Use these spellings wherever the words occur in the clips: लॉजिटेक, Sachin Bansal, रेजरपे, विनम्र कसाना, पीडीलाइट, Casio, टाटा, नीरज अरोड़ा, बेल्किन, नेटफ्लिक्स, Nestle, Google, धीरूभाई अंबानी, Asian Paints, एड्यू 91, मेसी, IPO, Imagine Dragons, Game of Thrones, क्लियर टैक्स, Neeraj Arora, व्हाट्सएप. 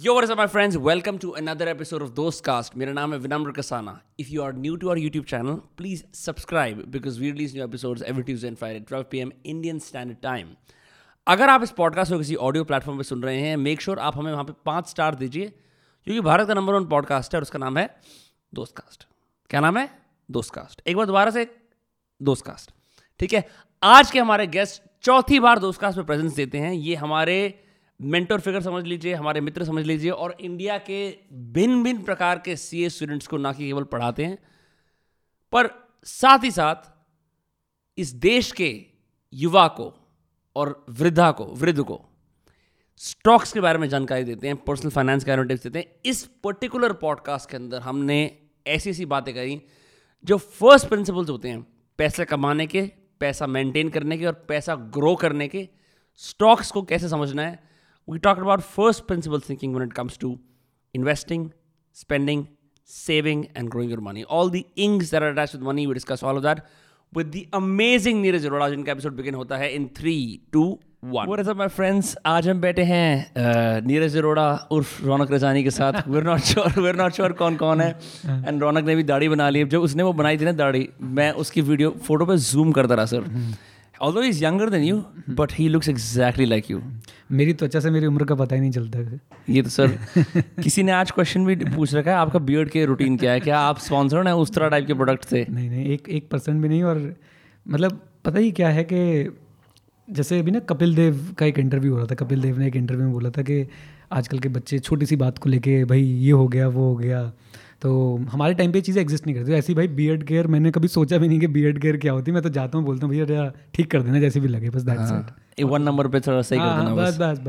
Yo what's up my friends, welcome to another episode of दोस्त cast. मेरा नाम है विनम्र कसाना. If you are new to our YouTube channel, please subscribe because we release new episodes every Tuesday and Friday 12 PM Indian standard time. अगर आप इस podcast को किसी audio platform पर सुन रहे हैं, मेक श्योर आप हमें वहाँ पे 5 स्टार दीजिए, क्योंकि भारत का नंबर 1 पॉडकास्ट है और उसका नाम है दोस्त कास्ट. क्या नाम है? दोस्त कास्ट. एक बार दोबारा से दोस्त कास्ट, ठीक है. आज के हमारे गेस्ट चौथी बार दोस्त कास्ट में प्रेजेंस देते हैं. ये हमारे मेंटर फिगर समझ लीजिए, हमारे मित्र समझ लीजिए, और इंडिया के भिन्न भिन्न प्रकार के सीए स्टूडेंट्स को ना कि केवल पढ़ाते हैं, पर साथ ही साथ इस देश के युवा को और वृद्ध को स्टॉक्स के बारे में जानकारी देते हैं, पर्सनल फाइनेंस के बारे में टिप्स देते हैं. इस पर्टिकुलर पॉडकास्ट के अंदर हमने ऐसी ऐसी बातें करी जो फर्स्ट प्रिंसिपल्स होते हैं पैसे कमाने के, पैसा मेंटेन करने के और पैसा ग्रो करने के. स्टॉक्स को कैसे समझना है, we talked about first principle thinking when it comes to investing, spending, saving and growing your money. All the ings that are attached with money, we discuss all of that with the amazing Neeraj Arora, जिनका episode begin होता है in 3, 2, 1. What is up my friends? आज हम बैठे हैं नीरज अरोड़ा उर्फ रौनक रजानी के साथ. we're not sure कौन है. and रौनक ने भी दाढ़ी बना ली. जब उसने वो बनाई थी ना दाढ़ी, मैं उसकी वीडियो फोटो पे जूम करता रहा sir. Although he's younger than you, but he looks exactly like you. मेरी त्वचा से मेरी उम्र का पता ही नहीं चलता है. ये तो सर किसी ने आज क्वेश्चन भी पूछ रखा है, आपका बियर्ड के रूटीन क्या है, क्या आप स्पॉन्सर्ड हैं उस तरह टाइप के प्रोडक्ट से? नहीं, 1% भी नहीं. और मतलब पता ही क्या है कि जैसे अभी ना कपिल देव का एक इंटरव्यू हो रहा था, कपिल देव ने एक इंटरव्यू में बोला था कि आजकल के बच्चे छोटी सी बात को लेके भाई ये हो गया वो हो गया, तो हमारे टाइम पे चीज़ें एग्जिस्ट नहीं करती. तो ऐसी भाई बीएड केयर मैंने कभी सोचा भी नहीं कि बीएड केयर क्या होती. मैं तो जाता हूँ, बोलता हूँ भैया ठीक कर देना जैसे भी लगे, बस दैट्स इट. 1 नंबर पे थोड़ा सही कर देना,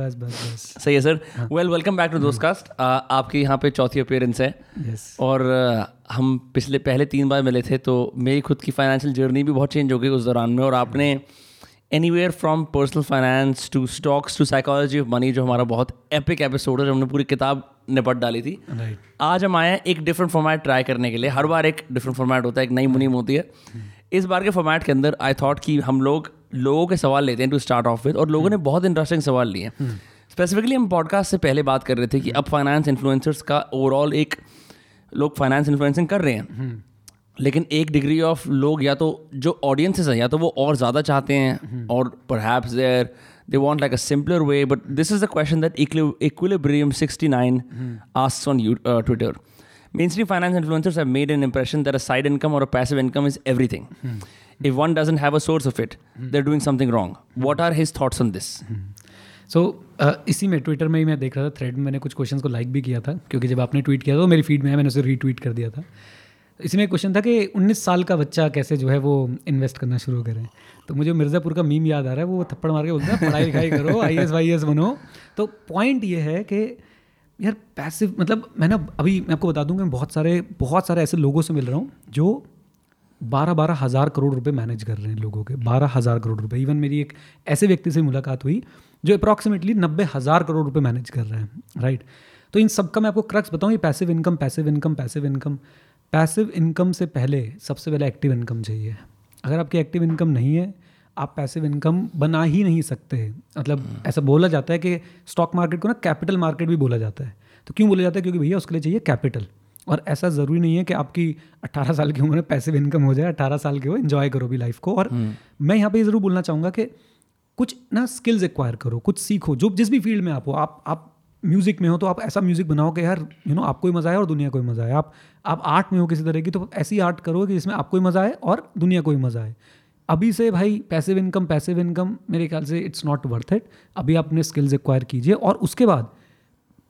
बस. सही है sir. Well, welcome back to Dostcast. आपके यहाँ पे चौथी अपीयरेंस है. yes. और हम पहले 3 बार मिले थे, तो मेरी खुद की फाइनेंशियल जर्नी भी बहुत चेंज हो गई उस दौरान में. और आपने anywhere from personal finance to stocks to psychology of money, जो हमारा बहुत एपिक एपिसोड है, जो हमने पूरी किताब निपट डाली थी. right. आज हम आए हैं एक डिफरेंट फॉर्मेट ट्राई करने के लिए. हर बार एक डिफरेंट फॉर्मेट होता है, एक नई मुनीम होती है. इस बार के फॉर्मेट के अंदर आई थॉट कि हम लोगों के सवाल लेते हैं टू स्टार्ट ऑफ विद, और लोगों ने बहुत इंटरेस्टिंग सवाल लिए. स्पेसिफिकली हम पॉडकास्ट से पहले बात कर रहे थे कि अब फाइनेंस इन्फ्लुएंसर्स का ओवरऑल एक लोग फाइनेंस इन्फ्लुएंसिंग कर रहे हैं, लेकिन एक डिग्री ऑफ लोग या तो जो ऑडियंसेस हैं या तो वो और ज़्यादा चाहते हैं, और perhaps they want like a simpler way. But this is the question that equilibrium 69 asks on Twitter. Mainstream finance influencers have made an impression that a side income और a passive income is everything. If one doesn't have a source of it, they are doing something wrong. What are his thoughts on this? So इसी में Twitter में ही मैं देख रहा था thread में, मैंने कुछ क्वेश्चन को लाइक भी किया था, क्योंकि जब आपने ट्वीट किया था मेरी फीड में आया, मैंने उसे रीट्वीट कर दिया था. इसमें क्वेश्चन था कि 19 साल का बच्चा कैसे जो है वो इन्वेस्ट करना शुरू करें. तो मुझे मिर्ज़ापुर का मीम याद आ रहा है, वो थप्पड़ मार के बोलता है पढ़ाई लिखाई करो, IAS IPS बनो. तो पॉइंट ये है कि यार पैसिव, मतलब मैं ना अभी मैं आपको बता दूं कि मैं बहुत सारे ऐसे लोगों से मिल रहा हूँ जो 12,000 करोड़ रुपये मैनेज कर रहे हैं लोगों के. 12,000 करोड़ रुपये. इवन मेरी एक ऐसे व्यक्ति से मुलाकात हुई जो अप्रॉक्सीमेटली 90,000 करोड़ रुपये मैनेज कर रहे हैं. राइट. तो इन सबका मैं आपको क्रक्स बताऊँ, ये पैसिव इनकम. पैसिव इनकम से पहले सबसे पहले एक्टिव इनकम चाहिए. अगर आपकी एक्टिव इनकम नहीं है, आप पैसिव इनकम बना ही नहीं सकते. मतलब ऐसा बोला जाता है कि स्टॉक मार्केट को ना कैपिटल मार्केट भी बोला जाता है. तो क्यों बोला जाता है? क्योंकि भैया उसके लिए चाहिए कैपिटल. और ऐसा ज़रूरी नहीं है कि आपकी 18 साल की उम्र में पैसिव इनकम हो जाए. 18 साल के हो, इन्जॉय करो भी लाइफ को. और मैं यहाँ पर ज़रूर बोलना चाहूँगा कि कुछ ना स्किल्स एक्वायर करो, कुछ सीखो, जो जिस भी फील्ड में आप हो. आप म्यूज़िक में हो तो आप ऐसा म्यूज़िक बनाओ कि यार यू नो आपको ही मज़ा आए और दुनिया को ही मज़ा आए. आप आर्ट में हो किसी तरह की, तो ऐसी आर्ट करो कि जिसमें आपको ही मज़ा आए और दुनिया को ही मज़ा आए. अभी से भाई पैसिव इनकम मेरे ख्याल से इट्स नॉट वर्थ इट. अभी आपने स्किल्स एक्वायर कीजिए और उसके बाद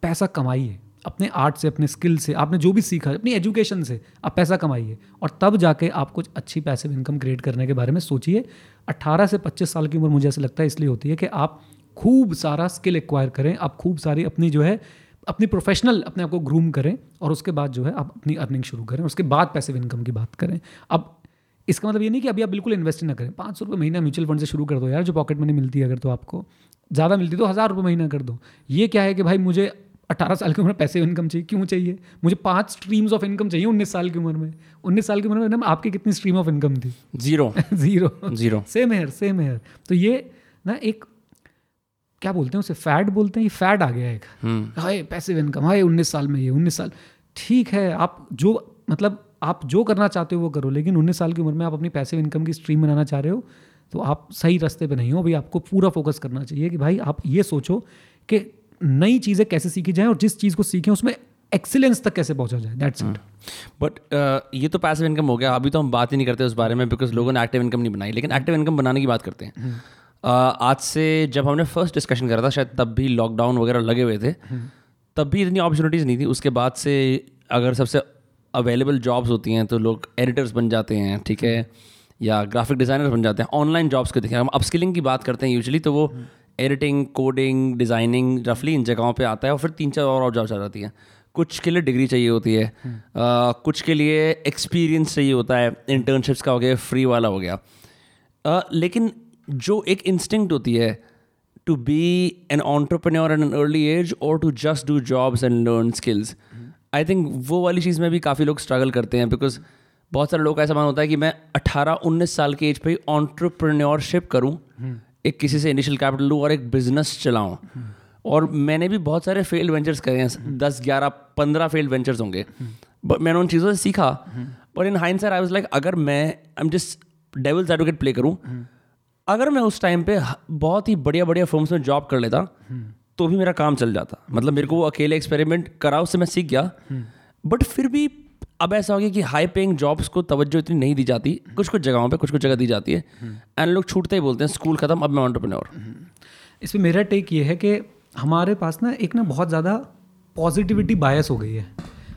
पैसा कमाइए. अपने आर्ट से, अपने स्किल से, आपने जो भी सीखा, अपनी एजुकेशन से आप पैसा कमाइए, और तब जाके आप कुछ अच्छी पैसिव इनकम क्रिएट करने के बारे में सोचिए. 18 से 25 साल की उम्र मुझे ऐसा लगता है इसलिए होती है कि आप खूब सारा स्किल एक्वायर करें, आप खूब सारी अपनी जो है अपनी प्रोफेशनल अपने आप को ग्रूम करें, और उसके बाद जो है आप अपनी अर्निंग शुरू करें. उसके बाद पैसिव इनकम की बात करें. अब इसका मतलब ये नहीं कि अभी आप बिल्कुल इन्वेस्ट ही ना करें. 500 रुपये महीना म्यूचुअल फंड से शुरू कर दो यार, जो पॉकेट मनी मिलती है. अगर तो आपको ज़्यादा मिलती है तो 1,000 रुपये महीना कर दो. ये क्या है कि भाई मुझे 18 साल की उम्र में पैसिव इनकम चाहिए. क्यों चाहिए? मुझे 5 स्ट्रीम्स ऑफ इनकम चाहिए 19 साल की उम्र में. 19 साल की उम्र में मैडम आपकी कितनी स्ट्रीम ऑफ इनकम थी? जीरो. Same here. तो ये ना एक क्या बोलते हैं उसे, फैड बोलते हैं, ये फैड आ गया एक, हाय पैसिव इनकम, हाय 19 साल में ये 19 साल। ठीक है, आप जो मतलब आप जो करना चाहते हो वो करो, लेकिन 19 साल की उम्र में आप अपनी पैसिव इनकम की स्ट्रीम बनाना चाह रहे हो तो आप सही रास्ते पे नहीं हो भाई। आपको पूरा फोकस करना चाहिए कि भाई आप ये सोचो कि नई चीज़ें कैसे सीखी जाएँ और जिस चीज़ को सीखें उसमें एक्सीलेंस तक कैसे पहुंचा जाए, दैट्स इट। बट ये तो पैसिव इनकम हो गया, अभी तो हम बात ही नहीं करते उस बारे में बिकॉज लोगों ने एक्टिव इनकम नहीं बनाई, लेकिन एक्टिव इनकम बनाने की बात करते हैं। आज से जब हमने फर्स्ट डिस्कशन करा था शायद तब भी लॉकडाउन वगैरह लगे हुए थे, तब भी इतनी अपॉर्चुनिटीज़ नहीं थी। उसके बाद से अगर सबसे अवेलेबल जॉब्स होती हैं तो लोग एडिटर्स बन जाते हैं, ठीक है, या ग्राफिक डिज़ाइनर्स बन जाते हैं। ऑनलाइन जॉब्स को देखें, हम अपस्किलिंग की बात करते हैं यूजुअली, तो वो एडिटिंग, कोडिंग, डिज़ाइनिंग रफली इन जगहों पे आता है और फिर 3-4 और जॉब्स आ जाती हैं। कुछ के लिए डिग्री चाहिए होती है, कुछ के लिए एक्सपीरियंस चाहिए होता है, इंटर्नशिप्स का हो गया, फ्री वाला हो गया। लेकिन जो एक इंस्टिंक्ट होती है to be an entrepreneur at an early age और to just do jobs and learn skills, I think वो वाली चीज़ में भी काफ़ी लोग स्ट्रगल करते हैं बिकॉज बहुत सारे लोग का ऐसा मान होता है कि मैं 18-19 साल की एज पर ही एंटरप्रेन्योरशिप करूँ, एक किसी से इनिशियल कैपिटल लूँ और एक बिजनेस चलाऊँ। और मैंने भी बहुत सारे फेल्ड वेंचर्स करे हैं, 10-11-15 फेल्ड वेंचर्स होंगे, बट मैंने उन चीज़ों से सीखा। But in hindsight I was like, अगर मैं I am just devil's advocate play करूँ, अगर मैं उस टाइम पे बहुत ही बढ़िया बढ़िया फर्म्स में जॉब कर लेता तो भी मेरा काम चल जाता। मतलब मेरे को वो अकेले एक्सपेरिमेंट करा, उससे मैं सीख गया। बट फिर भी अब ऐसा हो गया कि हाई पेइंग जॉब्स को तवज्जो इतनी नहीं दी जाती, कुछ कुछ जगहों पे कुछ कुछ जगह दी जाती है एंड लोग छूटते ही बोलते हैं स्कूल खत्म, अब मैं एंटरप्रेन्योर। इसमें मेरा टेक ये है कि हमारे पास ना एक ना बहुत ज़्यादा पॉजिटिविटी बायस हो गई है।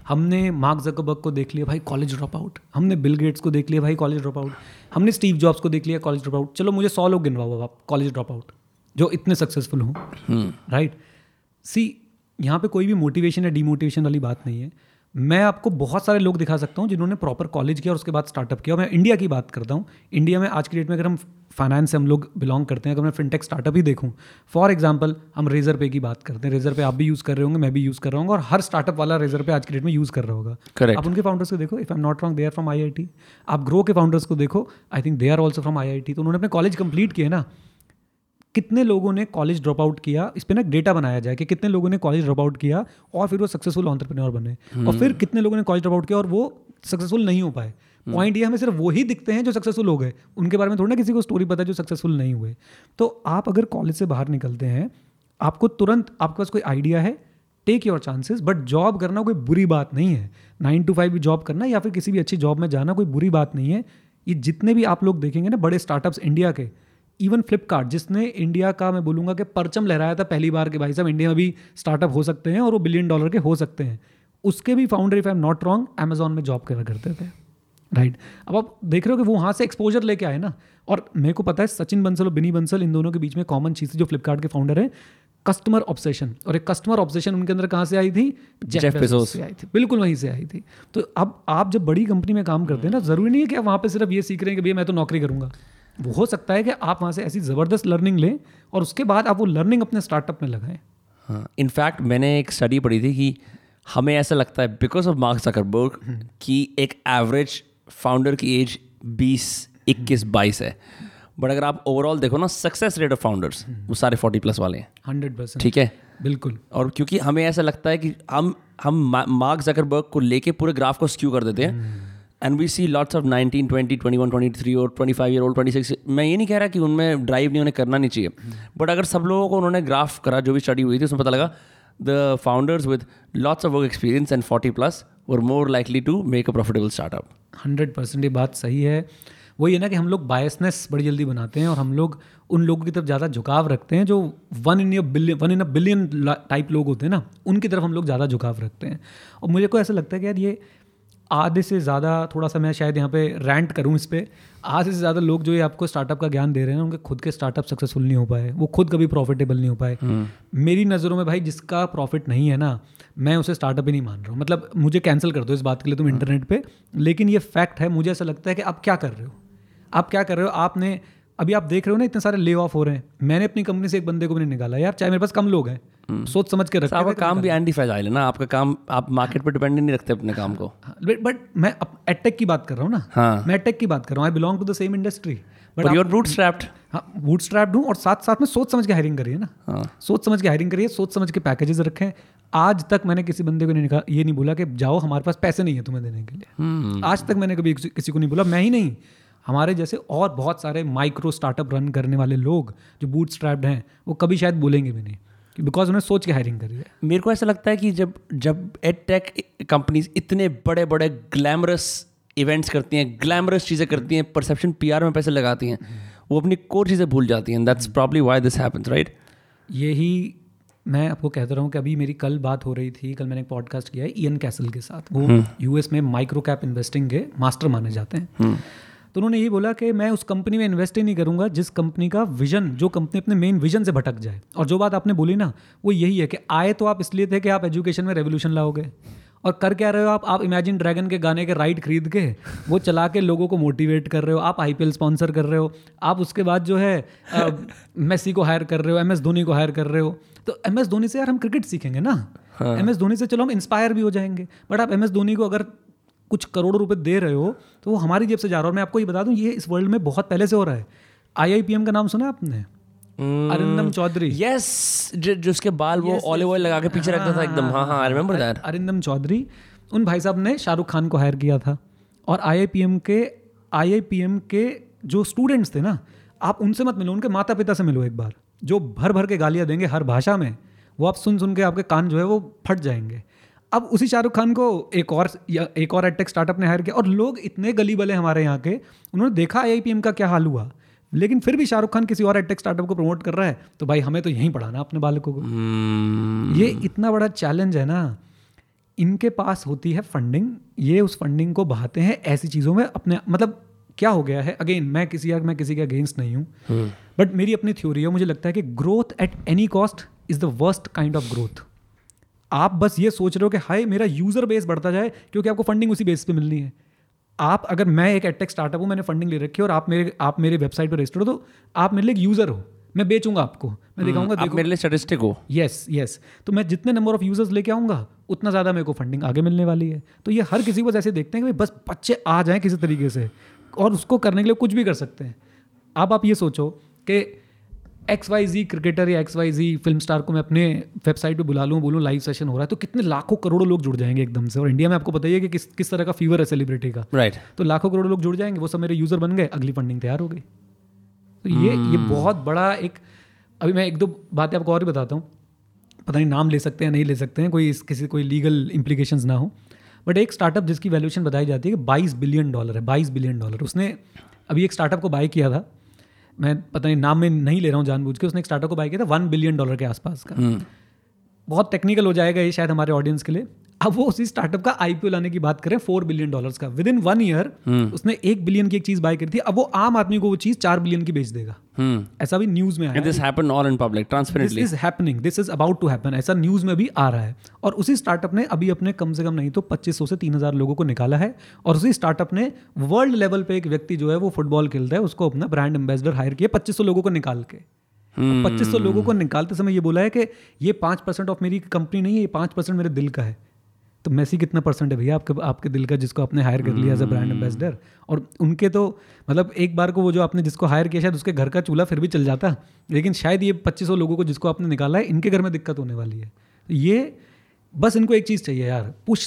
हमने मार्क ज़करबर्ग को देख लिया भाई कॉलेज ड्रॉप आउट, हमने बिल गेट्स को देख लिया भाई कॉलेज ड्रॉप आउट, हमने स्टीव जॉब्स को देख लिया कॉलेज ड्रॉप आउट। चलो मुझे 100 लोग गिनवाओ आप कॉलेज ड्रॉप आउट जो इतने सक्सेसफुल हों, राइट। सी यहाँ पे कोई भी मोटिवेशन या डीमोटिवेशन वाली बात नहीं है। मैं आपको बहुत सारे लोग दिखा सकता हूँ जिन्होंने प्रॉपर कॉलेज किया और उसके बाद स्टार्टअप किया। मैं इंडिया की बात करता हूँ, इंडिया में आज की डेट में अगर हम फाइनेंस से हम लोग बिलोंग करते हैं, अगर मैं फिनटेक स्टार्टअप ही देखूँ फॉर एग्जांपल, हम रेजरपे की बात करते हैं। रेजरपे आप भी यूज़ कर रहे होंगे, मैं भी यूज़ कर रहा हूँ और हर स्टार्टअप वाला रेजरपे आज की डेट में यूज़ कर रहा होगा। करेक्ट। आप उनके फाउंडर्स को देखो, if I am not wrong they are from IIT। आप ग्रो के फाउंडर्स को देखो, I think they are also from IIT। तो उन्होंने अपने कॉलेज कंप्लीट किए ना। कितने लोगों ने कॉलेज ड्रॉप आउट किया, इस पे ना डेटा बनाया जाए कि कितने लोगों ने कॉलेज ड्रॉप आउट किया और फिर वो सक्सेसफुल एंटरप्रेन्योर बने, और फिर कितने लोगों ने कॉलेज ड्रॉप आउट किया और वो सक्सेसफुल नहीं हो पाए। पॉइंट ये, हमें सिर्फ वही दिखते हैं जो सक्सेसफुल हो गए, उनके बारे में थोड़ी ना किसी को स्टोरी पता है जो सक्सेसफुल नहीं हुए। तो आप अगर कॉलेज से बाहर निकलते हैं, आपको तुरंत आपके पास कोई आइडिया है, take your chances. But job करना कोई बुरी बात नहीं है, 9 to 5 भी जॉब करना या फिर किसी भी अच्छी जॉब में जाना कोई बुरी बात नहीं है। ये जितने भी आप लोग देखेंगे ना बड़े स्टार्टअप्स इंडिया के, इवन फ्लिपकार्ट जिसने इंडिया का मैं बोलूँगा कि परचम लहराया था पहली बार के भाई साहब इंडिया में भी स्टार्टअप हो सकते हैं और वो $1 billion के हो सकते हैं, उसके भी founder if I am not wrong Amazon में जॉब करा करते थे, राइट। अब आप देख रहे हो कि वो वहाँ से एक्सपोजर लेके आए ना। और मेरे को पता है सचिन बंसल और बिनी बंसल, इन दोनों के बीच में कॉमन चीज़ थी जो फ्लिपकार्ट के फाउंडर हैं, कस्टमर ऑब्सेशन। और एक कस्टमर ऑब्सेशन उनके अंदर कहाँ से आई थी? जेफ बेजोस से आई थी, बिल्कुल वहीं से आई थी। तो अब आप जब बड़ी कंपनी में काम करते हैं ना, ज़रूरी नहीं है कि आप वहाँ पे सिर्फ ये सीख रहे हैं कि भैया मैं तो नौकरी करूँगा। वो हो सकता है कि आप वहाँ से ऐसी ज़बरदस्त लर्निंग लें और उसके बाद आप वो लर्निंग अपने स्टार्टअप में लगाएं। हाँ, इनफैक्ट मैंने एक स्टडी पढ़ी थी कि हमें ऐसा लगता है बिकॉज ऑफ मार्क ज़करबर्ग कि एक एवरेज फाउंडर की एज 20-21-22 है, बट अगर आप ओवरऑल देखो ना सक्सेस रेट ऑफ फाउंडर्स वो सारे 40+ वाले हैं, 100%। ठीक है, बिल्कुल। और क्योंकि हमें ऐसा लगता है कि हम मार्क ज़करबर्ग को लेके पूरे ग्राफ को स्क्यू कर देते हैं and we see lots of 19, 20, 21, 23 और 25 ईयर ओल्ड, 26। मैं ये नहीं कह रहा कि उनमें ड्राइव नहीं, उन्हें करना नहीं चाहिए, बट अगर सब लोगों को उन्होंने ग्राफ करा जो भी स्टडी हुई थी उसमें पता लगा the founders with lots of work experience and 40+ were more likely to make a profitable startup. 100% ये बात सही है। वही है ना कि हम लोग बायसनेस बड़ी जल्दी बनाते हैं और हम लोग उन लोगों की तरफ ज़्यादा झुकाव रखते हैं जो one in a billion type लोग होते हैं ना, उनकी तरफ हम लोग ज़्यादा झुकाव रखते हैं। और मुझे को ऐसा लगता है कि यार ये आधे से ज़्यादा, थोड़ा सा मैं शायद यहाँ पे रैंट करूँ इस पर, आधे से ज़्यादा लोग जो ये आपको स्टार्टअप का ज्ञान दे रहे हैं उनके खुद के स्टार्टअप सक्सेसफुल नहीं हो पाए, वो खुद कभी प्रॉफिटेबल नहीं हो पाए। मेरी नज़रों में भाई जिसका प्रॉफिट नहीं है ना, मैं उसे स्टार्टअप ही नहीं मान रहा हूँ। मतलब मुझे कैंसिल कर दो इस बात के लिए तुम इंटरनेट पर, लेकिन ये फैक्ट है। मुझे ऐसा लगता है कि आप क्या कर रहे हो, आप क्या कर रहे हो। आपने अभी आप देख रहे हो ना इतने सारे ले ऑफ हो रहे हैं। मैंने अपनी कंपनी से एक बंदे को भी नहीं निकाला यार, चाहे मेरे पास कम लोग हैं। सोच समझ के रखते हैं। आपका काम भी एंटी फ्रेजाइल है ना, आपका काम, आप मार्केट पे डिपेंड नहीं रखते अपने काम को। बट मैं एडटेक की बात कर रहा हूँ ना, मैं एडटेक की बात कर रहा हूँ, I belong to the same industry but you are bootstrapped. Bootstrapped हूँ और साथ साथ में सोच समझ के हायरिंग करिए ना, सोच समझ के हायरिंग करिए, सोच समझ के पैकेजेस रखें। आज तक मैंने किसी बंदे को नहीं कहा, ये नहीं बोला कि जाओ हमारे पास पैसे नहीं है तुम्हें देने के लिए। आज तक मैंने कभी किसी को नहीं बोला, मैं ही नहीं, हमारे जैसे और बहुत सारे माइक्रो स्टार्टअप रन करने वाले लोग जो बूटस्ट्रैप्ड हैं वो कभी शायद बोलेंगे भी नहीं, बिकॉज उन्हें सोच के हायरिंग करी है। मेरे को ऐसा लगता है कि जब एडटेक कंपनीज इतने बड़े बड़े ग्लैमरस इवेंट्स करती हैं, ग्लैमरस चीज़ें करती हैं, परसेप्शन पीआर में पैसे लगाती हैं, वो अपनी कोर चीज़ें भूल जाती हैं। That's probably why this happens, right? यही मैं आपको कहता रहा हूँ कि अभी मेरी कल बात हो रही थी, कल मैंने एक पॉडकास्ट किया है इयन कैसल के साथ, वो यूएस में माइक्रो कैप इन्वेस्टिंग के मास्टर माने जाते हैं। तो उन्होंने यही बोला कि मैं उस कंपनी में इन्वेस्ट ही नहीं करूंगा जिस कंपनी का विजन, जो कंपनी अपने मेन विजन से भटक जाए। और जो बात आपने बोली ना वो यही है कि आए तो आप इसलिए थे कि आप एजुकेशन में रेवोल्यूशन लाओगे, और कर क्या रहे हो आप इमेजिन ड्रैगन के गाने के राइट खरीद के वो चला के लोगों को मोटिवेट कर रहे हो, आप आईपीएल स्पॉन्सर कर रहे हो, आप उसके बाद जो है मेसी को हायर कर रहे हो, एमएस धोनी को हायर कर रहे हो। तो एमएस धोनी से यार हम क्रिकेट सीखेंगे ना, एमएस धोनी से चलो हम इंस्पायर भी हो जाएंगे, बट आप एमएस धोनी को अगर कुछ करोड़ों रुपए दे रहे हो तो वो हमारी जेब से जा रहा है। और मैं आपको ये बता दूं ये इस वर्ल्ड में बहुत पहले से हो रहा है। आईआईपीएम का नाम सुना है आपने? अरिंदम चौधरी, यस, जो उसके बाल वो ऑलिव ऑयल लगा के पीछे रखता था एकदम। हाँ हाँ, I remember that. Arindam Chaudhary, उन भाई साहब ने शाहरुख खान को हायर किया था। और आईआईपीएम के जो स्टूडेंट्स थे ना, आप उनसे मत मिलो, उनके माता पिता से मिलो एक बार, जो भर भर के गालियाँ देंगे हर भाषा में, वो आप सुन सुन के आपके कान जो है वो फट जाएंगे। अब उसी शाहरुख खान को एक और एडटेक स्टार्टअप ने हायर किया, और लोग इतने गली बले हमारे यहाँ के, उन्होंने देखा आईआईपीएम का क्या हाल हुआ, लेकिन फिर भी शाहरुख खान किसी और एडटेक स्टार्टअप को प्रमोट कर रहा है। तो भाई हमें तो यहीं पढ़ाना अपने बालकों को। ये इतना बड़ा चैलेंज है ना, इनके पास होती है फंडिंग, ये उस फंडिंग को बहाते हैं ऐसी चीज़ों में अपने। मतलब क्या हो गया है, अगेन मैं किसी के अगेंस्ट नहीं हूँ, बट मेरी अपनी थ्योरी है, मुझे लगता है कि growth at any cost is the worst kind of growth. आप बस ये सोच रहे हो कि हाय मेरा यूज़र बेस बढ़ता जाए, क्योंकि आपको फंडिंग उसी बेस पे मिलनी है। आप अगर मैं एक एडटेक स्टार्टअप हूँ, मैंने फंडिंग ले रखी है, और आप मेरे वेबसाइट पर रजिस्टर हो, तो आप मेरे लिए यूज़र हो, मैं बेचूंगा आपको, मैं दिखाऊंगा, आप मेरे लिए स्टैटिस्टिक हो। यस, तो मैं जितने नंबर ऑफ यूजर्स लेके आऊँगा उतना ज़्यादा मेरे को फंडिंग आगे मिलने वाली है। तो ये हर किसी को ऐसे देखते हैं कि बस बच्चे आ जाएँ किसी तरीके से, और उसको करने के लिए कुछ भी कर सकते हैं। अब आप ये सोचो कि XYZ क्रिकेटर या XYZ फिल्म स्टार को मैं अपने वेबसाइट पे बुला लूँ, बोलूँ लाइव सेशन हो रहा है, तो कितने लाखों करोड़ों लोग जुड़ जाएंगे एकदम से। और इंडिया में आपको पता ही है कि किस तरह का फीवर है सेलिब्रिटी का, राइट? तो लाखों करोड़ों लोग जुड़ जाएंगे, वो सब मेरे यूज़र बन गए, अगली फंडिंग तैयार हो गई। तो ये बहुत बड़ा एक, अभी मैं एक दो बातें आपको और भी बताता हूँ, पता नहीं नाम ले सकते हैं नहीं ले सकते हैं, कोई लीगल इम्प्लीकेशंस ना हो, बट एक स्टार्टअप जिसकी वैल्यूएशन बताई जाती है कि $22 बिलियन है, $22 बिलियन, उसने अभी एक स्टार्टअप को बाय किया था, मैं पता नहीं नाम में नहीं ले रहा हूँ जानबूझ के, उसने एक स्टार्टअप को बाय किया था $1 बिलियन के आसपास का। बहुत टेक्निकल हो जाएगा ये शायद हमारे ऑडियंस के लिए। अब वो उसी स्टार्टअप का आईपीओ लाने की बात करें $4 बिलियन का, विद इन 1 ईयर उसने $1 बिलियन की एक चीज़ बाय करी थी, अब वो आम आदमी को वो चीज़ $4 बिलियन की बेच देगा। ऐसा भी न्यूज़ में आया, this happened all in public transparently, this is happening, this is about to happen, ऐसा न्यूज़ में भी आ रहा है। और उसी स्टार्टअप ने अभी अपने कम से कम नहीं तो 2500 से 3000 लोगों को निकाला है, और उसी स्टार्टअप ने वर्ल्ड लेवल पे एक व्यक्ति जो है वो फुटबॉल खेलता है, उसको अपना ब्रांड एम्बेसडर हायर किया 2500 लोगों को निकाल के। 2500 लोगों को निकालते समय ये बोला है कि ये 5% ऑफ मेरी कंपनी नहीं है, ये 5% मेरे दिल का है। तो मेसी कितना परसेंट है भैया आपके दिल का, जिसको आपने हायर कर लिया एज अ ब्रांड एम्बेसडर? और उनके तो मतलब एक बार को वो जो आपने जिसको हायर किया शायद उसके घर का चूल्हा फिर भी चल जाता, लेकिन शायद ये 2500 लोगों को जिसको आपने निकाला है, इनके घर में दिक्कत होने वाली है। तो ये बस इनको एक चीज़ चाहिए यार, पुश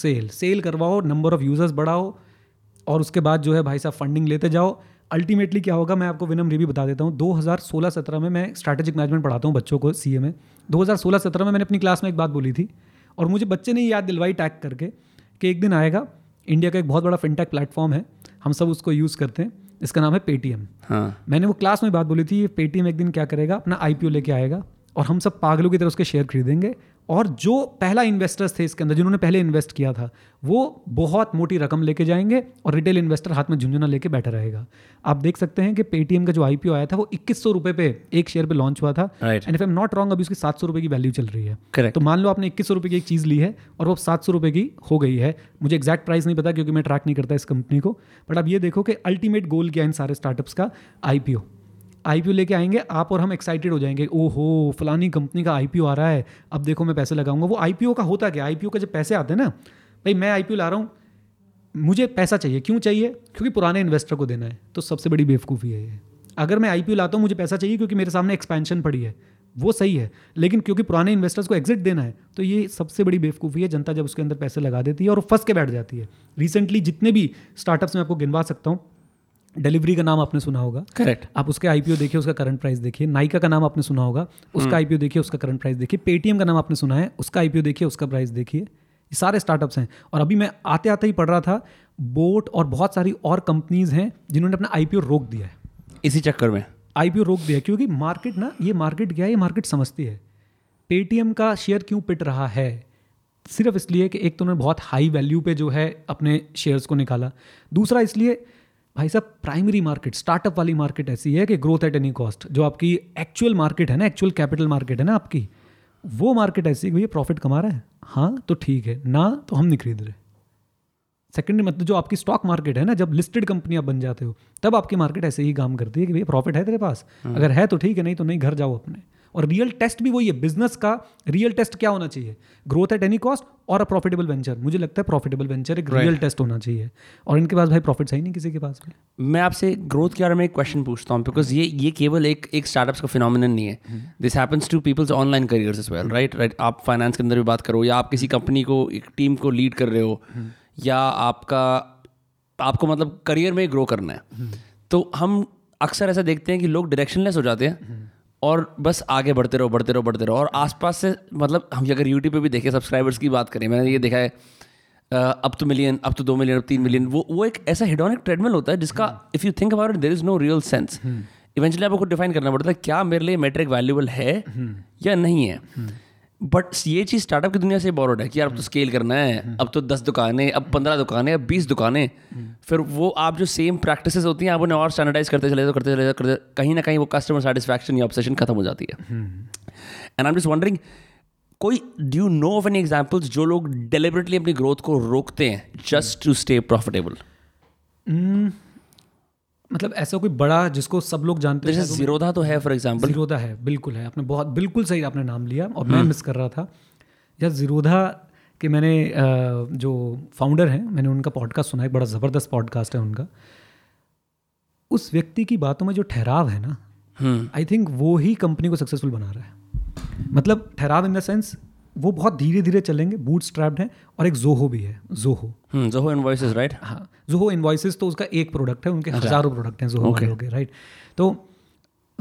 सेल करवाओ, नंबर ऑफ यूजर्स बढ़ाओ, और उसके बाद जो है भाई साहब फंडिंग लेते जाओ। अल्टीमेटली क्या होगा, मैं आपको विनम्र भी बता देता हूँ, 2016-17 में मैं स्ट्रैटेजिक मैनेजमेंट पढ़ाता हूँ बच्चों को सीए में। 2016-17 में मैंने अपनी क्लास में एक बात बोली थी, और मुझे बच्चे ने याद दिलवाई टैग करके कि एक दिन आएगा, इंडिया का एक बहुत बड़ा फिनटेक प्लेटफॉर्म है, हम सब उसको यूज़ करते हैं, इसका नाम है पेटीएम। हाँ। मैंने वो क्लास में बात बोली थी, ये पेटीएम एक दिन क्या करेगा, अपना आईपीओ लेके आएगा, और हम सब पागलों की तरह उसके शेयर खरीदेंगे, और जो पहला इन्वेस्टर्स थे इसके अंदर, जिन्होंने पहले इन्वेस्ट किया था, वो बहुत मोटी रकम लेके जाएंगे, और रिटेल इन्वेस्टर हाथ में झुंझुना लेके बैठा रहेगा। आप देख सकते हैं कि पेटीएम का जो आईपीओ आया था वो ₹2100 पे एक शेयर पे लॉन्च हुआ था, and if I am not wrong अभी उसकी ₹700 की वैल्यू चल रही है। Correct. तो मान लो आपने ₹2100 की एक चीज़ ली है और वो ₹700 की हो गई है, मुझे एक्जैक्ट प्राइस नहीं पता क्योंकि मैं ट्रैक नहीं करता इस कंपनी को, बट आप ये देखो कि अल्टीमेट गोल क्या है इन सारे स्टार्टअप्स का, आईपीओ लेके आएंगे आप, और हम एक्साइटेड हो जाएंगे, ओहो फलानी कंपनी का आईपीओ आ रहा है, अब देखो मैं पैसे लगाऊंगा। वो आईपीओ का होता क्या, आईपीओ का जब पैसे आते हैं ना, भाई मैं आईपीओ ला रहा हूँ, मुझे पैसा चाहिए, क्यों चाहिए? क्योंकि पुराने इन्वेस्टर को देना है। तो सबसे बड़ी बेवकूफ़ी है ये। अगर मैं IPO लाता हूँ मुझे पैसा चाहिए क्योंकि मेरे सामने एक्सपेंशन पड़ी है, वो सही है, लेकिन क्योंकि पुराने इन्वेस्टर्स को एग्जिट देना है तो ये सबसे बड़ी बेवकूफ़ी है। जनता जब उसके अंदर पैसे लगा देती है और फंस के बैठ जाती है। रिसेंटली जितने भी स्टार्टअप्स मैं आपको गिनवा सकता हूँ, डिलीवरी का नाम आपने सुना होगा, करेक्ट, आप उसके IPO देखिए, उसका करंट प्राइस देखिए। नाइका का नाम आपने सुना होगा, उसका IPO देखिए, उसका करंट प्राइस देखिए। पेटीएम का नाम आपने सुना है, उसका IPO देखिए, उसका प्राइस देखिए। ये सारे स्टार्टअप्स हैं। और अभी मैं आते आते ही पढ़ रहा था, बोट और बहुत सारी और कंपनीज हैं जिन्होंने अपना IPO रोक दिया है, इसी चक्कर में IPO रोक दिया, क्योंकि मार्केट ना, ये मार्केट क्या है, ये मार्केट समझती है। पेटीएम का शेयर क्यों पिट रहा है, सिर्फ इसलिए कि एक तो उन्होंने बहुत हाई वैल्यू पे जो है अपने शेयर्स को निकाला, दूसरा इसलिए भाई साहब प्राइमरी मार्केट, स्टार्टअप वाली मार्केट ऐसी है कि ग्रोथ एट एनी कॉस्ट, जो आपकी एक्चुअल मार्केट है ना, एक्चुअल कैपिटल मार्केट है ना आपकी, वो मार्केट ऐसी है कि भैया प्रॉफिट कमा रहा है, हाँ तो ठीक है, ना तो हम नहीं खरीद रहे। सेकेंड मतलब जो आपकी स्टॉक मार्केट है ना, जब लिस्टेड कंपनी आप बन जाते हो तब आपकी मार्केट ऐसे ही काम करती है कि भैया प्रॉफिट है तेरे पास, अगर है तो ठीक है, नहीं तो नहीं, घर जाओ अपने। और रियल टेस्ट भी वही है, बिजनेस का रियल टेस्ट क्या होना चाहिए, ग्रोथ एट एनी कॉस्ट और अ प्रॉफिटेबल वेंचर। मुझे लगता है प्रॉफिटेबल वेंचर एक रियल टेस्ट होना चाहिए, और इनके पास भाई प्रॉफिट है ही नहीं किसी के पास। मैं आपसे ग्रोथ के बारे में एक क्वेश्चन पूछता हूँ, बिकॉज ये केवल एक स्टार्टअप्स का फिनोमिनन नहीं है, this happens to peoples online careers as well, right. आप फाइनेंस के अंदर भी बात करो, या आप किसी कंपनी को, एक टीम को लीड कर रहे हो, या आपको मतलब करियर में ग्रो करना है, तो हम अक्सर ऐसा देखते हैं कि लोग डायरेक्शनलेस हो जाते हैं और बस आगे बढ़ते रहो। और आसपास से मतलब हम अगर यूट्यूब पे भी देखें, सब्सक्राइबर्स की बात करें, मैंने ये देखा है up to million, up to 2 million, up 3 million, वो एक ऐसा हेडोनिक ट्रेडमिल होता है जिसका if you think about it there is no real sense. Eventually आपको डिफाइन करना पड़ता है क्या मेरे लिए मेट्रिक वैल्यूएबल है या नहीं है। बट ये चीज़ स्टार्टअप की दुनिया से बोरोड है कि यार अब तो स्केल करना है, अब तो 10 दुकानें, अब 15 दुकानें, अब 20 दुकानें, फिर वो आप जो सेम प्रैक्टिसेस होती हैं आप उन्हें और स्टैंडर्डाइज करते चले जाओ, कहीं ना कहीं वो कस्टमर सेटिस्फैक्शन या ऑब्सेशन खत्म हो जाती है। And I am just wondering, कोई do you know of any examples जो लोग डेलिबरेटली अपनी ग्रोथ को रोकते हैं जस्ट टू स्टे प्रॉफिटेबल? मतलब ऐसा कोई बड़ा जिसको सब लोग जानते हैं? जैसे जीरोधा तो है, फॉर एग्जांपल जीरोधा है, बिल्कुल है, आपने बहुत बिल्कुल सही आपने नाम लिया और मैं मिस कर रहा था यार। जीरोधा के मैंने जो फाउंडर हैं, मैंने उनका पॉडकास्ट सुना, एक बड़ा ज़बरदस्त पॉडकास्ट है उनका। उस व्यक्ति की बातों में जो ठहराव है ना, आई थिंक वो ही कंपनी को सक्सेसफुल बना रहा है। मतलब ठहराव इन द सेंस वो बहुत धीरे धीरे चलेंगे, बूटस्ट्रैप्ड है। और एक जोहो भी है, जोहो इनवॉइसेस, राइट। हाँ, जोहो इनवॉइसेस तो उसका एक प्रोडक्ट है, उनके हजारों प्रोडक्ट हैं जोहो के, राइट। तो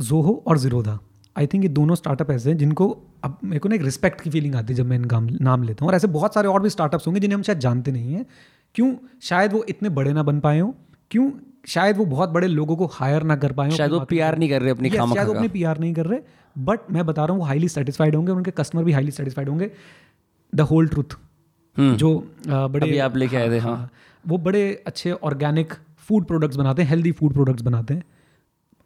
जोहो और जीरोधा, आई थिंक ये दोनों स्टार्टअप ऐसे हैं जिनको अब मेरे को ना एक रिस्पेक्ट की फीलिंग आती है जब मैं इनका नाम लेता हूँ। और ऐसे बहुत सारे और भी स्टार्टअप्स होंगे जिन्हें हम शायद जानते नहीं हैं, क्यों शायद वो इतने बड़े ना बन पाए हों, क्यों शायद वो बहुत बड़े लोगों को हायर ना कर पाए, शायद वो पीआर नहीं कर रहे अपनी, शायद वो अपने पीआर नहीं कर रहे, बट मैं बता रहा हूँ वो हाईली सेटिस्फाइड होंगे, उनके कस्टमर भी हाईली सेटिस्फाइड होंगे। द होल ट्रूथ जो बड़े अभी आप लेके आए थे, हाँ, वो बड़े अच्छे ऑर्गेनिक फूड प्रोडक्ट्स बनाते हैं, हेल्दी फूड प्रोडक्ट्स बनाते हैं।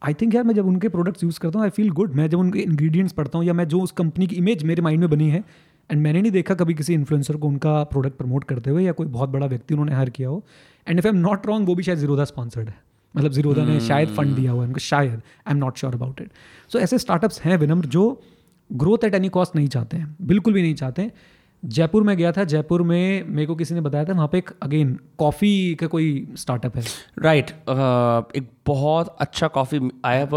आई थिंक यार मैं जब उनके प्रोडक्ट्स यूज़ करता हूँ आई फील गुड। मैं जब उनके इंग्रीडियंट्स पढ़ता हूँ या मैं जो उस कंपनी की इमेज मेरे माइंड में बनी है, एंड मैंने नहीं देखा कभी किसी इन्फ्लुएंसर को उनका प्रोडक्ट प्रमोट करते हुए या कोई बहुत बड़ा व्यक्ति उन्होंने हायर किया हो। And if I am not wrong वो भी शायद जीरोधा स्पॉन्सर्ड है, मतलब जीरोधा ने शायद फंड दिया हुआ है उनको, शायद, I am not sure about it. So ऐसे स्टार्टअप्स हैं विनम्र जो ग्रोथ एट एनी कॉस्ट नहीं चाहते हैं, बिल्कुल भी नहीं चाहते हैं। जयपुर में गया था, जयपुर में मेरे को किसी ने बताया था वहाँ पे एक अगेन कॉफ़ी का कोई स्टार्टअप है, राइट, एक बहुत अच्छा coffee, I have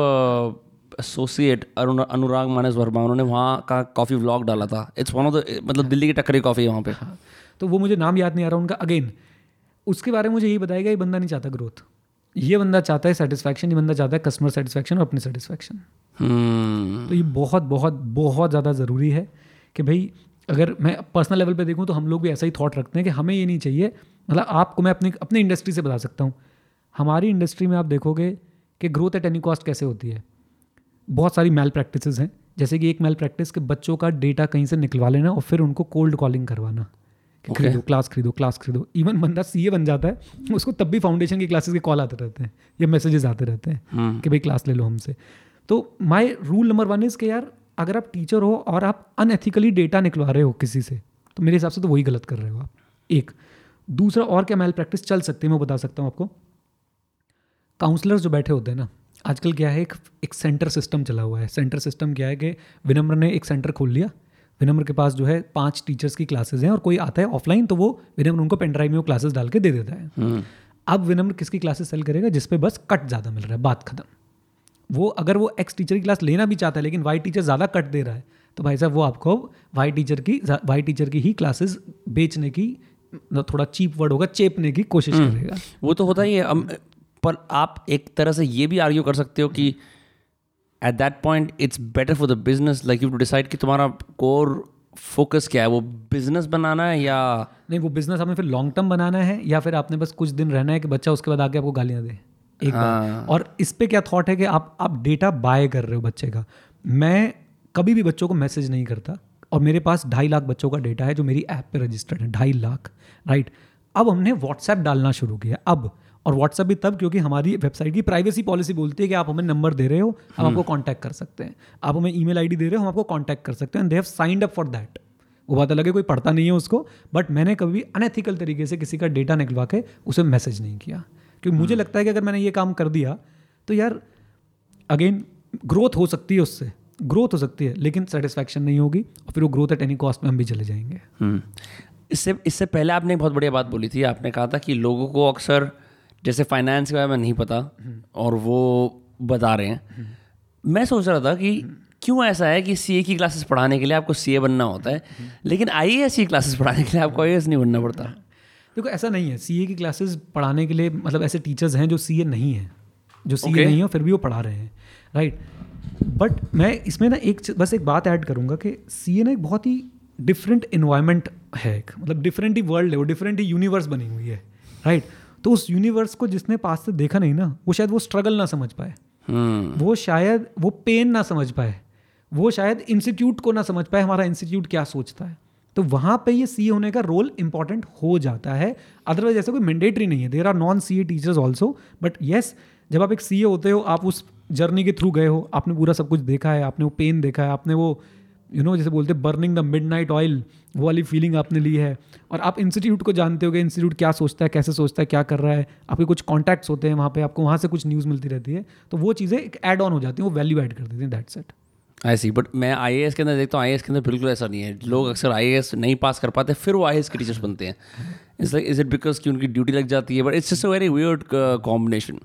associate Anurag Manas Verma, उन्होंने वहाँ का कॉफ़ी व्लॉग डाला था, इट्स वन ऑफ द, मतलब दिल्ली की टक्करी कॉफ़ी है वहाँ पे। हाँ, तो वो मुझे नाम याद नहीं आ रहा उनका, अगेन उसके बारे में मुझे यही बताएगा ये बंदा नहीं चाहता ग्रोथ, ये बंदा चाहता है सेटिस्फैक्शन, ये बंदा चाहता है कस्टमर सेटिस्फैक्शन और अपनी सेटिस्फैक्शन। तो ये बहुत बहुत बहुत ज़्यादा ज़रूरी है कि भाई अगर मैं पर्सनल लेवल पे देखूँ तो हम लोग भी ऐसा ही थॉट रखते हैं कि हमें ये नहीं चाहिए, मतलब आपको मैं अपने इंडस्ट्री से बता सकता हूँ, हमारी इंडस्ट्री में आप देखोगे कि ग्रोथ एट एनी कॉस्ट कैसे होती है। बहुत सारी मैल प्रैक्टिसेस हैं, जैसे कि एक मैल प्रैक्टिस के बच्चों का डेटा कहीं से निकलवा लेना और फिर उनको कोल्ड कॉलिंग करवाना, खरीदो क्लास। इवन बंदा सीए बन जाता है, उसको तब भी फाउंडेशन की क्लासेस के कॉल आते रहते हैं या मैसेजेस आते रहते हैं कि भाई क्लास ले लो हमसे। तो माय रूल नंबर 1 इज़ के यार अगर आप टीचर हो और आप अनएथिकली डेटा निकलवा रहे हो किसी से, तो मेरे हिसाब से तो वही गलत कर रहे हो आप। एक दूसरा और क्या मैल प्रैक्टिस चल सकती है मैं बता सकता हूँ आपको। काउंसलर्स जो बैठे होते हैं ना, आजकल क्या है, एक सेंटर सिस्टम चला हुआ है। सेंटर सिस्टम क्या है कि विनम्र ने एक सेंटर खोल लिया, विनम्र के पास जो है 5 टीचर्स की क्लासेस हैं और कोई आता है ऑफलाइन तो वो विनम्र उनको पेनड्राइव में वो क्लासेस डाल के दे देता है। अब विनम्र किसकी क्लासेस सेल करेगा, जिस पे बस कट ज़्यादा मिल रहा है, बात खत्म। वो अगर वो एक्स टीचर की क्लास लेना भी चाहता है लेकिन वाई टीचर ज़्यादा कट दे रहा है तो भाई साहब वो आपको वाई टीचर की ही क्लासेस बेचने की, थोड़ा चीप वर्ड होगा, चेपने की कोशिश करेगा। वो तो होता ही है। पर आप एक तरह से ये भी आर्ग्यू कर सकते हो कि at that point it's better for the business, like you to decide कि तुम्हारा कोर फोकस क्या है, वो बिजनेस बनाना है या नहीं, वो बिजनेस आपने फिर लॉन्ग टर्म बनाना है या फिर आपने बस कुछ दिन रहना है कि बच्चा उसके बाद आके आपको गालियाँ दे एक बार। और इस पे क्या थॉट है कि आप डेटा बाय कर रहे हो बच्चे का। मैं कभी भी बच्चों को मैसेज नहीं करता और मेरे पास 2.5 लाख बच्चों का डेटा है जो मेरी ऐप पे रजिस्टर्ड है, 2.5 लाख, राइट। अब हमने व्हाट्सएप डालना शुरू किया अब, और व्हाट्सएप भी तब, क्योंकि हमारी वेबसाइट की प्राइवेसी पॉलिसी बोलती है कि आप हमें नंबर दे रहे हो, हम आपको कॉन्टैक्ट कर सकते हैं, आप हमें ईमेल आईडी दे रहे हो, हम आपको कॉन्टैक्ट कर सकते हैं, and they have signed up for that. वो बात अलग है कोई पढ़ता नहीं है उसको, बट मैंने कभी अनएथिकल तरीके से किसी का डेटा निकलवा के उसे मैसेज नहीं किया, क्योंकि मुझे लगता है कि अगर मैंने ये काम कर दिया तो यार अगेन ग्रोथ हो सकती है, उससे ग्रोथ हो सकती है लेकिन सेटिस्फैक्शन नहीं होगी और फिर वो ग्रोथ एट एनी कॉस्ट में हम भी चले जाएंगे। इससे पहले आपने बहुत बढ़िया बात बोली थी, आपने कहा था कि लोगों को अक्सर जैसे फाइनेंस के बारे में नहीं पता और वो बता रहे हैं। मैं सोच रहा था कि क्यों ऐसा है कि सीए की क्लासेस पढ़ाने के लिए आपको सीए बनना होता है लेकिन आईएएस की क्लासेस पढ़ाने के लिए आपको आईएएस नहीं बनना पड़ता। देखो ऐसा नहीं है, सीए की क्लासेस पढ़ाने के लिए, मतलब ऐसे टीचर्स हैं जो सीए नहीं है, जो सीए नहीं है फिर भी वो पढ़ा रहे हैं, राइट। बट मैं इसमें ना एक बात ऐड करूँगा कि सीए ना एक बहुत ही डिफरेंट इन्वायरमेंट है, मतलब डिफरेंट ही वर्ल्ड है, वो डिफरेंट ही यूनिवर्स बनी हुई है, राइट। तो उस यूनिवर्स को जिसने पास से देखा नहीं ना, वो शायद वो स्ट्रगल ना समझ पाए, वो शायद वो पेन ना समझ पाए, वो शायद इंस्टीट्यूट को ना समझ पाए हमारा इंस्टीट्यूट क्या सोचता है। तो वहाँ पे ये सीए होने का रोल इंपॉर्टेंट हो जाता है। अदरवाइज ऐसा कोई मैंडेटरी नहीं है, there are non CA teachers also, but yes जब आप एक सीए होते हो आप उस जर्नी के थ्रू गए हो, आपने पूरा सब कुछ देखा है, आपने वो पेन देखा है, आपने वो यू नो जैसे बोलते हैं बर्निंग द मिडनाइट ऑयल, वो वाली फीलिंग आपने ली है, और आप इंस्टीट्यूट को जानते हो कि इंस्टीट्यूट क्या सोचता है, कैसे सोचता है, क्या कर रहा है, आपके कुछ कॉन्टैक्ट्स होते हैं वहाँ पे, आपको वहाँ से कुछ न्यूज़ मिलती रहती है, तो वो चीज़ें एक ऐड ऑन हो जाती हैं, वो वैल्यू ऐड कर देती हैं, that's it. I see, but मैं आईएएस के अंदर देखता हूँ आईएएस के अंदर बिल्कुल ऐसा नहीं है, लोग अक्सर आईएएस नहीं पास कर पाते फिर वो आईएएस के टीचर्स बनते हैं। It's like is it because कि उनकी ड्यूटी लग जाती है, but it's just a very weird combination.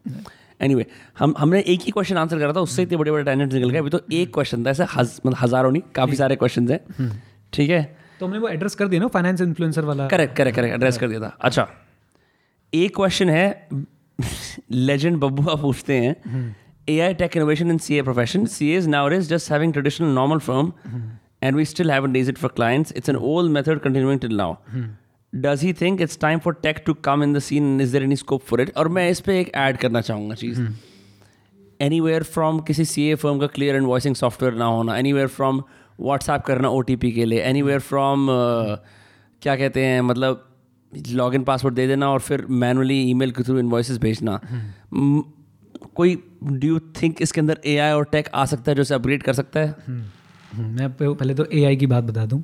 Anyway हमने एक ही क्वेश्चन आंसर करा था, उससे इतने बड़े बड़े टैलेंट निकल गए। अभी तो एक क्वेश्चन था, ऐसे मतलब हजारों नहीं, काफ़ी सारे क्वेश्चन हैं, ठीक है। तो हमने वो एड्रेस कर दिया ना, फाइनेंस इन्फ्लुएंसर वाला, करेक्ट एड्रेस कर दिया था। अच्छा, एक क्वेश्चन है, लेजेंड बब्बू आप पूछते हैं, AI tech innovation in CA profession. CAs nowadays just having traditional normal firm and we still haven't raised it for clients. It's an old method continuing till now. Does he think it's time for tech to come in the scene and is there any scope for it? और मैं इस पर एक add करना चाहूँगा चीज़, anywhere from किसी CA firm का clear invoicing software ना होना, anywhere from WhatsApp करना OTP के लिए, anywhere from क्या कहते हैं मतलब लॉगिन पासवर्ड दे देना और फिर मैनुअली ईमेल के थ्रू इन्वॉइसेस भेजना। कोई डू यू थिंक इसके अंदर AI और टेक आ सकता है जो इसे अपग्रेड कर सकता है? मैं पहले तो AI की बात बता दूं।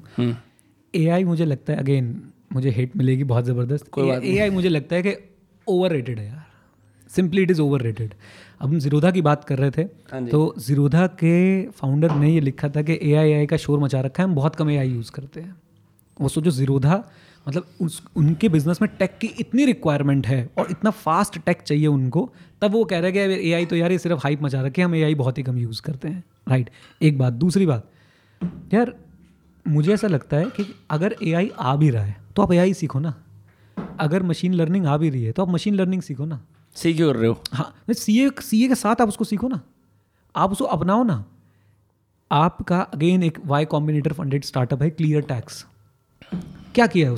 AI मुझे लगता है, अगेन मुझे हेट मिलेगी बहुत ज़बरदस्त, कोई बात नहीं। AI मुझे लगता है कि ओवररेटेड है यार, सिंपली इट इज़ ओवररेटेड। अब हम ज़ीरोधा की बात कर रहे थे, तो ज़ीरोधा के फाउंडर ने ये लिखा था कि AI का शोर मचा रखा है, हम बहुत कम AI यूज़ करते हैं। वो सोचो ज़ीरोधा, मतलब उनके बिजनेस में टेक की इतनी रिक्वायरमेंट है और इतना फास्ट टेक चाहिए उनको, तब वो कह रहे हैं कि AI तो यार ये सिर्फ हाइप मचा रखे, हम AI बहुत ही कम यूज़ करते हैं, राइट। एक बात। दूसरी बात यार, मुझे ऐसा लगता है कि अगर AI आ भी रहा है तो आप AI सीखो ना, अगर मशीन लर्निंग आ भी रही है तो आप मशीन लर्निंग सीखो ना, सीख कर रहे हो हाँ, सीए के साथ आप उसको सीखो ना, आप उसको अपनाओ ना। आपका अगेन एक Y कॉम्बिनेटर फंडेड स्टार्टअप है क्लियर टैक्स, क्या किया है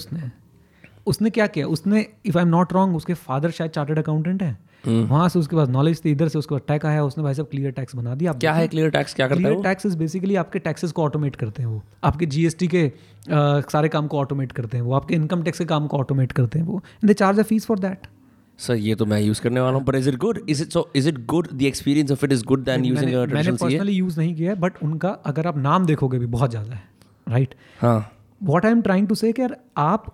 उसने क्या किया, उसने if I am not wrong उसके फादर शायद चार्टर्ड अकाउंटेंट हैं, वहाँ से उसके पास नॉलेज थी, इधर से उसके पास टैक आया, उसने भाई साहब क्लियर टैक्स बना दिया। क्या है क्लियर टैक्स, क्या करता है? क्लियर टैक्स इज बेसिकली आपके टैक्सेस को ऑटोमेट करते हैं, वो आपके GST के सारे काम को ऑटोमेट करते हैं, वो आपके इनकम टैक्स के काम को ऑटोमेट करते हैं, वो and they charge a fee for that. Sir ये तो मैं यूज़ करने वाला हूँ, पर is it good, is it good, the experience of it is good than using a traditional CA? मैंने पर्सनली यूज़ नहीं किया है, बट उनका अगर आप नाम देखोगे भी बहुत ज़्यादा है, राइट। हाँ, what I am trying to say कि यार आप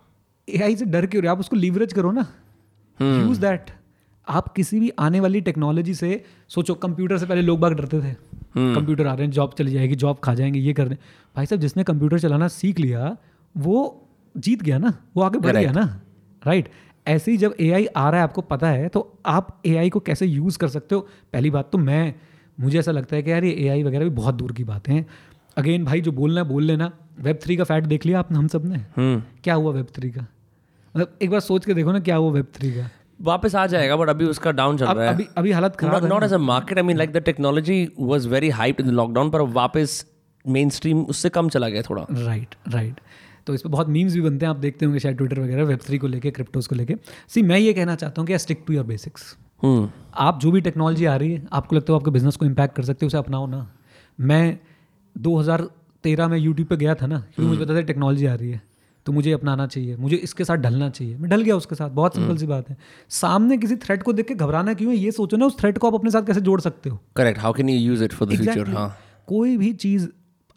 AI से डर क्यों रहे हो, आप उसको लीवरेज करो ना, यूज़ दैट। आप किसी भी आने वाली टेक्नोलॉजी से सोचो, कंप्यूटर से पहले लोग बाग डरते थे, कंप्यूटर आ रहे हैं जॉब चली जाएगी, जॉब खा जाएंगे, ये कर रहे हैं। भाई साहब जिसने कंप्यूटर चलाना सीख लिया वो जीत गया ना, वो आगे बढ़ गया ना, राइट। ऐसे ही जब AI आ रहा है आपको पता है तो आप AI को कैसे यूज़ कर सकते हो। पहली बात तो मुझे ऐसा लगता है कि यार ये एआई वगैरह भी बहुत दूर की बातें हैं। अगेन भाई जो बोलना है बोल लेना। Web3 का फैट देख लिया आपने, हम सब ने क्या हुआ Web3 का, मतलब एक बार सोच के देखो ना क्या हुआ Web3 का। वापस आ जाएगा बट अभी उसका डाउन चल रहा है, अभी हालत खराब है। Not as a market, I mean like the technology was very hyped in the lockdown, पर वापस मेनस्ट्रीम उससे कम चला गया थोड़ा। राइट। तो इस पर बहुत मीम्स भी बनते हैं, आप देखते होंगे शायद ट्विटर वगैरह Web3 को लेके, क्रिप्टोज को लेके। सी मैं ये कहना चाहता हूँ कि स्टिक टू योर बेसिक्स। आप जो भी टेक्नोलॉजी आ रही है आपको लगता है आपके बिजनेस को इम्पैक्ट कर सकते हो, उसे अपनाओ ना। मैं 2013 में यूट्यूब पे गया था ना, क्योंकि मुझे पता था टेक्नोलॉजी आ रही है तो मुझे अपनाना चाहिए, मुझे इसके साथ ढलना चाहिए। मैं ढल गया उसके साथ, बहुत सिंपल सी बात है। सामने किसी थ्रेड को देख के घबराना क्यों है, ये सोचो ना उस थ्रेड को आप अपने साथ कैसे जोड़ सकते हो। Correct, how can you use it for the future. हाँ, कोई भी चीज़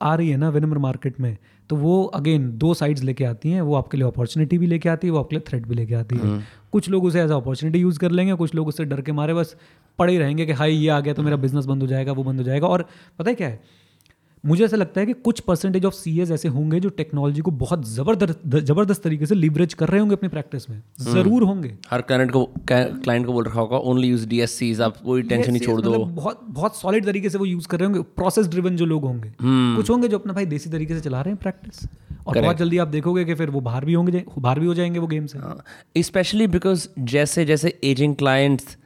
आ रही है ना विनिमर मार्केट में, तो वो अगेन दो साइड्स लेके आती हैं। वो आपके लिए अपॉर्चुनिटी भी लेके आती है, वो आपके लिए थ्रेट भी लेके आती है। कुछ लोग उसे एज अपॉर्चुनिटी यूज़ कर लेंगे, कुछ लोग उससे डर के मारे बस पड़े रहेंगे कि हाई ये आ गया तो मेरा बिजनेस बंद हो जाएगा, वो बंद हो जाएगा। और पता है क्या है, मुझे ऐसा लगता है कि कुछ परसेंटेज ऑफ सीएस ऐसे होंगे जो टेक्नोलॉजी को बहुत जबरदस्त तरीके से लीवरेज कर रहे होंगे अपनी प्रैक्टिस में, जरूर होंगे। हर क्लाइंट को बोल रखा होगा ओनली यूज डीएससीज, आप कोई टेंशन नहीं छोड़ दो। बहुत बहुत सॉलिड तरीके से वो यूज कर रहे होंगे, प्रोसेस ड्रिवन जो लोग होंगे। कुछ होंगे जो अपना भाई देसी तरीके से चला रहे हैं प्रैक्टिस, और बहुत जल्दी आप देखोगे कि फिर वो बाहर भी हो जाएंगे वो गेम से। स्पेशली बिकॉज जैसे जैसे एजिंग क्लाइंट्स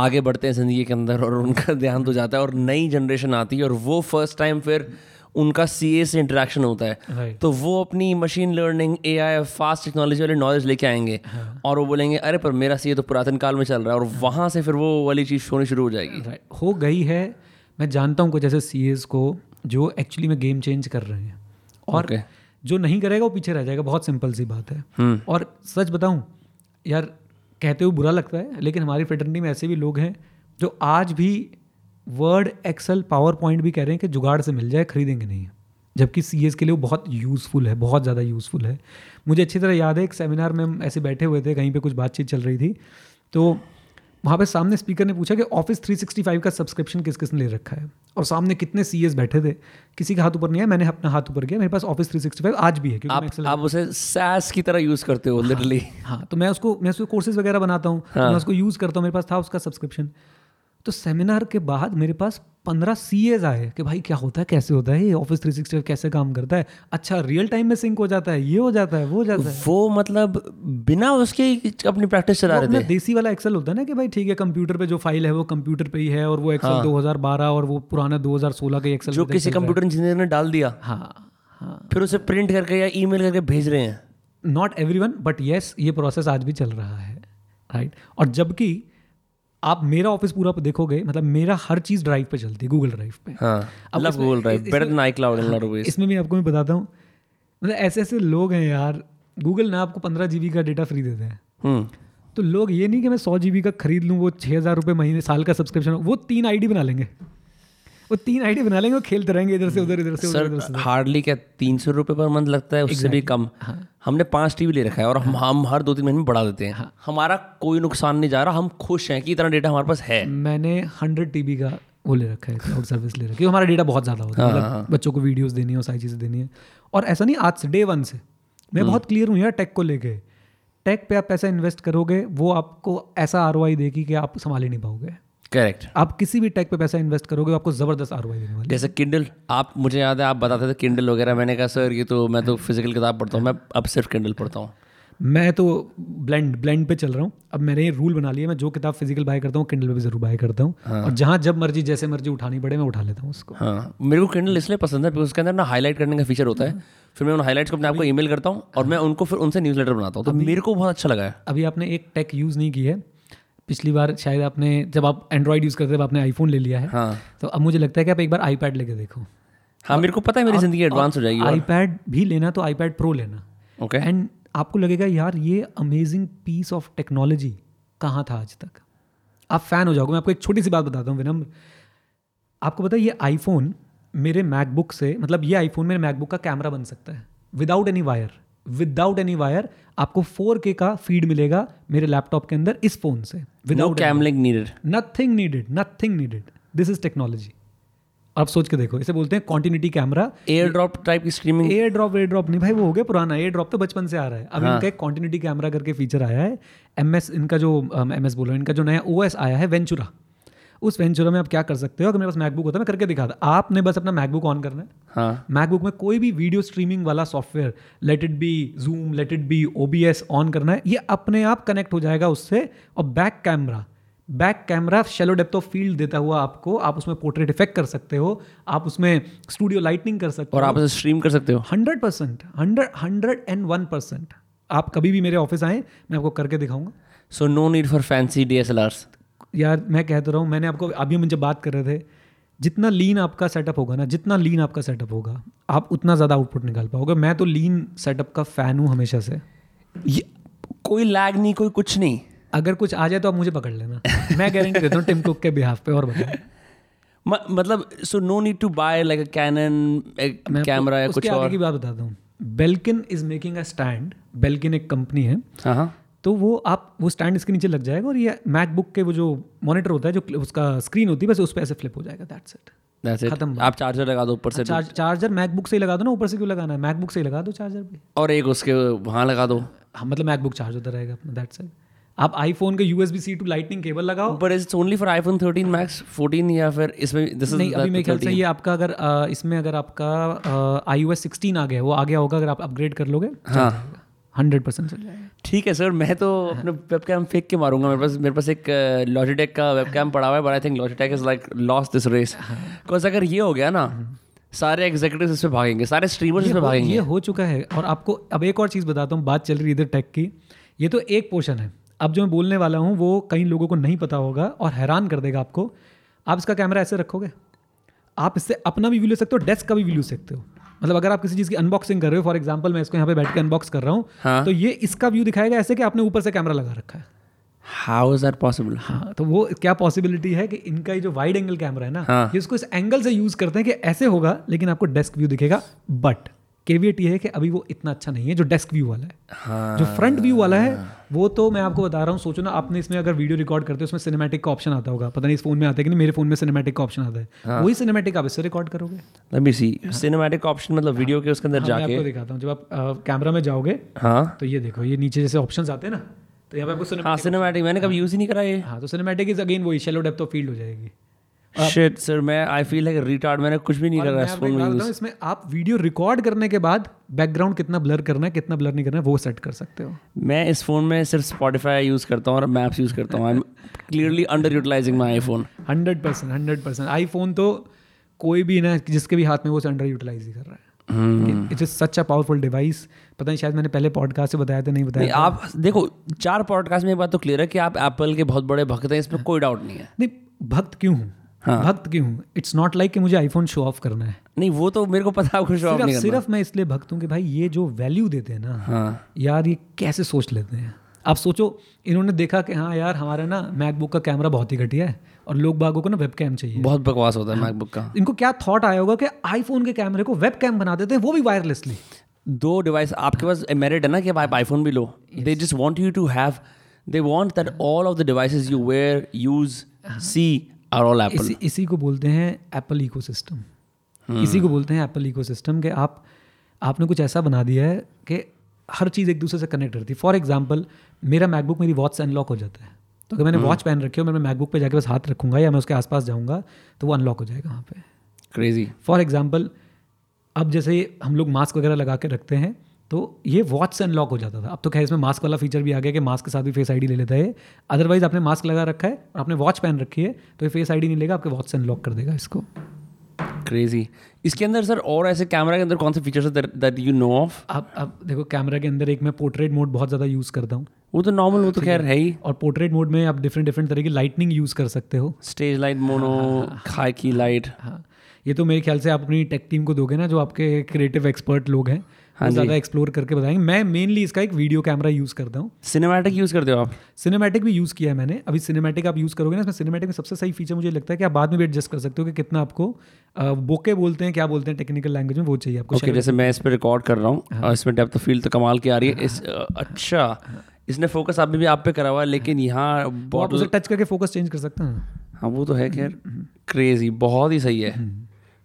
आगे बढ़ते हैं जिंदगी के अंदर और उनका ध्यान तो जाता है और नई जनरेशन आती है और वो फर्स्ट टाइम फिर उनका सीए से इंटरेक्शन होता है, तो वो अपनी machine learning AI fast technology वाले नॉलेज लेके आएंगे और वो बोलेंगे अरे पर मेरा सीए तो पुरातन काल में चल रहा है, और वहाँ से फिर वो वाली चीज़ होनी शुरू हो जाएगी। हो गई है, मैं जानता हूँ कुछ ऐसे सीएस को जो एक्चुअली में गेम चेंज कर रहे हैं, और जो नहीं करेगा वो पीछे रह जाएगा, बहुत सिंपल सी बात है। और सच बताऊँ यार, कहते हुए बुरा लगता है, लेकिन हमारी फ्रेटर्निटी में ऐसे भी लोग हैं जो आज भी वर्ड, एक्सेल, पावर पॉइंट भी कह रहे हैं कि जुगाड़ से मिल जाए, खरीदेंगे नहीं, जबकि सीएस के लिए वो बहुत यूज़फुल है, बहुत ज़्यादा यूज़फुल है। मुझे अच्छी तरह याद है एक सेमिनार में हम ऐसे बैठे हुए थे, कहीं पे कुछ बातचीत चल रही थी, तो वहाँ पे सामने स्पीकर ने पूछा कि ऑफिस 365 का सब्सक्रिप्शन किस किसने ले रखा है, और सामने कितने सीएस बैठे थे, किसी का हाथ ऊपर नहीं है। मैंने अपना हाथ ऊपर किया, मेरे पास ऑफिस 365 आज भी है, क्योंकि आप उसे SaaS की तरह यूज़ करते हो लिटरली। हाँ, तो मैं उसको कोर्सेज वगैरह बनाता हूँ, मैं उसको यूज़ करता हूँ, मेरे पास था उसका सब्सक्रिप्शन। तो सेमिनार के बाद मेरे पास 15 सीएस आए कि भाई क्या होता है, कैसे होता है ये ऑफिस 365, कैसे काम करता है, अच्छा रियल टाइम में सिंक हो जाता है, ये हो जाता है, वो हो जाता है। वो मतलब बिना उसके अपनी प्रैक्टिस चला रहे थे। देसी वाला एक्सेल होता है ना कि भाई ठीक है कंप्यूटर पे जो फाइल है वो कंप्यूटर पे ही है, और वो एक्सेल 2012 और वो पुराना 2016 का एक्सेल जो किसी कंप्यूटर इंजीनियर ने डाल दिया। हाँ, फिर उसे प्रिंट करके या ईमेल करके भेज रहे हैं। नॉट एवरीवन बट यस, ये प्रोसेस आज भी चल रहा है, राइट। और जबकि आप मेरा ऑफिस पूरा देखोगे, मतलब मेरा हर चीज़ ड्राइव पे चलती है, गूगल ड्राइव पे। हाँ, Google Drive better than iCloud in lot of ways. इसमें भी आपको मैं बताता हूँ, मतलब ऐसे ऐसे लोग हैं यार, गूगल ना आपको 15 GB का डेटा फ्री देते हैं, तो लोग ये नहीं कि मैं 100 GB का खरीद लूँ, वो 6,000 रुपये महीने साल का सब्सक्रिप्शन, वो 3 ID बना लेंगे, वो खेलते रहेंगे इधर से उधर, इधर से उधर। हार्डली क्या 300 रुपये पर मंथ लगता है, उससे भी कम। हमने 5 TV ले रखा है और हम हर 2-3 महीने में बढ़ा देते हैं। हमारा कोई नुकसान नहीं जा रहा, हम खुश हैं कि इतना डेटा हमारे पास है। मैंने 100 TB का वो ले रखा है, क्लाउड सर्विस ले रखी है, हमारा डेटा बहुत ज़्यादा होता है, मतलब बच्चों को वीडियोज़ देनी है और सारी चीज़ें देनी है। और ऐसा नहीं, आज से day 1 से मैं बहुत क्लियर हूँ यार, टेक को लेके, टेक पे आप पैसा इन्वेस्ट करोगे वो आपको ऐसा ROI देगी कि आप संभाल ही नहीं पाओगे। करेक्ट, आप किसी भी टेक पे पैसा इन्वेस्ट करोगे आपको जबरदस्त ROI देने वाली। जैसे किंडल, आप मुझे याद है आप बताते थे किंडल वगैरह, मैंने कहा सर ये तो मैं तो फिजिकल किताब पढ़ता हूँ, मैं अब सिर्फ किंडल पढ़ता हूँ। मैं तो ब्लेंड पे चल रहा हूँ, अब मैंने ये रूल बना लिया, मैं जो किताब फिजिकल बाय करता हूँ किंडल पे भी जरूर बाय करता हूँ। और जहाँ जब मर्जी जैसे मर्जी उठानी पड़े मैं उठा लेता हूँ उसको। हाँ, मेरे को किंडल इसलिए पसंद है बिकॉज उसके अंदर ना हाईलाइट करने का फीचर होता है, फिर मैं उन हाईलाइट्स को अपने आपको ईमेल करता हूँ और मैं उनको फिर उनसे न्यूज़लेटर बनाता हूँ, तो मेरे को बहुत अच्छा लगा है। अभी आपने एक टेक यूज़ नहीं की है, पिछली बार शायद आपने, जब आप एंड्रॉइड यूज़ करते थे आपने आईफोन ले लिया है। हाँ, तो अब मुझे लगता है कि आप एक बार आईपैड लेके देखो। हाँ, मेरे को पता है मेरी ज़िंदगी एडवांस हो जाएगी। आईपैड भी लेना तो आईपैड प्रो लेना, ओके, एंड आपको लगेगा यार ये अमेजिंग पीस ऑफ टेक्नोलॉजी कहाँ था आज तक, आप फ़ैन हो जाओगे। मैं आपको एक छोटी सी बात बताता हूँ विनम्र, आपको पता है ये आईफोन मेरे मैकबुक से, मतलब ये आईफोन मेरे मैकबुक का कैमरा बन सकता है विदाउट एनी वायर। आपको 4K का फीड मिलेगा मेरे लैपटॉप के अंदर इस फोन से, without cam link needed, nothing needed. This is technology. आप सोच के देखो, इसे बोलते हैं कॉन्टिन्यूटी कैमरा। एयरड्रॉप टाइप की स्ट्रीमिंग, एयरड्रॉप नहीं भाई, वो हो गया पुराना, एयरड्रॉप तो बचपन से आ रहा है। अब इनका एक कॉन्टिन्यूटी कैमरा करके फीचर आया है, MS इनका जो नया OS आया है वेंचुरा, उस वेंचुरा में आप क्या कर सकते हो, अगर मेरे पास मैकबुक होता मैं करके दिखाता। आपने बस अपना मैकबुक ऑन करना है, हाँ, मैकबुक में कोई भी वीडियो स्ट्रीमिंग वाला software, let it be Zoom, let it be OBS on करना है, ये अपने आप कनेक्ट हो जाएगा उससे। और back camera shallow depth of field देता हुआ आपको, आप उसमें पोर्ट्रेट इफेक्ट कर सकते हो, आप उसमें स्टूडियो लाइटनिंग कर सकते हो और आप उसे स्ट्रीम कर सकते हो 100%। आप कभी भी मेरे ऑफिस आए, मैं आपको करके दिखाऊंगा। So no need for fancy DSLRs. यार मैं कहता रहा हूँ, मैंने आपको अभी हम जब बात कर रहे थे, जितना लीन आपका सेटअप होगा आप उतना ज़्यादा आउटपुट निकाल पाओगे। मैं तो लीन सेटअप का फ़ैन हूँ हमेशा से, कोई लैग नहीं, कोई कुछ नहीं। अगर कुछ आ जाए तो आप मुझे पकड़ लेना, मैं गारंटी देता हूँ टिम कुक के बिहाफ पे। और बताएं मतलब so no need to buy like a Canon camera या कुछ और की बात बताता हूँ। बेल्किन is making a stand, बेल्किन एक कंपनी है, तो वो आप वो स्टैंड इसके नीचे लग जाएगा और ये मैकबुक के वो जो मॉनिटर होता है, जो उसका स्क्रीन होती है, बस उस पर ऐसे फ्लिप हो जाएगा। That's it. खत्म। आप चार्जर लगा दो ऊपर से, चार्जर मैकबुक से ही लगा दो ना, ऊपर से क्यों लगाना है, मैकबुक से ही लगा दो चार्जर पे, और एक उसके वहाँ लगा दो, मतलब मैकबुक चार्ज होता रहेगा अपना। That's it. आप आईफोन के USB-C टू लाइटनिंग केबल लगाओ, but it's only for iPhone 13 Max 14 या फिर इसमें दिस इज नहीं, अभी मेरे ख्याल से ये आपका अगर इसमें अगर आपका iOS 16 आ गया, वो आ गया होगा, अगर आप अपग्रेड कर लोगे 100% चल जाएगा। ठीक है सर, मैं तो अपने वेबकैम फेंक के मारूंगा। मेरे पास एक लॉजिटेक का वेबकैम पड़ा हुआ है, but I think लॉजिटेक is like lost this race, because अगर ये हो गया ना, सारे एग्जीक्यूटिव्स इसमें भागेंगे, सारे स्ट्रीमर्स इसमें भागेंगे। ये हो चुका है। और आपको अब एक और चीज़ बताता हूँ, बात चल रही है इधर टेक की, ये तो एक पोर्शन है। अब जो मैं बोलने वाला हूँ वो कई लोगों को नहीं पता होगा और हैरान कर देगा आपको। आप इसका कैमरा ऐसे रखोगे, आप इससे अपना भी व्यू ले सकते हो, डेस्क का भी व्यू ले सकते हो। मतलब अगर आप किसी चीज़ की अनबॉक्सिंग कर रहे हो, फॉर एग्जांपल मैं इसको यहाँ पे बैठ के अनबॉक्स कर रहा हूँ, हाँ, तो ये इसका व्यू दिखाएगा ऐसे कि आपने ऊपर से कैमरा लगा रखा है। How is that possible? हाँ, तो वो क्या पॉसिबिलिटी है कि इनका ये जो वाइड एंगल कैमरा है ना, हाँ, ये इसको इस एंगल से यूज़ करते हैं कि ऐसे होगा लेकिन आपको डेस्क व्यू दिखेगा। बट केवियट ये है कि अभी वो इतना अच्छा नहीं है जो डेस्क व्यू वाला है, हाँ, जो फ्रंट व्यू वाला है वो तो मैं आपको बता रहा हूँ। सोचो ना, आपने इसमें अगर वीडियो रिकॉर्ड करते हो, उसमें सिनेमैटिक का ऑप्शन आता होगा, पता नहीं इस फोन में आता है कि नहीं, मेरे फोन में सिनेमैटिक का ऑप्शन आता है, हाँ, वही सिनेमैटिक आप इससे रिकॉर्ड करोगे। Let me see cinematic option, मतलब वीडियो के उसके अंदर जाके आपको दिखाता हूँ। जब आप कैमरा में जाओगे, हाँ, तो ये देखो, ये नीचे जैसे ऑप्शन आते हैं ना, तो यहाँ पे आपको सिनेमैटिक, मैंने कभी यूज़ ही नहीं करा ये, हाँ, तो सिनेमैटिक इज अगेन वही शैलो डेप्थ ऑफ फील्ड हो जाएगी। शिट सर, मैं आई फील लाइक रिटार्ड, मैंने कुछ भी नहीं करा इस फोन में। इसमें आप वीडियो रिकॉर्ड करने के बाद बैकग्राउंड कितना ब्लर करना है, कितना ब्लर नहीं करना है, वो सेट कर सकते हो। मैं इस फोन में सिर्फ स्पॉटिफाई यूज़ करता हूँ और मैप्स यूज़ करता हूँ। I am clearly underutilizing my iPhone 100%। IPhone तो कोई भी ना, जिसके भी हाथ में, वो उसे अंडर यूटिलाइज ही कर रहा है। It is such a powerful device. पता नहीं, शायद मैंने पहले पॉडकास्ट से बताया था, नहीं बताया। आप देखो, 4 पॉडकास्ट में बात तो क्लियर है कि आप एप्पल के बहुत बड़े भक्त हैं, इसमें कोई डाउट नहीं है। नहीं, भक्त क्यों हूँ? इट्स नॉट लाइक कि मुझे आईफोन शो ऑफ करना है, नहीं, वो तो मेरे को पता है, शो ऑफ नहीं करना। सिर्फ मैं इसलिए भक्त हूँ कि भाई ये जो वैल्यू देते हैं ना, हाँ, यार ये कैसे सोच लेते हैं। आप सोचो, इन्होंने देखा कि हाँ यार, हमारा ना मैकबुक का कैमरा बहुत ही घटिया है और लोग बागों को ना वेब कैम चाहिए, बहुत बकवास होता है मैकबुक का। इनको क्या थॉट आया होगा कि आईफोन के कैमरे को वेब कैम बना देते हैं, वो भी वायरलेसली। 2 डिवाइस आपके पास मेरिट है ना, कि आप आईफोन भी लो। They just want you to have, they want that all of the devices you wear, use, see are all Apple. इसी को बोलते हैं एप्पल इकोसिस्टम। कि आपने कुछ ऐसा बना दिया है कि हर चीज़ एक दूसरे से कनेक्ट रहती है। फॉर एग्जांपल, मेरा मैकबुक मेरी वॉच से अनलॉक हो जाता है, तो अगर मैंने वॉच पहन रखी हो, मैं मैकबुक पे जाके बस हाथ रखूंगा या मैं उसके आसपास जाऊंगा तो वो अनलॉक हो जाएगा वहाँ पे। क्रेजी। फॉर एग्जांपल, अब जैसे हम लोग मास्क वगैरह लगा के रखते हैं, तो ये वॉच से अनलॉक हो जाता था। अब तो खैर इसमें मास्क वाला फीचर भी आ गया कि मास्क के साथ भी फेस आईडी ले लेता है। अदरवाइज आपने मास्क लगा रखा है और आपने वॉच पहन रखी है, तो ये फेस आईडी नहीं लेगा, आपके वॉच से अनलॉक कर देगा इसको। क्रेजी। इसके अंदर सर, और ऐसे कैमरा के अंदर कौन से features that you know of? अब देखो, कैमरा के अंदर एक मैं पोर्ट्रेट मोड बहुत ज़्यादा यूज़ करता हूँ। वो तो नॉर्मल, वो तो खैर है ही। और पोर्ट्रेट मोड में आप डिफरेंट तरह की लाइटनिंग यूज़ कर सकते हो, stage light, mono, high key light. हाँ, ये तो मेरे ख्याल से आप अपनी टेक टीम को दोगे ना, जो आपके क्रिएटिव एक्सपर्ट लोग हैं, हाँ, ज़्यादा एक्सप्लोर करके बताएंगे। मैं मेनली इसका एक वीडियो कैमरा यूज़ करता हूँ। सिनेमैटिक यूज़ करते हो आप? सिनेमैटिक भी यूज़ किया है मैंने। अभी सिनेमैटिक आप यूज़ करोगे ना, इसमें सिनेमैटिक में सबसे सही फीचर मुझे लगता है कि आप बाद में भी एडजस्ट कर सकते हो कि कितना आपको बोके बोलते हैं, क्या बोलते हैं टेक्निकल लैंग्वेज में, वो चाहिए आपको। Okay, जैसे मैं इस पर रिकॉर्ड कर रहा हूँ, हाँ, इसमें डेप्थ ऑफ फील्ड तो कमाल की आ रही है। अच्छा, इसने फोकस आप भी आप पे करा हुआ है, लेकिन यहाँ आप उसे टच करके फोकस चेंज कर सकते हैं। हाँ, वो तो है। खैर, क्रेजी, बहुत ही सही है।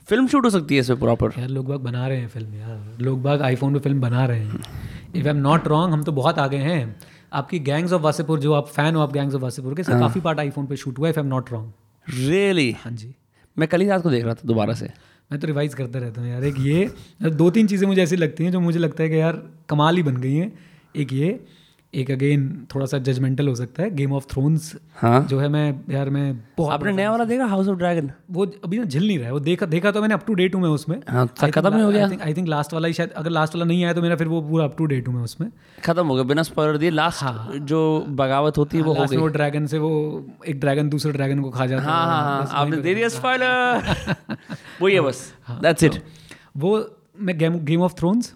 फिल्म शूट हो सकती है इसमें प्रॉपर। यार लोग बाग बना रहे हैं फिल्म, यार लोग बाग आईफोन पे फिल्म बना रहे हैं। If I am not wrong, हम तो बहुत आगे हैं। आपकी गैंग्स ऑफ वासेपुर, जो आप फैन हो, आप गैंग्स ऑफ वासेपुर के, इसका काफ़ी पार्ट आईफोन पे शूट हुआ है, if I am not wrong. Really? हाँ जी, मैं कल ही रात को देख रहा था दोबारा से। मैं तो रिवाइज करता रहता हूँ यार। एक ये दो तीन चीज़ें मुझे ऐसी लगती हैं जो मुझे लगता है कि यार कमाल ही बन गई हैं। एक ये, एक अगेन थोड़ा सा जजमेंटल हो सकता है, गेम ऑफ थ्रोन्स। हाँ जो है, मैं बहुत, आपने नया वाला देखा हाउस ऑफ ड्रैगन? वो अभी ना झिल नहीं रहा है, वो देखा तो मैंने अप टू डेट हूँ मैं उसमें। हाँ, खत्म हो गया। आई थिंक लास्ट वाला ही शायद, अगर लास्ट वाला नहीं आया तो मेरा फिर वो पूरा अप टू डेट हूँ मैं उसमें, खत्म हो गया बिना स्पॉइलर दिए। लास्ट जो बगावत होती है वो हो गई, वो ड्रैगन से, वो एक ड्रैगन दूसरे ड्रैगन को खा जाता है। आपने दे दिया स्पॉइलर, वो ये बस दैट्स इट। वो मैं Game of Thrones,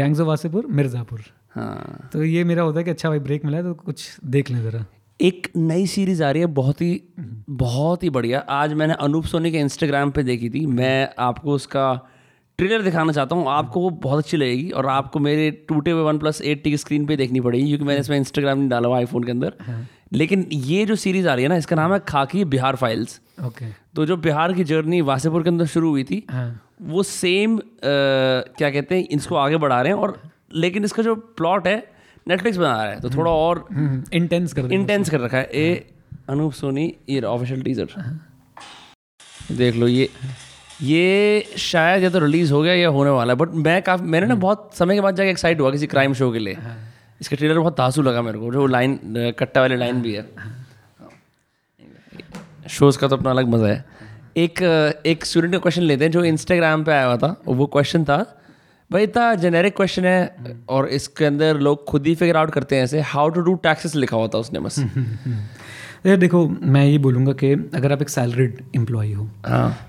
Gangs of Wasseypur, Mirzapur. हाँ, तो ये मेरा होता है कि अच्छा भाई ब्रेक मिला है तो कुछ देख लें ज़रा। एक नई सीरीज़ आ रही है बहुत ही बढ़िया। आज मैंने अनूप सोनी के इंस्टाग्राम पे देखी थी। मैं आपको उसका ट्रेलर दिखाना चाहता हूँ, आपको वो बहुत अच्छी लगेगी। और आपको मेरे टूटे हुए 1+8T की स्क्रीन पे देखनी पड़ेगी, क्योंकि मैंने इसमें इंस्टाग्राम नहीं डाला हुआ आईफोन के अंदर। लेकिन ये जो सीरीज़ आ रही है ना, इसका नाम है खाकी बिहार फाइल्स। ओके, तो जो बिहार की जर्नी वासेपुर के अंदर शुरू हुई थी, वो सेम क्या कहते हैं इसको आगे बढ़ा रहे हैं। और लेकिन इसका जो प्लॉट है नेटफ्लिक्स बना रहा है, तो थोड़ा और इंटेंस कर रखा है। ए अनूप सोनी, ये ऑफिशियल टीजर देख लो। ये शायद या तो रिलीज़ हो गया या होने वाला है। बट मैंने ना बहुत समय के बाद जाके एक्साइट हुआ किसी क्राइम शो के लिए। इसका ट्रेलर बहुत तासु लगा मेरे को, जो लाइन कट्टा वाली लाइन भी है। शोज़ का तो अपना अलग मज़ा है। एक स्टूडेंट का क्वेश्चन लेते हैं जो इंस्टाग्राम पे आया हुआ था। वो क्वेश्चन था, भाई इतना जेनेरिक क्वेश्चन है और इसके अंदर लोग खुद ही फिगर आउट करते हैं ऐसे, हाउ टू डू टैक्सेस लिखा होता है उसने बस। यार देखो, मैं ये बोलूँगा कि अगर आप एक सैलरीड एम्प्लॉई हो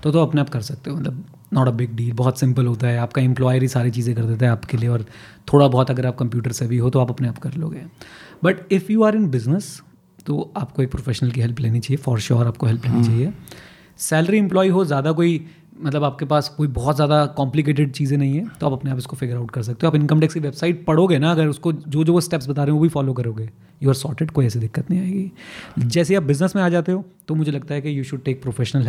तो अपने आप कर सकते हो, मतलब नॉट अ बिग डील। बहुत सिंपल होता है, आपका एम्प्लॉयर ही सारी चीज़ें कर देता है आपके लिए। और थोड़ा बहुत अगर आप कंप्यूटर से भी हो तो आप अपने आप कर लोगे। But if you are in business तो आपको एक प्रोफेशनल की हेल्प लेनी चाहिए, फॉर श्योर आपको हेल्प लेनी चाहिए। सैलरी एम्प्लॉय हो, ज़्यादा कोई मतलब आपके पास कोई बहुत ज़्यादा कॉम्प्लिकेटेड चीज़ें नहीं है, तो आप अपने आप इसको फिगर आउट कर सकते हो। आप इनकम टैक्स की वेबसाइट पढ़ोगे ना, अगर उसको जो जो वो स्टेप्स बता रहे हो वो भी फॉलो करोगे, यू आर सॉर्टेड, कोई ऐसी दिक्कत नहीं आएगी। जैसे आप बिजनेस में आ जाते हो तो मुझे लगता है कि you should take professional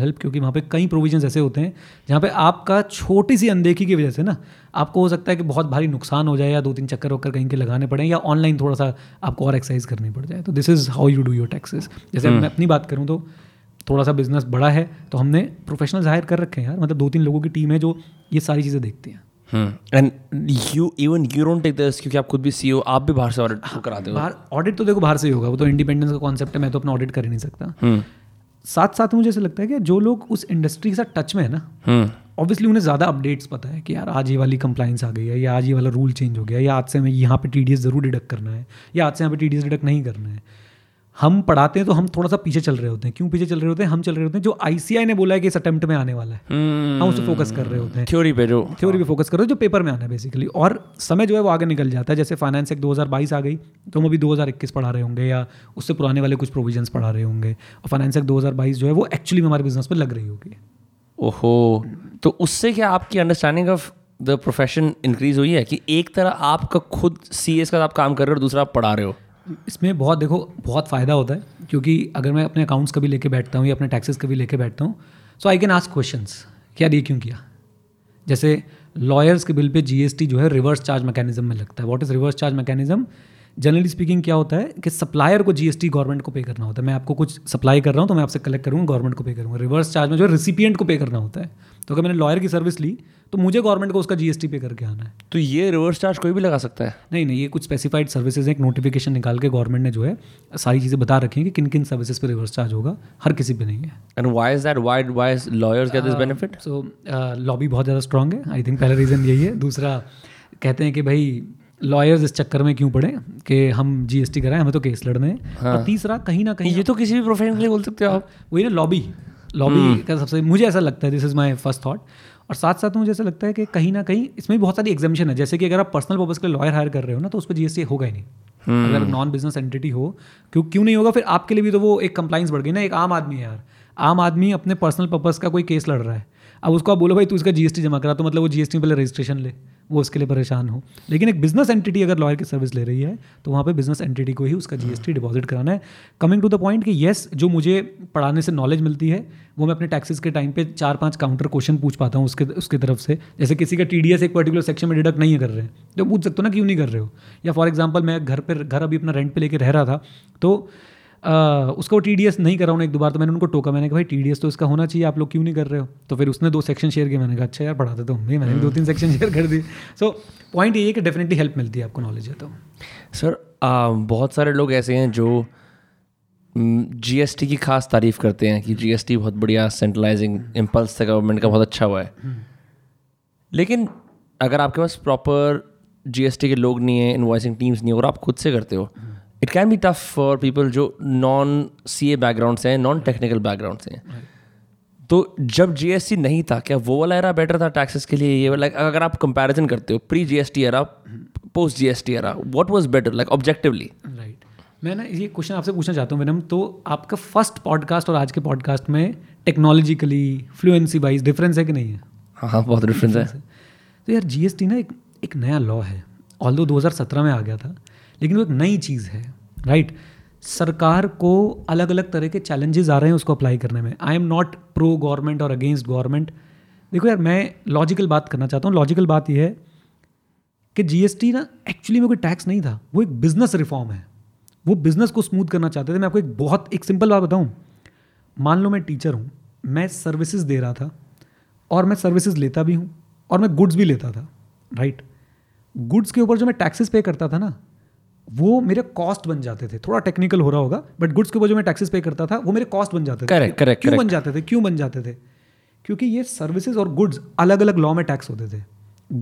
help, क्योंकि वहाँ पे कई प्रोविजंस ऐसे होते हैं जहाँ पे आपका छोटी सी अनदेखी की वजह से ना आपको हो सकता है कि बहुत भारी नुकसान हो जाए, या 2-3 चक्कर वक्कर कहीं के लगाने पड़े, या ऑनलाइन थोड़ा सा आपको और एक्सरसाइज करनी पड़ जाए। तो this is how you do your taxes. जैसे मैं अपनी बात करूँ तो थोड़ा सा बिजनेस बड़ा है तो हमने प्रोफेशनल्स हायर कर रखे हैं यार, मतलब 2-3 लोगों की टीम है जो ये सारी चीज़ें देखती हैं। And you don't take this, क्योंकि आप खुद भी सीईओ, आप भी बाहर से ऑडिट कराते हो। बाहर ऑडिट तो देखो बाहर से ही होगा, वो तो इंडिपेंडेंस का कॉन्सेप्ट है, मैं तो अपना ऑडिट कर ही नहीं सकता। साथ साथ मुझे ऐसा लगता है कि जो लोग उस इंडस्ट्री के साथ टच में है ना, ऑब्वियसली उन्हें ज़्यादा अपडेट्स पता है कि यार आज ये वाली कंप्लाइंस आ गई है, या आज ये वाला रूल चेंज हो गया, या आज से हमें यहाँ पे टीडीएस ज़रूर डिडक्ट करना है, या आज से यहाँ पे टीडीएस डिडक्ट नहीं करना है। हम पढ़ाते हैं तो हम थोड़ा सा पीछे चल रहे होते हैं। क्यों पीछे चल रहे होते हैं? हम चल रहे होते हैं जो आईसीआई ने बोला है कि इस अटेम्प्ट में आने वाला है, हम उस पर फोकस कर रहे होते हैं, थ्योरी पे फोकस कर रहे हो, जो पेपर में आना है बेसिकली। और समय जो है वो आगे निकल जाता है। जैसे फाइनेंस एक 2022 आ गई तो हम अभी 2021 पढ़ा रहे होंगे, या उससे पुराने वाले कुछ प्रोविजंस पढ़ा रहे होंगे। और फाइनेंस एक 2022 जो है वो एक्चुअली हमारे बिजनेस पर लग रही होगी। ओहो, तो उससे क्या आपकी understanding of the profession increase हुई है कि एक तरह आपका खुद सीएस का आप काम कर रहे हो और दूसरा आप पढ़ा रहे हो? इसमें बहुत फ़ायदा होता है, क्योंकि अगर मैं अपने अकाउंट्स कभी लेके बैठता हूँ या अपने टैक्सेस कभी लेके बैठता हूँ, so I can ask questions कि यार ये क्यों किया। जैसे लॉयर्स के बिल पे जीएसटी जो है रिवर्स चार्ज मैकेनिज्म में लगता है। What is reverse charge mechanism? Generally speaking क्या होता है कि सप्लायर को जीएसटी गवर्नमेंट को पे करना होता है। मैं आपको कुछ सप्लाई कर रहा हूँ तो मैं आपसे कलेक्ट करूँगा, गवर्नमेंट को पे करूँगा। रिवर्स चार्ज में जो है रिसिपिएंट को पे करना होता है। तो अगर मैंने लॉयर की सर्विस ली तो मुझे गवर्नमेंट को उसका जीएसटी पे करके आना है। तो ये रिवर्स चार्ज कोई भी लगा सकता है? नहीं, ये कुछ स्पेसिफाइड सर्विसेज हैं। एक नोटिफिकेशन निकाल के गवर्नमेंट ने जो है सारी चीज़ें बता रखी हैं कि किन किन सर्विसेज पे रिवर्स चार्ज होगा, हर किसी पे नहीं है। And why is that, why lawyers get this benefit? So lobby बहुत ज़्यादा स्ट्रांग है, आई थिंक पहला रीज़न यही है। दूसरा कहते हैं कि भाई लॉयर्स इस चक्कर में क्यों पड़े कि हम जीएसटी कराएं, हमें तो केस लड़ने हैं। और तीसरा कहीं ना कहीं ये तो किसी भी प्रोफेशन के लिए बोल सकते हो आप, वही ना लॉबी का सबसे, मुझे ऐसा लगता है, this is my first thought. और साथ साथ मुझे ऐसा लगता है कि कहीं ना कहीं इसमें बहुत सारी एग्जाम्शन है। जैसे कि अगर आप पर्सनल पर्पज़ के लिए लॉयर हायर कर रहे हो ना, तो उस पर जीएसटी होगा ही नहीं। अगर नॉन बिजनेस एंटिटी हो, क्यों नहीं होगा? फिर आपके लिए भी तो वो एक कंप्लाइंस बढ़ गई ना। एक आम आदमी है यार, आम आदमी अपने पर्सनल पर्पज़ का कोई केस लड़ रहा है, अब उसको आप बोलो भाई तू इसका जीएसटी जमा करा, तो मतलब वो जीएसटी पहले रजिस्ट्रेशन ले, वो उसके लिए परेशान हो। लेकिन एक बिजनेस एंटिटी अगर लॉयर की सर्विस ले रही है तो वहाँ पे बिजनेस एंटिटी को ही उसका जीएसटी डिपॉजिट कराना है। कमिंग टू द पॉइंट कि येस, जो मुझे पढ़ाने से नॉलेज मिलती है वो मैं अपने टैक्सेस के टाइम पे 4-5 काउंटर क्वेश्चन पूछ पाता हूँ उसके तरफ से। जैसे किसी का टीडीएस एक पर्टिकुलर सेक्शन में डिडक्ट नहीं कर रहे हैं तो पूछ सकते हो ना, क्यों नहीं कर रहे हो। या फॉर एग्जाम्पल, मैं घर अभी अपना रेंट पे लेके रह रहा था, तो उसका वो TDS नहीं करा उन्होंने एक दोबारा, तो मैंने उनको टोका, मैंने कहा भाई TDS तो इसका होना चाहिए, आप लोग क्यों नहीं कर रहे हो? तो फिर उसने 2 सेक्शन शेयर किए, मैंने कहा अच्छा यार पढ़ाते तो हमने, मैंने 2-3 सेक्शन शेयर कर दिए। सो पॉइंट ये है कि डेफिनेटली हेल्प मिलती है आपको नॉलेज है तो। सर बहुत सारे लोग ऐसे हैं जो GST की खास तारीफ करते हैं कि GST बहुत बढ़िया सेंट्रलाइजिंग इम्पल्स था गवर्नमेंट का, बहुत अच्छा हुआ है, लेकिन अगर आपके पास प्रॉपर GST के लोग नहीं है, इनवॉइसिंग टीम्स नहीं है और आप खुद से करते हो, it can be tough for people जो नॉन CA बैकग्राउंड से हैं, नॉन टेक्निकल बैकग्राउंड से हैं। तो जब GST नहीं था क्या वो वाला एरा बेटर था टैक्सेस के लिए, ये वाला? अगर आप कंपैरिजन करते हो pre GST era post GST era, what was better like objectively? Right, मैं ना ये क्वेश्चन आपसे पूछना चाहता हूँ मैडम, तो आपका फर्स्ट पॉडकास्ट और आज के पॉडकास्ट में टेक्नोलॉजिकली फ्लुएंसी वाइज डिफरेंस है कि नहीं है? हाँ, बहुत डिफरेंस है। तो यार GST ना एक नया लॉ है, ऑल्दो 2017 में आ गया था, लेकिन वो एक नई चीज़ है, राइट? सरकार को अलग अलग तरह के चैलेंजेस आ रहे हैं उसको अप्लाई करने में। I am not pro government और अगेंस्ट गवर्नमेंट। देखो यार, मैं लॉजिकल बात करना चाहता हूँ। लॉजिकल बात यह है कि GST ना एक्चुअली में कोई टैक्स नहीं था, वो एक बिजनेस रिफॉर्म है, वो बिजनेस को स्मूथ करना चाहते थे। मैं आपको एक सिंपल बात बताऊँ, मान लो मैं टीचर हूँ, मैं सर्विसेज दे रहा था और मैं सर्विसेज लेता भी हूँ और मैं गुड्स भी लेता था, राइट? गुड्स के ऊपर जो मैं टैक्सेस पे करता था ना, वो मेरे कॉस्ट बन जाते थे। थोड़ा टेक्निकल हो रहा होगा, बट गुड्स के ऊपर जो मैं टैक्सेस पे करता था वो मेरे कॉस्ट बन जाते थे। क्यों बन जाते थे? क्योंकि ये सर्विसेज और गुड्स अलग अलग लॉ में टैक्स होते थे।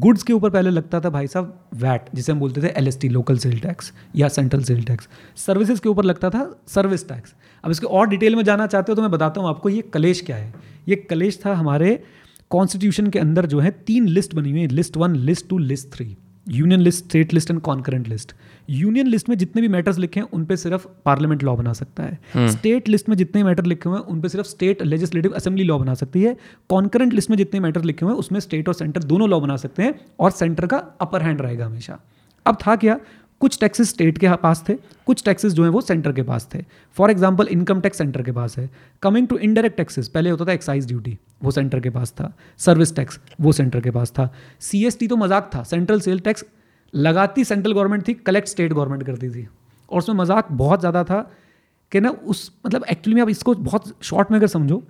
गुड्स के ऊपर पहले लगता था भाई साहब वैट, जिसे हम बोलते थे LST लोकल सेल टैक्स या सेंट्रल सेल टैक्स। सर्विसेज के ऊपर लगता था सर्विस टैक्स। अब इसके और डिटेल में जाना चाहते हो तो मैं बताता हूँ आपको ये कलेश क्या है। ये कलेश था हमारे कॉन्स्टिट्यूशन के अंदर, जो है 3 लिस्ट बनी हुई है, List 1, List 2, List 3, union list, state list and concurrent list. Union list में जितने भी मैटर्स लिखे हैं उन पे सिर्फ पार्लियामेंट लॉ बना सकता है। स्टेट लिस्ट में जितने मैटर लिखे हुए हैं उन पे सिर्फ स्टेट लेजिस्लेटिव असेंबली लॉ बना सकती है। कॉन्करेंट लिस्ट में जितने मैटर लिखे हुए हैं उसमें स्टेट और सेंटर दोनों लॉ बना सकते हैं, और सेंटर का अपर हैंड रहेगा हमेशा। अब था क्या, कुछ टैक्सेस स्टेट के पास थे, कुछ टैक्सेस जो है वो सेंटर के पास थे। For example income tax centre के पास है। कमिंग टू इनडायरेक्ट टैक्सेस, पहले होता था एक्साइज ड्यूटी, वो सेंटर के पास था। सर्विस टैक्स वो सेंटर के पास था। CST तो मजाक था, सेंट्रल सेल टैक्स लगाती सेंट्रल गवर्नमेंट थी, कलेक्ट स्टेट गवर्नमेंट करती थी, और उसमें मजाक बहुत ज़्यादा था कि ना उस मतलब एक्चुअली में आप इसको बहुत शॉर्ट में अगर समझो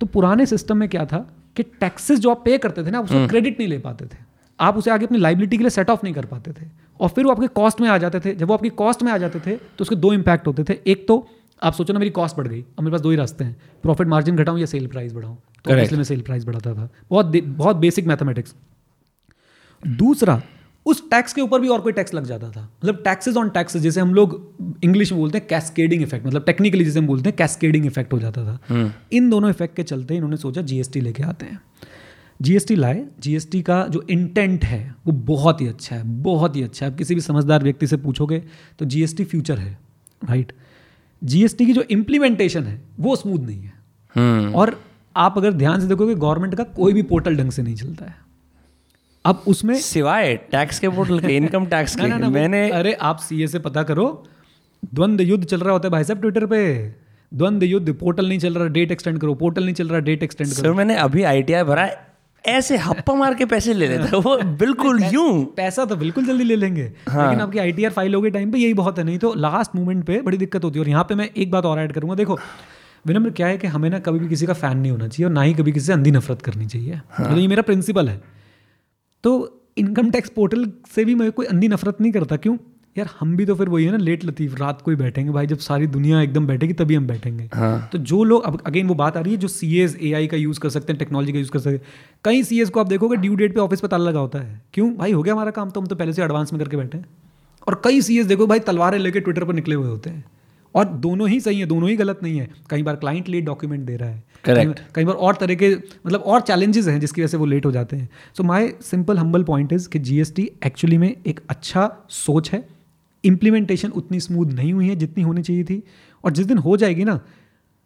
तो पुराने सिस्टम में क्या था कि टैक्सेस जो आप पे करते थे ना, उसको क्रेडिट नहीं ले पाते थे, आप उसे आगे अपनी लाइबिलिटी के लिए सेट ऑफ नहीं कर पाते थे, और फिर वो आपके कॉस्ट में आ जाते थे। जब वो आपकी कॉस्ट में आ जाते थे तो उसके 2 इम्पैक्ट होते थे। एक तो आप सोचो ना, मेरी कॉस्ट बढ़ गई, अब मेरे पास 2 ही रास्ते हैं, प्रॉफिट मार्जिन घटाऊं या सेल प्राइस बढ़ाऊं। तो इसलिए मैं सेल प्राइस बढ़ाता था, बहुत बेसिक मैथमेटिक्स। दूसरा, उस टैक्स के ऊपर भी और कोई टैक्स लग जाता था, मतलब टैक्सेस ऑन टैक्सेस, जिसे हम लोग इंग्लिश में बोलते हैं कैस्केडिंग इफेक्ट, मतलब टेक्निकली जिसे हम बोलते हैं कैस्केडिंग इफेक्ट हो जाता था। इन दोनों इफेक्ट के चलते इन्होंने सोचा GST लेके आते हैं। GST लाए। GST का जो इंटेंट है वो बहुत ही अच्छा है, बहुत ही अच्छा है। आप किसी भी समझदार व्यक्ति से पूछोगे तो GST फ्यूचर है, राइट? GST की जो इम्प्लीमेंटेशन है वो स्मूथ नहीं है। और आप अगर ध्यान से देखोगे गवर्नमेंट का कोई भी पोर्टल ढंग से नहीं चलता है अब उसमें, सिवाय टैक्स के पोर्टल के, इनकम टैक्स के। मैंने अरे आप CA से पता करो, द्वंद्व युद्ध चल रहा होता है भाई साहब ट्विटर पे, द्वंद्व युद्ध, पोर्टल नहीं चल रहा, डेट एक्सटेंड करो, पोर्टल नहीं चल रहा, डेट एक्सटेंड करो। सर मैंने अभी ITI भरा, ऐसे हप्पा मार के पैसे ले लेता है वो, बिल्कुल यूं पैसा तो बिल्कुल जल्दी ले लेंगे, लेकिन आपकी ITR फाइल हो गई टाइम पे, यही बहुत है, नहीं तो लास्ट मोमेंट पे बड़ी दिक्कत होती है। और यहाँ पे मैं एक बात और ऐड करूंगा, देखो विनम्र क्या है कि हमें ना कभी भी किसी का फैन नहीं होना चाहिए और ना ही कभी किसी से अंधी नफरत करनी चाहिए, तो ये मेरा प्रिंसिपल है। तो इनकम टैक्स पोर्टल से भी मैं कोई अंधी नफरत नहीं करता। क्यों यार, हम भी तो फिर वही है ना, लेट लतीफ, रात को ही बैठेंगे भाई, जब सारी दुनिया एकदम बैठेगी तभी हम बैठेंगे। तो जो लोग, अब अगेन वो बात आ रही है, जो CAs AI का यूज़ कर सकते हैं, टेक्नोलॉजी का यूज़ कर सकते हैं, कई CAs को आप देखोगे ड्यू डेट पे ऑफिस पर ताला लगा होता है। क्यों भाई, हो गया हमारा काम, तो हम तो पहले से एडवांस में करके बैठे हैं। और कई CAs देखो भाई तलवारें लेके ट्विटर पर निकले हुए होते हैं, और दोनों ही सही है, दोनों ही गलत नहीं है। कई बार क्लाइंट लेट डॉक्यूमेंट दे रहा है, कई बार और तरह के मतलब और चैलेंजेस हैं जिसकी वजह से वो लेट हो जाते हैं। So my simple humble point is कि GST एक्चुअली में एक अच्छा सोच है, इम्प्लीमेंटेशन उतनी स्मूथ नहीं हुई है जितनी होनी चाहिए थी, और जिस दिन हो जाएगी ना,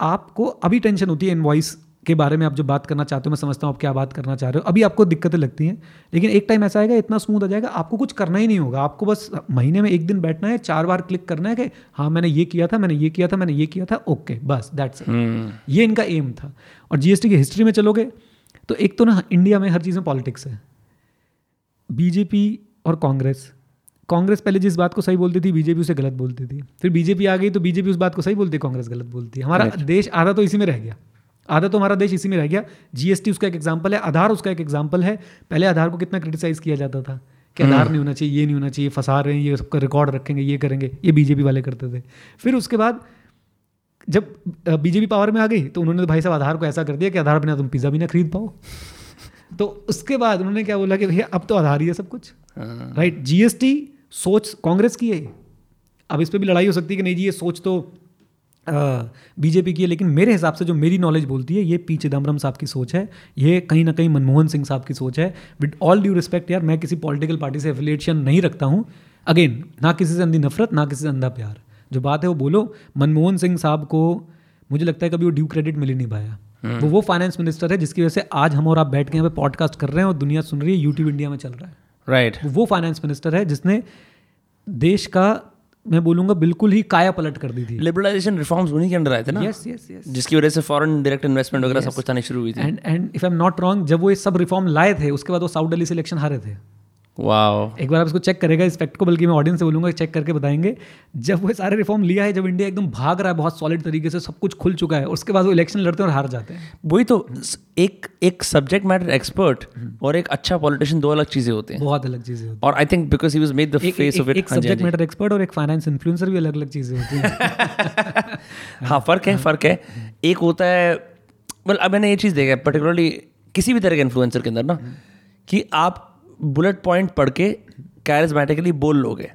आपको अभी टेंशन होती है इनवॉइस के बारे में, आप जो बात करना चाहते हो, मैं समझता हूँ आप क्या बात करना चाह रहे हो, अभी आपको दिक्कतें लगती हैं, लेकिन एक टाइम ऐसा आएगा इतना स्मूथ आ जाएगा आपको कुछ करना ही नहीं होगा। आपको बस महीने में 1 दिन बैठना है, 4 बार क्लिक करना है कि हाँ मैंने ये किया था, ओके बस दैट्स इट। ये इनका एम था। और GST की हिस्ट्री में चलोगे तो एक तो ना इंडिया में हर चीज़ में पॉलिटिक्स है, बीजेपी और कांग्रेस कांग्रेस पहले जिस बात को सही बोलती थी बीजेपी उसे गलत बोलती थी, फिर बीजेपी आ गई तो बीजेपी उस बात को सही बोलती, कांग्रेस गलत बोलती है। हमारा देश आधा तो इसी में रह गया, आधा तो हमारा देश इसी में रह गया। जीएसटी उसका एक एग्जाम्पल है, आधार उसका एक एग्जाम्पल है। पहले आधार को कितना क्रिटिसाइज किया जाता था कि आधार नहीं होना चाहिए, ये नहीं होना चाहिए, फंसा रहे हैं, ये सबका रिकॉर्ड रखेंगे, ये करेंगे, ये बीजेपी वाले करते थे। फिर उसके बाद जब बीजेपी पावर में आ गई तो उन्होंने भाई साहब आधार को ऐसा कर दिया कि आधार बिना तुम पिज़्ज़ा भी ना खरीद पाओ। तो उसके बाद उन्होंने क्या बोला कि भैया अब तो आधार ही है सब कुछ, राइट। जीएसटी सोच कांग्रेस की है, अब इस पर भी लड़ाई हो सकती है कि नहीं जी ये सोच तो बीजेपी की है, लेकिन मेरे हिसाब से जो मेरी नॉलेज बोलती है ये पी चिदम्बरम साहब की सोच है, ये कहीं ना कहीं मनमोहन सिंह साहब की सोच है। विद ऑल ड्यू रिस्पेक्ट यार, मैं किसी पॉलिटिकल पार्टी से एफिलिएशन नहीं रखता हूँ। अगेन, ना किसी से अंधी नफरत, ना किसी से अंधा प्यार, जो बात है वो बोलो। मनमोहन सिंह साहब को मुझे लगता है कभी वो ड्यू क्रेडिट मिल ही नहीं पाया। वो फाइनेंस मिनिस्टर है जिसकी वजह से आज हम और आप बैठ के यहाँ पे पॉडकास्ट कर रहे हैं और दुनिया सुन रही है, यूट्यूब इंडिया में चल रहा है, राइट। वो फाइनेंस मिनिस्टर है जिसने देश का, मैं बोलूंगा, बिल्कुल ही काया पलट कर दी थी। लिबरलाइजेशन रिफॉर्म्स उन्हीं के अंदर आए थे ना, यस यस यस, जिसकी वजह से फॉरेन डायरेक्ट इन्वेस्टमेंट वगैरह सब कुछ आने शुरू हुई थी। And if I am not wrong, जब वो ये सब रिफॉर्म लाए थे उसके बाद वो साउथ दिल्ली से इलेक्शन हारे थे। वाह, एक बार आप इसको चेक करेगा इस फैक्ट को, बल्कि मैं ऑडियंस से बोलूंगा चेक करके बताएंगे। जब वो सारे रिफॉर्म लिया है, जब इंडिया एकदम भाग रहा है बहुत सॉलिड तरीके से, सब कुछ खुल चुका है, उसके बाद वो इलेक्शन लड़ते हैं और हार जाते हैं। वही तो, एक सब्जेक्ट मैटर एक्सपर्ट और एक अच्छा पॉलिटिशियन दो अलग चीजें होते हैं, बहुत अलग चीजें होती हैं। और I think because he was made the face of it, एक सब्जेक्ट मैटर एक्सपर्ट और एक फाइनेंस इन्फ्लुएंसर भी अलग अलग चीजें होती हैं। हाँ, फर्क है। एक होता है, अब मैंने ये चीज़ देखा है पर्टिकुलरली किसी भी तरह के इन्फ्लुएंसर के अंदर ना, कि आप बुलेट पॉइंट पढ़ के कैरिज्मेटिकली बोल लोगे,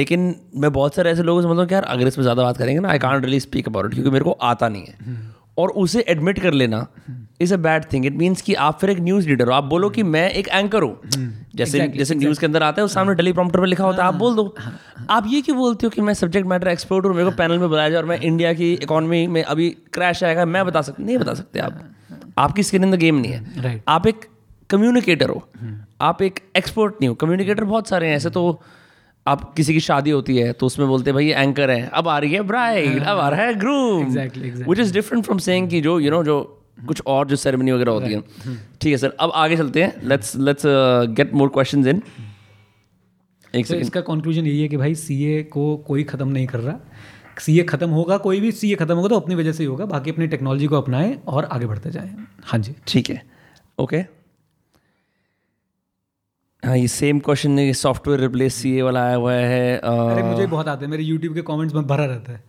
लेकिन मैं बहुत सारे ऐसे लोगों से मतलब यार अगर इसमें ज़्यादा बात करेंगे ना, I can't really speak about it, क्योंकि मेरे को आता नहीं है। और उसे एडमिट कर लेना is a bad thing. It means कि आप फिर एक न्यूज़ रीडर हो, आप बोलो कि मैं एक एंकर हूँ, जैसे न्यूज़ के अंदर आता है उस सामने टेलीप्रॉम्प्टर पर लिखा होता है, आप बोल दो। आप ये क्यों बोलते हो कि मैं सब्जेक्ट मैटर एक्सपर्ट हूँ, मेरे को पैनल में बुलाया जाए और मैं इंडिया की इकोनॉमी में अभी क्रैश आएगा मैं बता सकता नहीं बता सकते। आपकी स्किन इन द गेम नहीं है, आप एक कम्युनिकेटर हो, आप एक एक्सपर्ट नहीं हो। कम्युनिकेटर बहुत सारे हैं ऐसे। तो आप किसी की शादी होती है तो उसमें बोलते हैं भाई ये एंकर है, अब आ रही है ब्राइड, अब आ रहा है groom, which is different from saying कि जो जो कुछ और जो सेरेमनी वगैरह होती है। ठीक है सर, अब आगे चलते हैं, let's get more questions in. इसका कंक्लूजन यही है कि भाई सीए को कोई ख़त्म नहीं कर रहा, सीए खत्म होगा, कोई भी सीए खत्म होगा तो अपनी वजह से ही होगा, बाकी अपनी टेक्नोलॉजी को अपनाएं और आगे बढ़ते जाएं। हाँ जी, ठीक है, ओके। हाँ, ये सेम क्वेश्चन है, सॉफ्टवेयर रिप्लेस सीए वाला आया हुआ है। अरे मुझे बहुत आते हैं, मेरे यूट्यूब के कमेंट्स में भरा रहता है।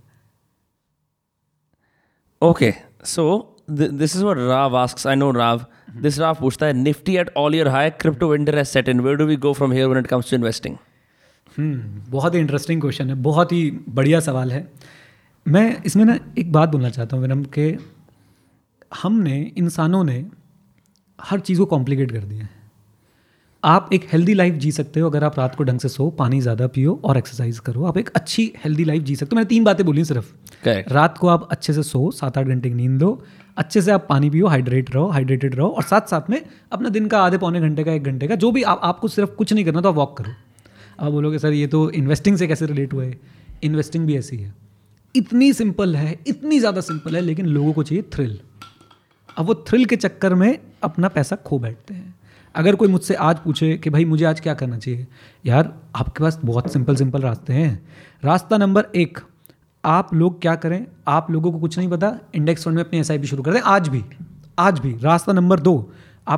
Okay, so this is what Rao asks, I know Rao. This Rao पूछता है, Nifty at all year high, crypto winter has set in, where do we go from here when it comes to investing. बहुत ही interesting question है, बहुत ही बढ़िया सवाल है। मैं इसमें ना एक बात बोलना चाहता हूँ मैडम, कि हमने इंसानों ने हर चीज़ को कॉम्प्लिकेट कर दिया है। आप एक हेल्दी लाइफ जी सकते हो अगर आप रात को ढंग से सो, पानी ज़्यादा पियो और एक्सरसाइज करो, आप एक अच्छी हेल्दी लाइफ जी सकते हो। मैंने 3 बातें बोली सिर्फ। Correct. रात को आप अच्छे से सो, 7-8 घंटे की नींद लो, अच्छे से आप पानी पियो, हाइड्रेटेड रहो, और साथ साथ में अपना दिन का आधे पौने घंटे का, 1 घंटे का, जो भी आपको सिर्फ कुछ नहीं करना, तो आप वॉक करो। आप बोलोगे सर ये तो इन्वेस्टिंग से कैसे रिलेट हुआ है? इन्वेस्टिंग भी ऐसी है, इतनी सिंपल है, इतनी ज़्यादा सिंपल है, लेकिन लोगों को चाहिए थ्रिल। अब वो थ्रिल के चक्कर में अपना पैसा खो बैठते हैं। अगर कोई मुझसे आज पूछे कि भाई मुझे आज क्या करना चाहिए, यार आपके पास बहुत सिंपल रास्ते हैं। रास्ता नंबर 1, आप लोग क्या करें, आप लोगों को कुछ नहीं पता, इंडेक्स फंड में अपनी एसआईपी शुरू कर दें आज भी। रास्ता नंबर 2,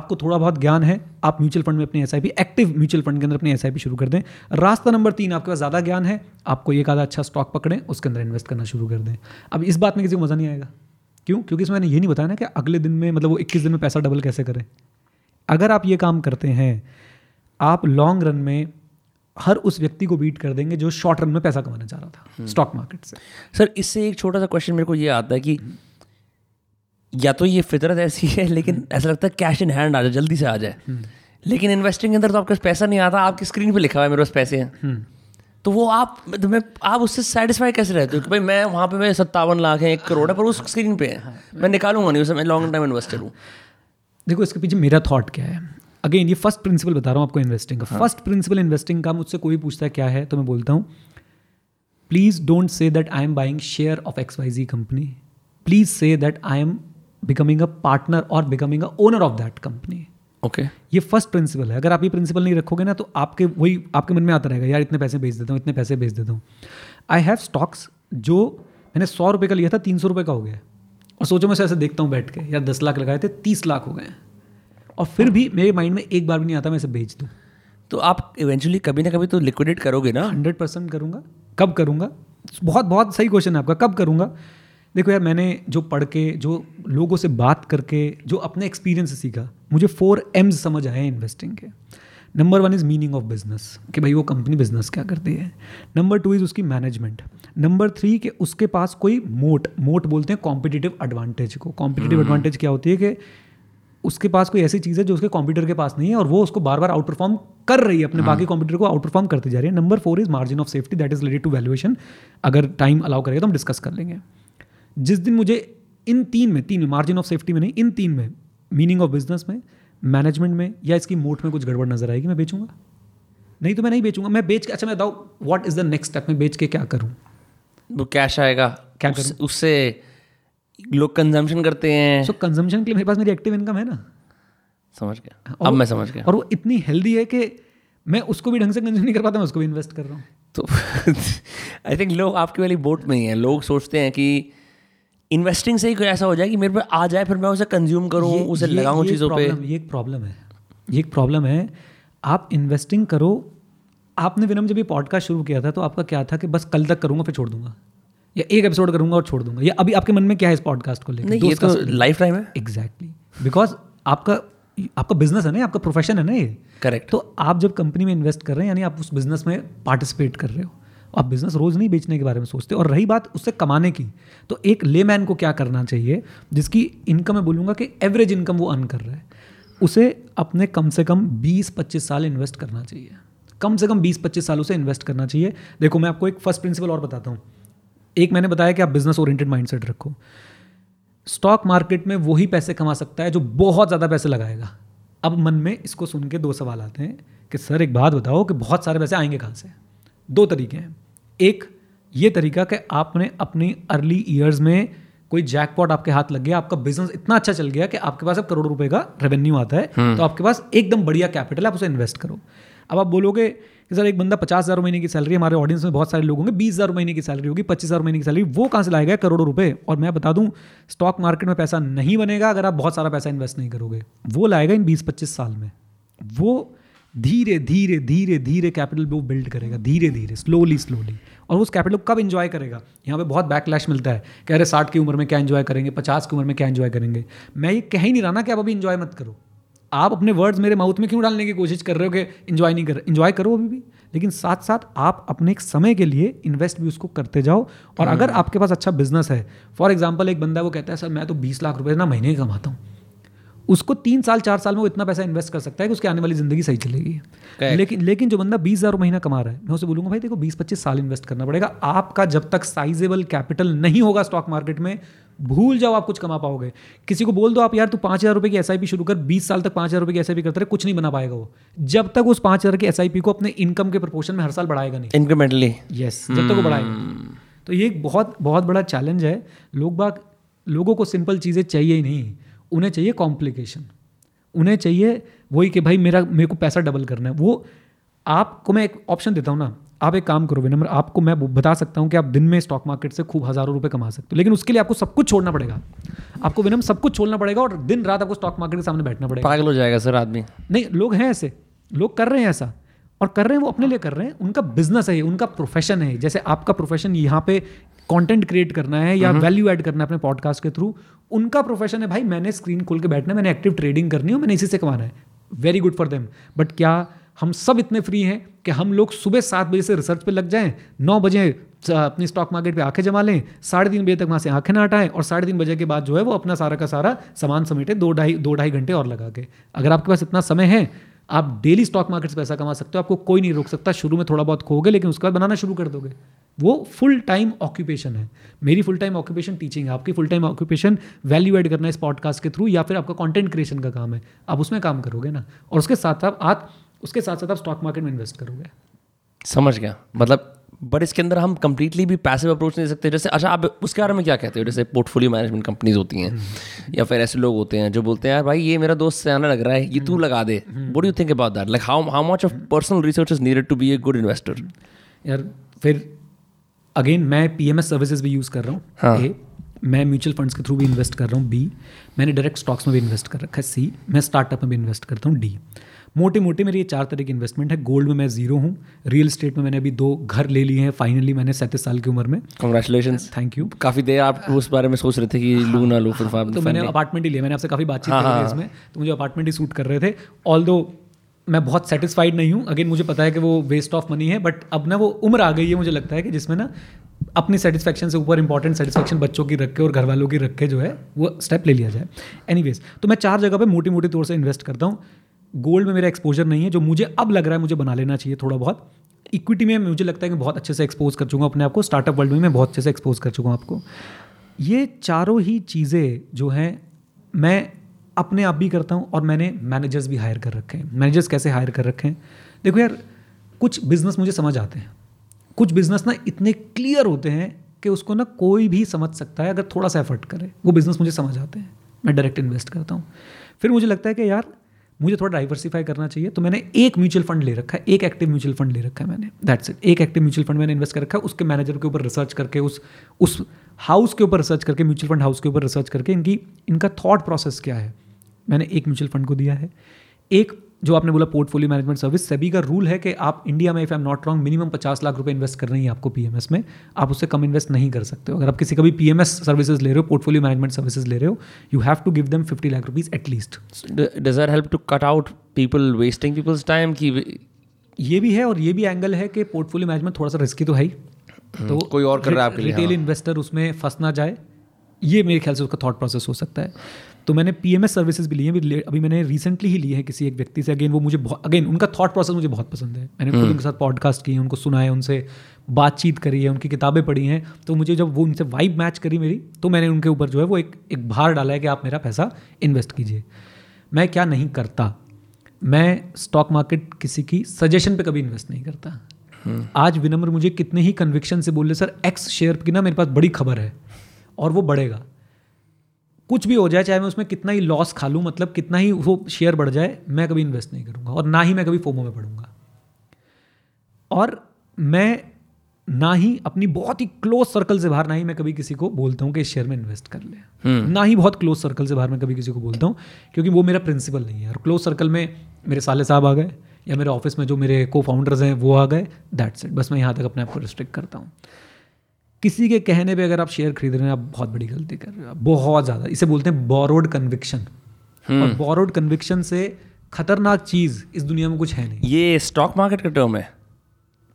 आपको थोड़ा बहुत ज्ञान है, आप म्यूचुअल फंड में अपनी एसआईपी, एक्टिव म्यूचुअल फंड के अंदर अपनी एसआईपी शुरू कर दें। रास्ता नंबर 3, आपके पास ज़्यादा ज्ञान है, आपको एक आधा अच्छा स्टॉक पकड़ें, उसके अंदर इन्वेस्ट करना शुरू कर दें। अब इस बात में किसी को मज़ा नहीं आएगा, क्यों? क्योंकि इसमें मैंने ये नहीं बताया ना कि अगले दिन में, मतलब वो 21 दिन में पैसा डबल कैसे करें। अगर आप ये काम करते हैं, आप लॉन्ग रन में हर उस व्यक्ति को बीट कर देंगे जो शॉर्ट रन में पैसा कमाना चाह रहा था स्टॉक मार्केट से। सर इससे एक छोटा सा क्वेश्चन मेरे को ये आता है कि या तो ये फितरत ऐसी है, लेकिन ऐसा लगता है कैश इन हैंड आ जाए, जल्दी से आ जाए, लेकिन इन्वेस्टिंग के अंदर तो आपके पास पैसा नहीं आता, आपकी स्क्रीन पे लिखा हुआ है मेरे पास पैसे हैं, तो वो आप उससे सेटिस्फाई कैसे रहते हो कि भाई मैं वहाँ पे मेरे 57 लाख है, 1 करोड़ है, पर उस स्क्रीन पे है, मैं निकालूंगा नहीं उसे, मैं लॉन्ग टाइम इन्वेस्टर हूँ। देखो इसके पीछे मेरा थॉट क्या है, अगेन ये फर्स्ट प्रिंसिपल बता रहा हूँ आपको इन्वेस्टिंग का। फर्स्ट प्रिंसिपल इन्वेस्टिंग का, मुझसे कोई पूछता है क्या है तो मैं बोलता हूँ please don't say that I am buying share of XYZ company, please say that I am becoming a partner और becoming a owner of that company. Okay ये फर्स्ट प्रिंसिपल है। अगर आप ये प्रिंसिपल नहीं रखोगे ना तो आपके वही आपके मन में आता रहेगा, यार इतने पैसे बेच देता हूँ, इतने पैसे बेच देता हूँ। आई हैव स्टॉक्स जो मैंने 100 रुपये का लिया था 300 रुपये का हो गया, और सोचो मैं ऐसे देखता हूँ बैठ के, यार 10 लाख लगाए थे 30 लाख हो गए, और फिर भी मेरे माइंड में एक बार भी नहीं आता मैं इसे बेच दूँ। तो आप इवेंचुअली कभी ना कभी तो लिक्विडेट करोगे ना। 100% करूँगा। कब करूँगा? बहुत बहुत सही क्वेश्चन है आपका, कब करूँगा। देखो यार, मैंने जो पढ़ के, जो लोगों से बात करके, जो अपने एक्सपीरियंस से सीखा, मुझे 4 M's समझ आए इन्वेस्टिंग के। Number 1 is meaning of business, कि भाई वो कंपनी बिजनेस क्या करती है। नंबर 2 इज़ उसकी मैनेजमेंट। नंबर 3 कि उसके पास कोई मोट बोलते हैं कॉम्पिटिटिव एडवांटेज को। कॉम्पिटिटिव एडवांटेज क्या होती है कि उसके पास कोई ऐसी चीज़ है जो उसके कॉम्पिटिटर के पास नहीं है, और वो उसको बार बार आउट परफॉर्म कर रही है, अपने बाकी कॉम्पिटिटर को आउट परफॉर्म करती जा रही है। Number 4 is margin of safety, that is related to valuation. अगर टाइम अलाउ करेगा तो हम डिस्कस कर लेंगे। जिस दिन मुझे इन तीन में मार्जिन ऑफ सेफ्टी में नहीं, इन तीन में, मीनिंग ऑफ बिजनेस में, मैनेजमेंट में, या इसकी मोट में कुछ गड़बड़ नजर आएगी, मैं बेचूंगा। नहीं तो मैं नहीं बेचूंगा। मैं बेच के, अच्छा मैं बताओ what is the next step, मैं बेच के क्या करूँ? वो कैश आएगा, क्या करूँ उससे? लोग कंजम्पशन करते हैं, सो कंजम्पशन के लिए मेरे पास मेरी एक्टिव इनकम है ना। समझ गया, अब मैं समझ गया। और वो इतनी हेल्दी है कि मैं उसको भी ढंग से कंज्यूम नहीं कर पाता, मैं उसको भी इन्वेस्ट कर रहा हूँ। तो आई थिंक लोग आपकी वाली बोट में ही हैं। लोग सोचते हैं कि इन्वेस्टिंग से ही कोई ऐसा हो जाए कि मेरे पर आ जाए, फिर मैं उसे कंज्यूम करूँ, उसे लगाऊँ चीज़ों पे। ये एक प्रॉब्लम है, ये एक प्रॉब्लम है। आप इन्वेस्टिंग करो। आपने विनम जब ये पॉडकास्ट शुरू किया था तो आपका क्या था कि बस कल तक करूँगा फिर छोड़ दूंगा, या एक एपिसोड करूँगा और छोड़ दूंगा, या अभी आपके मन में क्या है इस पॉडकास्ट को लेकर? ये तो लाइफ टाइम है। एग्जैक्टली, बिकॉज आपका बिजनेस है ना, आपका प्रोफेशन है ना ये। करेक्ट। तो आप जब कंपनी में इन्वेस्ट कर रहे हैं, यानी आप उस बिजनेस में पार्टिसिपेट कर रहे हो। आप बिजनेस रोज़ नहीं बेचने के बारे में सोचते। और रही बात उससे कमाने की, तो एक लेमैन को क्या करना चाहिए जिसकी इनकम, मैं बोलूँगा कि एवरेज इनकम वो अर्न कर रहा है, उसे अपने कम से कम 20-25 साल इन्वेस्ट करना चाहिए। कम से कम 20-25 साल उसे इन्वेस्ट करना चाहिए। देखो मैं आपको एक फर्स्ट प्रिंसिपल और बताता हूँ। एक मैंने बताया कि आप बिजनेस ओरिएंटेड माइंडसेट रखो। स्टॉक मार्केट में वही पैसे कमा सकता है जो बहुत ज़्यादा पैसे लगाएगा। अब मन में इसको सुन के 2 सवाल आते हैं कि सर एक बात बताओ कि बहुत सारे पैसे आएंगे कहाँ से? 2 तरीके हैं। एक ये तरीका कि आपने अपने अर्ली ईयर्स में कोई जैकपॉट आपके हाथ लग गया, आपका बिजनेस इतना अच्छा चल गया कि आपके पास अब करोड़ों रुपए का रेवेन्यू आता है, तो आपके पास एकदम बढ़िया कैपिटल है, आप उसे इन्वेस्ट करो। अब आप बोलोगे कि सर एक बंदा 50,000 महीने की सैलरी, हमारे ऑडियंस में बहुत सारे लोग होंगे 20,000 महीने की सैलरी होगी, 25,000 महीने की सैलरी, वो कहाँ से लाएगा करोड़ों रुपए? और मैं बता दूं स्टॉक मार्केट में पैसा नहीं बनेगा अगर आप बहुत सारा पैसा इन्वेस्ट नहीं करोगे। वो लाएगा इन 20-25 साल में। वो धीरे धीरे धीरे धीरे कैपिटल वो बिल्ड करेगा, धीरे धीरे, स्लोली स्लोली। और उस कैपिटल को कब एंजॉय करेगा? यहाँ पे बहुत बैकलैश मिलता है कि अरे 60 की उम्र में क्या एंजॉय करेंगे, 50 की उम्र में क्या एंजॉय करेंगे। मैं ये कह ही नहीं रहा ना कि आप अभी एंजॉय मत करो। आप अपने वर्ड्स मेरे माउथ में क्यों डालने की कोशिश कर रहे हो कि एंजॉय नहीं कर रहे? एंजॉय करो अभी भी, लेकिन साथ साथ आप अपने एक समय के लिए इन्वेस्ट भी उसको करते जाओ। और अगर आपके पास अच्छा बिजनेस है, फॉर एग्जाम्पल एक बंदा वो कहता है सर मैं तो 20 लाख रुपये ना महीने कमाता हूँ, उसको 3-4 साल में वो इतना पैसा इन्वेस्ट कर सकता है कि उसकी आने वाली जिंदगी सही चलेगी। लेकिन जो बंदा 20,000 महीना कमा रहा है, मैं उसे बोलूँगा भाई देखो 20-25 साल इन्वेस्ट करना पड़ेगा। आपका जब तक साइजेबल कैपिटल नहीं होगा स्टॉक मार्केट में, भूल जाओ आप कुछ कमा पाओगे। किसी को बोल दो आप यार तू 5,000 रुपये की एसआईपी शुरू कर, 20 साल तक 5,000 रुपये की एसआईपी करता रहे, कुछ नहीं बना पाएगा वो, जब तक उस 5,000 की एसआईपी को अपने इनकम के प्रपोर्शन में हर साल बढ़ाएगा नहीं, इंक्रीमेंटली। यस, जब तक वो बढ़ाएगा। तो ये एक बहुत बहुत बड़ा चैलेंज है। लोगों को सिंपल चीज़ें चाहिए ही नहीं, उन्हें चाहिए कॉम्प्लिकेशन, उन्हें चाहिए वही कि भाई मेरे को पैसा डबल करना है। वो आपको मैं एक ऑप्शन देता हूँ ना, आप एक काम करो विनम्र, आपको मैं बता सकता हूँ कि आप दिन में स्टॉक मार्केट से खूब हज़ारों रुपए कमा सकते हो, लेकिन उसके लिए आपको सब कुछ छोड़ना पड़ेगा। आपको विनम्र सब कुछ छोड़ना पड़ेगा और दिन रात आपको स्टॉक मार्केट के सामने बैठना पड़ेगा। पागल हो जाएगा सर आदमी। नहीं, लोग हैं ऐसे, लोग कर रहे हैं ऐसा, और कर रहे हैं वो अपने लिए कर रहे हैं, उनका बिजनेस है, उनका प्रोफेशन है। जैसे आपका प्रोफेशन यहाँ पे कंटेंट क्रिएट करना है या वैल्यू ऐड करना है अपने पॉडकास्ट के थ्रू, उनका प्रोफेशन है भाई मैंने स्क्रीन खोल के बैठना है, मैंने एक्टिव ट्रेडिंग करनी है, मैंने इसी से कमाना है। Very good for them. But क्या हम सब इतने फ्री हैं कि हम लोग सुबह 7 बजे से रिसर्च पे लग जाएं, 9 बजे अपनी स्टॉक मार्केट पे आंखें जमा लें, 3:30 बजे तक वहाँ से आंखें ना हटाएं, और 3:30 बजे के बाद जो है वो अपना सारा का सारा सामान समेटे, दो ढाई घंटे और लगा के। अगर आपके पास इतना समय है, आप डेली स्टॉक मार्केट से पैसा कमा सकते हो, आपको कोई नहीं रोक सकता। शुरू में थोड़ा बहुत खोगे, लेकिन उसके बाद बनाना शुरू कर दोगे। वो फुल टाइम ऑक्यूपेशन है। मेरी फुल टाइम ऑक्यूपेशन टीचिंग है, आपकी full time occupation value add करना है इस पॉडकास्ट के थ्रू, या फिर आपका कंटेंट क्रिएशन का काम है, आप उसमें काम करोगे ना, और उसके साथ साथ आप स्टॉक मार्केट में इन्वेस्ट करोगे। समझ गया। मतलब बट इसके अंदर हम कंप्लीटली भी पैसिव अप्रोच नहीं सकते. जैसे अच्छा आप उसके बारे में क्या कहते हो, जैसे पोर्टफोलियो मैनेजमेंट कंपनीज होती हैं या फिर ऐसे लोग होते हैं जो बोलते हैं यार भाई ये मेरा दोस्त सयाना लग रहा है, ये तू लगा दे, what do you think about that, like how much of personal research is needed to be a good investor? यार फिर अगेन मैं पीएमएस सर्विसेज भी यूज़ कर रहा हूँ. ए, मैं म्यूचुअल फंड्स के थ्रू भी इन्वेस्ट कर रहा हूँ. बी, मैंने डायरेक्ट स्टॉक्स में भी इन्वेस्ट कर रखा है. सी, मैं स्टार्टअप में भी इन्वेस्ट करता हूँ. डी, मोटे मोटे मेरी ये 4 तरह की इन्वेस्टमेंट है. गोल्ड में मैं 0 हूँ. रियल स्टेट में मैंने अभी 2 घर ले लिए हैं फाइनली, मैंने 37 साल की उम्र में. कांग्रेचुलेशंस. Thank you. काफ़ी देर आप उस बारे में सोच रहे थे कि लूँ ना लूँ, फिर तो मैंने अपार्टमेंट ही लिया. मैंने आपसे काफ़ी बातचीत की इसमें, तो मुझे अपार्टमेंट ही सूट कर रहे थे. ऑल्दो मैं बहुत सेटिस्फाइड नहीं हूँ. अगेन मुझे पता है कि वो वेस्ट ऑफ मनी है, बट अब ना वो उम्र आ गई है मुझे लगता है कि जिसमें ना अपनी सेटिस्फेक्शन से ऊपर इंपॉर्टेंट सेटिस्फेक्शन बच्चों की रख के और घर वालों की रख के जो है वो स्टेप ले लिया जाए. एनीवेज, तो मैं 4 जगह पे मोटी मोटी तौर से इन्वेस्ट करता हूँ. गोल्ड में मेरा एक्सपोजर नहीं है, जो मुझे अब लग रहा है मुझे बना लेना चाहिए थोड़ा बहुत. इक्विटी में मुझे लगता है कि बहुत अच्छे से एक्सपोज कर चुका हूँ अपने आपको. स्टार्टअप वर्ल्ड में मैं बहुत अच्छे से एक्सपोज कर चुका हूँ आपको. ये चारों ही चीज़ें जो हैं मैं अपने आप भी करता हूँ, और मैंने मैनेजर्स भी हायर कर रखे हैं. मैनेजर्स कैसे हायर कर रखे हैं? देखो यार, कुछ बिजनेस मुझे समझ आते हैं, कुछ बिजनेस ना इतने क्लियर होते हैं कि उसको ना कोई भी समझ सकता है अगर थोड़ा सा एफर्ट करे. वो बिजनेस मुझे समझ आते हैं, मैं डायरेक्ट इन्वेस्ट करता हूँ. फिर मुझे लगता है कि यार मुझे थोड़ा डाइवर्सिफाई करना चाहिए, तो मैंने एक म्यूचुअल फंड ले रखा है, एक एक्टिव म्यूचुअल फंड ले रखा है मैंने. That's it. एक एक्टिव म्यूचुअल फंड मैंने इन्वेस्ट कर रखा है. उसके मैनेजर के ऊपर रिसर्च करके, उस हाउस के ऊपर रिसर्च करके, म्यूचुअल फंड हाउस के ऊपर रिसर्च करके इनका थॉट प्रोसेस क्या है, मैंने एक म्यूचुअल फंड को दिया है. एक जो आपने बोला पोर्टफोलियो मैनेजमेंट सर्विस, सेबी का रूल है कि आप इंडिया में, if I am not wrong, minimum 50 lakh रुपये इन्वेस्ट करना ही आपको पीएमएस में. आप उससे कम इन्वेस्ट नहीं कर सकते हो. अगर आप किसी का भी पीएमएस सर्विसेज ले रहे हो, पोर्टफोलियो मैनेजमेंट सर्विसेज ले रहे हो, you have to give them 50 lakh rupees at least. Does that help to cut out people wasting people's time? की ये भी है, और ये भी एंगल है कि पोर्टफोलियो मैनेजमेंट थोड़ा सा रिस्की तो है ही, तो कोई और कर रहा है, रिटेल इन्वेस्टर उसमें फंस ना जाए, ये मेरे ख्याल से उसका थॉट प्रोसेस हो सकता है. तो मैंने पीएमएस सर्विसेज भी ली हैं. अभी मैंने रिसेंटली ही ली है किसी एक व्यक्ति से. अगेन वो मुझे अगेन उनका थॉट प्रोसेस मुझे बहुत पसंद है. मैंने खुद उनके साथ पॉडकास्ट किए हैं, उनको सुना है, उनसे बातचीत करी है, उनकी किताबें पढ़ी हैं. तो मुझे जब वो उनसे वाइब मैच करी मेरी, तो मैंने उनके ऊपर जो है वो एक भार डाला है कि आप मेरा पैसा इन्वेस्ट कीजिए. मैं क्या नहीं करता, मैं स्टॉक मार्केट किसी की सजेशन पे कभी इन्वेस्ट नहीं करता. आज विनम्र मुझे कितने ही कन्विक्शन से बोल रहे सर एक्स शेयर की ना मेरे पास बड़ी खबर है और वो बढ़ेगा, कुछ भी हो जाए, चाहे मैं उसमें कितना ही लॉस खा लूँ, मतलब कितना ही वो शेयर बढ़ जाए, मैं कभी इन्वेस्ट नहीं करूँगा. और ना ही मैं कभी फोमो में पढ़ूंगा, और मैं ना ही अपनी बहुत ही क्लोज सर्कल से बाहर, ना ही मैं कभी किसी को बोलता हूँ कि इस शेयर में इन्वेस्ट कर ले. ना ही बहुत क्लोज सर्कल से बाहर मैं कभी किसी को बोलता हूँ, क्योंकि वो मेरा प्रिंसिपल नहीं है. और क्लोज सर्कल में मेरे साले साहब आ गए, या मेरे ऑफिस में जो मेरे को फाउंडर्स हैं वो आ गए. That's it. बस मैं यहाँ तक अपने आप को रिस्ट्रिक्ट करता हूँ. किसी के कहने पे अगर आप शेयर खरीद रहे हैं, आप बहुत बड़ी गलती कर रहे हो, बहुत ज़्यादा. इसे बोलते हैं बोरोड कन्विक्शन. और बोरोड कन्विक्शन से खतरनाक चीज़ इस दुनिया में कुछ है नहीं. ये स्टॉक मार्केट का टर्म है.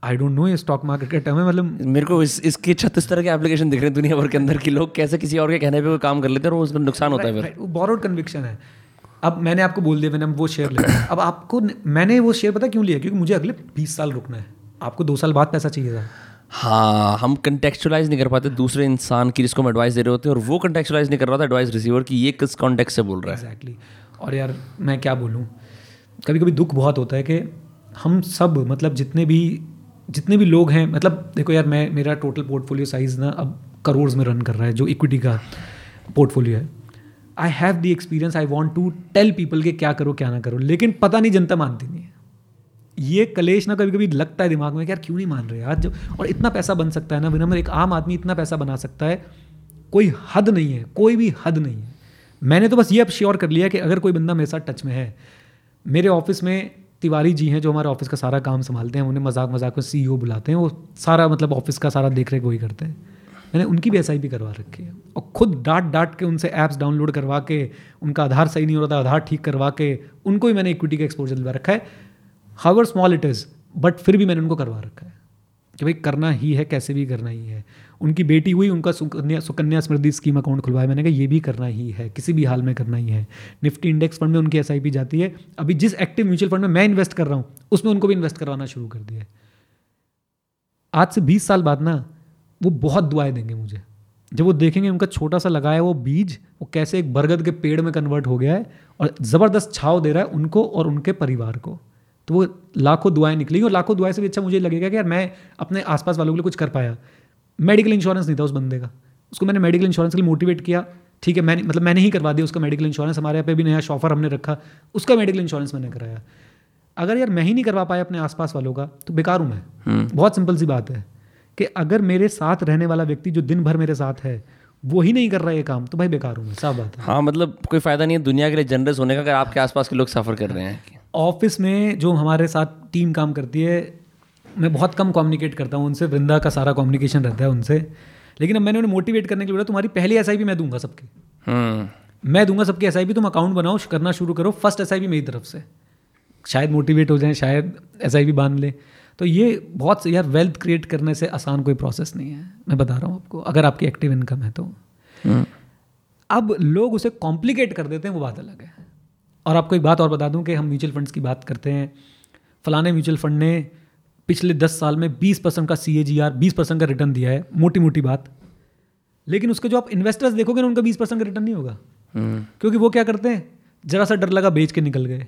आई डोंट नो ये स्टॉक मार्केट का टर्म है, मतलब मेरे को इसके 36 तरह के एप्लीकेशन दिख रहे हैं दुनिया भर के अंदर कि लोग कैसे किसी और के कहने पर काम कर लेते हैं और उसमें नुकसान होता है. फिर बोरोड कन्विक्शन है. अब मैंने आपको बोल दिया मैंने वो शेयर लिया. अब आपको मैंने वो शेयर पता क्यों लिया? क्योंकि मुझे अगले 20 साल रुकना है. आपको 2 साल बाद पैसा चाहिए था. हाँ, हम कंटेक्चुअलाइज नहीं कर पाते दूसरे इंसान की जिसको हम एडवाइस दे रहे होते हैं, और वो कंटेक्चुअलाइज नहीं कर रहा था एडवाइस रिसीवर की ये किस कॉन्टेक्स्ट से बोल रहा है. एग्जैक्टली. और यार मैं क्या बोलूँ, कभी कभी दुख बहुत होता है कि हम सब, मतलब जितने भी लोग हैं, मतलब देखो यार, मैं मेरा टोटल पोर्टफोलियो साइज़ ना अब करोड़ में रन कर रहा है जो इक्विटी का पोर्टफोलियो है. I have the experience, I want to tell people के क्या करो क्या ना करो, लेकिन पता नहीं जनता मानती नहीं है. ये कलेश ना कभी कभी लगता है दिमाग में कि यार क्यों नहीं मान रहे यार जो, और इतना पैसा बन सकता है ना विनम्र, एक आम आदमी इतना पैसा बना सकता है, कोई हद नहीं है, कोई भी हद नहीं है. मैंने तो बस ये अब श्योर कर लिया कि अगर कोई बंदा मेरे साथ टच में है, मेरे ऑफिस में तिवारी जी हैं जो हमारे ऑफिस का सारा काम संभालते हैं, उन्हें मजाक मजाक में CEO बुलाते हैं, वो सारा मतलब ऑफिस का सारा देख रेख वही करते हैं. मैंने उनकी भी SIP करवा रखी है, और खुद डांट के उनसे ऐप्स डाउनलोड करवा के, उनका आधार सही नहीं हो रहा था, आधार ठीक करवा के उनको ही मैंने इक्विटी का एक्सपोजर दिलवा रखा है. However small it is, but फिर भी मैंने उनको करवा रखा है कि भाई करना ही है, कैसे भी करना ही है. उनकी बेटी हुई, उनका सुकन्या समृद्धि स्कीम अकाउंट खुलवाया मैंने, कहा ये भी करना ही है, किसी भी हाल में करना ही है. निफ्टी इंडेक्स फंड में उनकी SIP जाती है. अभी जिस एक्टिव म्यूचुअल फंड में मैं इन्वेस्ट कर रहा हूँ उसमें उनको भी इन्वेस्ट करवाना शुरू कर दिया है. आज से 20 साल बाद ना वो बहुत दुआएं देंगे मुझे, जब वो देखेंगे उनका छोटा सा लगाया वो बीज वो कैसे एक बरगद के पेड़ में कन्वर्ट हो गया है और ज़बरदस्त छाव दे रहा है उनको और उनके परिवार को. तो वो लाखों दुआएं निकली और लाखों दुआएं से भी अच्छा मुझे लगेगा कि यार मैं अपने आसपास वालों के लिए कुछ कर पाया। मेडिकल इंश्योरेंस नहीं था उस बंदे का, उसको मैंने मेडिकल इंश्योरेंस के लिए मोटिवेट किया। ठीक है, मैंने ही करवा दिया उसका मेडिकल इंश्योरेंस। हमारे यहाँ पे भी नया शॉफर हमने रखा, उसका मेडिकल इंश्योरेंस मैंने कराया। अगर यार मैं ही नहीं करवा पाया अपने आसपास वालों का तो बेकार हूँ मैं। बहुत सिंपल सी बात है कि अगर मेरे साथ रहने वाला व्यक्ति जो दिन भर मेरे साथ है वो ही नहीं कर रहा है ये काम तो भाई बेकार हूँ, साफ बात है। हाँ, मतलब कोई फायदा नहीं है दुनिया के लिए जनरस होने का अगर आपके आसपास के लोग सफ़र कर रहे हैं। ऑफिस में जो हमारे साथ टीम काम करती है, मैं बहुत कम कम्युनिकेट करता हूँ उनसे, वृंदा का सारा कम्युनिकेशन रहता है उनसे। लेकिन अब मैंने उन्हें मोटिवेट करने के लिए बोला तुम्हारी पहली एसआईपी मैं दूंगा सबके, मैं दूंगा सबके एसआईपी, तुम अकाउंट बनाओ, करना शुरू करो, फर्स्ट एसआईपी मेरी तरफ से, शायद मोटिवेट हो जाए, शायद एसआईपी बांध ले। तो ये बहुत यार वेल्थ क्रिएट करने से आसान कोई प्रोसेस नहीं है, मैं बता रहा हूँ आपको, अगर आपकी एक्टिव इनकम है तो। अब लोग उसे कॉम्प्लिकेट कर देते हैं, वो बात अलग है। और आपको एक बात और बता दूं कि हम म्यूचुअल फंड्स की बात करते हैं, फलाने म्यूचुअल फंड ने पिछले 10 साल में 20% का CAGR 20% का रिटर्न दिया है, मोटी मोटी बात। लेकिन उसके जो आप इन्वेस्टर्स देखोगे ना उनका 20% का रिटर्न नहीं होगा, क्योंकि वो क्या करते हैं, जरा सा डर लगा बेच के निकल गए,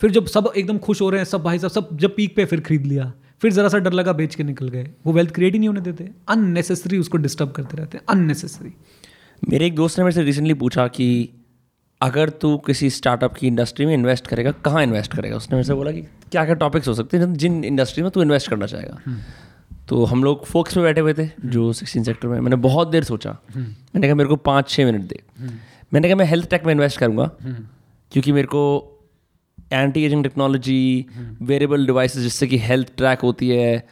फिर जब सब एकदम खुश हो रहे हैं सब भाई साहब सब जब पीक पे फिर खरीद लिया, फिर जरा सा डर लगा बेच के निकल गए। वो वेल्थ क्रिएट ही नहीं होने देते, अननेसेसरी उसको डिस्टर्ब करते रहते हैं, अननेसेसरी। मेरे एक दोस्त ने मेरे से रिसेंटली पूछा कि अगर तू किसी स्टार्टअप की इंडस्ट्री में इन्वेस्ट करेगा कहाँ इन्वेस्ट करेगा। उसने मेरे से बोला कि क्या क्या टॉपिक्स हो सकते हैं जिन इंडस्ट्री में तू इन्वेस्ट करना चाहेगा। तो हम लोग फोक्स में बैठे हुए थे जो 16 सेक्टर में। मैंने बहुत देर सोचा, मैंने कहा मेरे को 5-6 मिनट दे। मैंने कहा मैं हेल्थ टेक में इन्वेस्ट करूँगा क्योंकि मेरे को anti ageing technology, wearable devices जिससे कि हेल्थ ट्रैक होती है,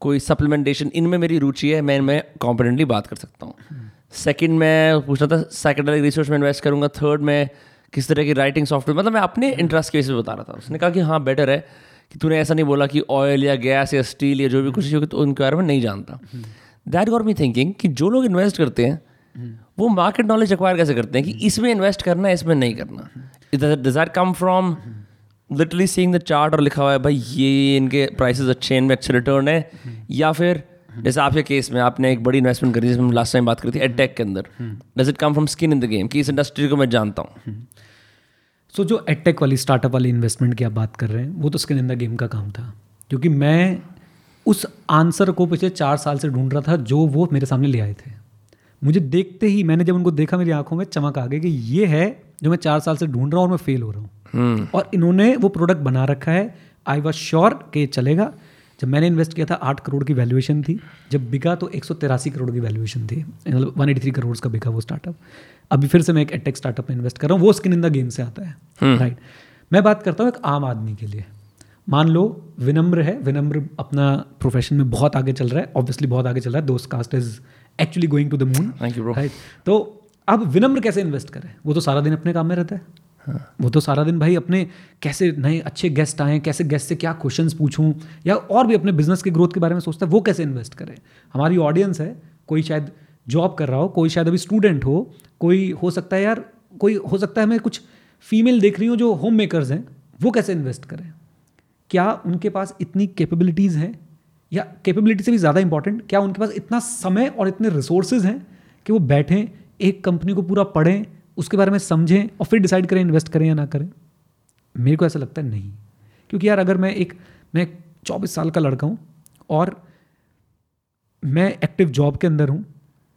कोई सप्लीमेंटेशन, इनमें मेरी रुचि है, मैं इनमें कॉम्पिटेंटली बात कर सकता हूँ। सेकंड में पूछना था साइकेडेलिक रिसर्च में इन्वेस्ट करूँगा। थर्ड में किस तरह की राइटिंग सॉफ्टवेयर, मतलब मैं अपने इंटरेस्ट के बेसिस बता रहा था। उसने कहा कि हाँ बेटर है कि तूने ऐसा नहीं बोला कि ऑयल या गैस या स्टील या जो भी कुछ हो तो उनके बारे में नहीं जानता। दैट गॉट मी थिंकिंग कि जो लोग इन्वेस्ट करते हैं वो मार्केट नॉलेज एक्वायर कैसे करते हैं कि इसमें इन्वेस्ट करना है इसमें नहीं करना। Does that come from literally seeing the chart और लिखा हुआ है भाई ये इनके प्राइसेस अच्छे हैं, इनमें अच्छे रिटर्न है, या फिर जैसे आपके केस में आपने एक बड़ी इन्वेस्टमेंट करी जिसमें लास्ट टाइम बात करी थी एडटेक के अंदर, does it come from skin in the game कि इस इंडस्ट्री को मैं जानता हूँ। सो जो एडटेक वाली स्टार्टअप वाली इन्वेस्टमेंट की आप बात कर रहे हैं वो तो स्किन इन द गेम का काम था, क्योंकि मैं उस आंसर को पिछले 4 साल से ढूंढ रहा था जो वो मेरे सामने ले आए थे। मुझे देखते ही, मैंने जब उनको देखा मेरी आंखों में चमक आ गई कि ये है जो मैं 4 साल से ढूंढ रहा हूँ और मैं फेल हो रहा हूँ। और इन्होंने वो प्रोडक्ट बना रखा है। आई वॉज श्योर कि चलेगा। जब मैंने इन्वेस्ट किया था 8 करोड़ की वैल्यूएशन थी, जब बिका तो 183 करोड़ की वैल्यूएशन थी, मतलब 183 करोड़ का बिका वो स्टार्टअप। अभी फिर से मैं एक एडटेक स्टार्टअप में इन्वेस्ट कर रहा हूँ, वो स्किन इन द गेम से आता है। राइट, मैं बात करता हूँ एक आम आदमी के लिए। मान लो विनम्र है, विनम्र अपना प्रोफेशन में बहुत आगे चल रहा है, ऑब्वियसली बहुत आगे चल रहा है, those cost is actually going to the moon. Right, तो अब विनम्र कैसे इन्वेस्ट करें? वो तो सारा दिन अपने काम में रहता है, वो तो सारा दिन भाई अपने कैसे नए अच्छे गेस्ट आए, कैसे गेस्ट से क्या क्वेश्चंस पूछूं, या और भी अपने बिजनेस के ग्रोथ के बारे में सोचता है, वो कैसे इन्वेस्ट करें। हमारी ऑडियंस है, कोई शायद जॉब कर रहा हो, कोई शायद अभी स्टूडेंट हो, कोई हो सकता है यार, कोई हो सकता है मैं कुछ फीमेल देख रही हूँ जो होम मेकर्स हैं, वो कैसे इन्वेस्ट करें। क्या उनके पास इतनी कैपेबिलिटीज़ हैं, या कैपेबिलिटी से भी ज़्यादा इंपॉर्टेंट क्या उनके पास इतना समय और इतने रिसोर्सेज हैं कि वो बैठें एक कंपनी को पूरा पढ़ें, उसके बारे में समझें और फिर डिसाइड करें इन्वेस्ट करें या ना करें। मेरे को ऐसा लगता है नहीं, क्योंकि यार अगर मैं 24 साल का लड़का हूँ और मैं एक्टिव जॉब के अंदर हूँ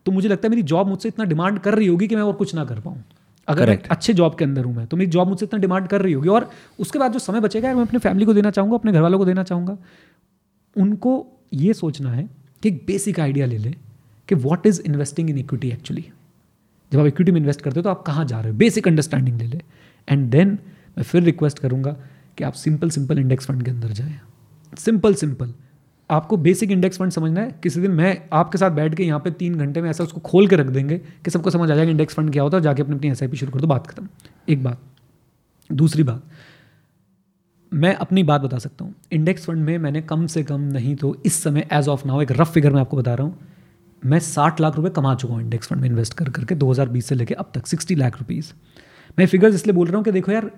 तो मुझे लगता है मेरी जॉब मुझसे इतना डिमांड कर रही होगी कि मैं और कुछ ना कर पाऊँ। अगर अच्छे जॉब के अंदर हूँ मैं तो मेरी जॉब मुझसे इतना डिमांड कर रही होगी, और उसके बाद जो समय बचेगा मैं अपने फैमिली को देना चाहूँगा, अपने घर वालों को देना चाहूँगा। उनको ये सोचना है कि एक बेसिक आइडिया ले लें कि what is investing in equity actually. जब आप इक्विटी में इन्वेस्ट करते हो तो आप कहाँ जा रहे हो, बेसिक अंडरस्टैंडिंग ले ले। एंड देन मैं फिर रिक्वेस्ट करूँगा कि आप सिंपल इंडेक्स फंड के अंदर जाएं, सिंपल। आपको बेसिक इंडेक्स फंड समझना है। किसी दिन मैं आपके साथ बैठ के यहाँ पे 3 घंटे में ऐसा उसको खोल के रख देंगे कि सबको समझ आ जाएगा इंडेक्स फंड क्या होता है, जाके अपनी एसआईपी शुरू कर दो, बात खत्म। एक बात। दूसरी बात, मैं अपनी बात बता सकता हूँ। इंडेक्स फंड में मैंने कम से कम नहीं तो इस समय एज ऑफ नाउ, एक रफ फिगर मैं आपको बता रहा हूँ, मैं 60 लाख रुपए कमा चुका हूँ इंडेक्स फंड में इन्वेस्ट कर करके 2020 से लेके अब तक 60 लाख रुपीस। मैं फिगर्स इसलिए बोल रहा हूँ कि देखो यार,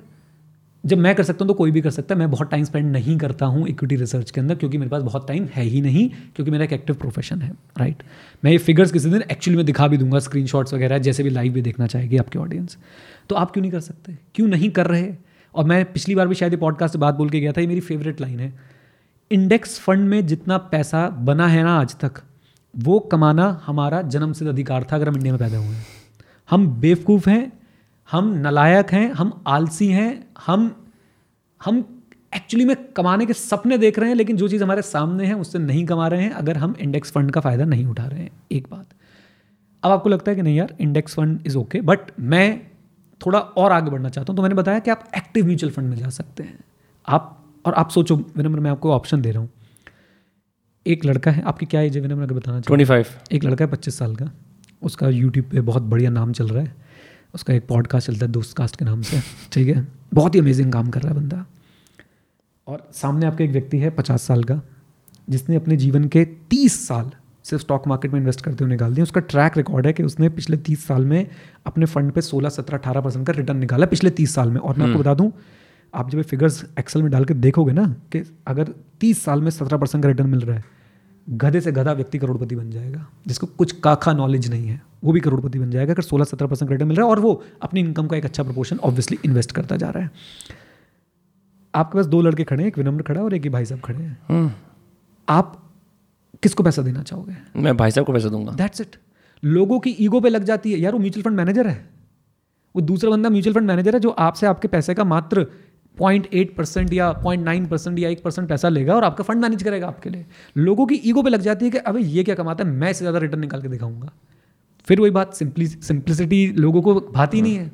जब मैं कर सकता हूँ तो कोई भी कर सकता है। मैं बहुत टाइम स्पेंड नहीं करता हूँ इक्विटी रिसर्च के अंदर क्योंकि मेरे पास बहुत टाइम है ही नहीं, क्योंकि मेरा एक एक्टिव प्रोफेशन है। राइट, मैं ये फिगर्स किसी दिन एक्चुअली में दिखा भी दूंगा, स्क्रीनशॉट्स वगैरह, जैसे भी लाइव भी देखना चाहेगी आपकी ऑडियंस। तो आप क्यों नहीं कर सकते, क्यों नहीं कर रहे? और मैं पिछली बार भी शायद ये पॉडकास्ट से बात बोल के गया था, ये मेरी फेवरेट लाइन है, इंडेक्स फंड में जितना पैसा बना है ना आज तक, वो कमाना हमारा जन्मसिद्ध अधिकार था अगर हम इंडिया में पैदा हुए हैं। हम बेवकूफ़ हैं, हम नालायक हैं, हम आलसी हैं, हम एक्चुअली में कमाने के सपने देख रहे हैं, लेकिन जो चीज़ हमारे सामने है उससे नहीं कमा रहे हैं अगर हम इंडेक्स फंड का फ़ायदा नहीं उठा रहे हैं। एक बात। अब आपको लगता है कि नहीं यार index fund is okay, but मैं थोड़ा और आगे बढ़ना चाहता हूँ। तो मैंने बताया कि आप एक्टिव म्यूचुअल फंड में जा सकते हैं। आप और आप सोचो विनम्र, मैं आपको ऑप्शन दे रहा हूँ। एक लड़का है, आपकी क्या एज है विनम्र अगर बताना चाहिए? 25। एक लड़का है 25 साल का, उसका यूट्यूब पे बहुत बढ़िया नाम चल रहा है, उसका एक पॉडकास्ट चलता है दोस्तकास्ट के नाम से, ठीक है, बहुत ही अमेजिंग काम कर रहा है बंदा। और सामने आपके एक व्यक्ति है 50 साल का, जिसने अपने जीवन के 30 साल सिर्फ स्टॉक मार्केट में इन्वेस्ट करते हुए निकाल दिए। उसका ट्रैक रिकॉर्ड है कि उसने पिछले 30 साल में अपने फंड पे 16-17-18% का रिटर्न निकाला पिछले 30 साल में। और मैं आपको बता दूं, आप जब ये फिगर्स एक्सेल में डाल के देखोगे ना कि अगर 30 साल में 17% का रिटर्न मिल रहा है, गधे से गधा व्यक्ति करोड़पति बन जाएगा, जिसको कुछ काखा नॉलेज नहीं है वो भी करोड़पति बन जाएगा अगर 16-17% का रिटर्न मिल रहा है और वो अपनी इनकम का एक अच्छा प्रोपोर्शन ऑब्वियसली इन्वेस्ट करता जा रहा है। आपके पास दो लड़के खड़े हैं, एक विनम्र खड़ा है और एक ही भाई साहब खड़े हैं। आप किसको पैसा देना चाहोगे? मैं भाई साहब को पैसा दूंगा। That's it. लोगों की ईगो पे लग जाती है, यार वो म्यूचुअल फंड मैनेजर है, वो दूसरा बंदा म्यूचुअल फंड मैनेजर है जो आपसे आपके पैसे का मात्र 0.8% या 0.9% या 1% पैसा लेगा और आपका फंड मैनेज करेगा आपके लिए। लोगों की ईगो पे लग जाती है कि अबे ये क्या कमाता है, मैं इससे ज़्यादा रिटर्न निकाल के दिखाऊंगा। फिर वही बात, सिंप्लिसिटी लोगों को भाती नहीं है।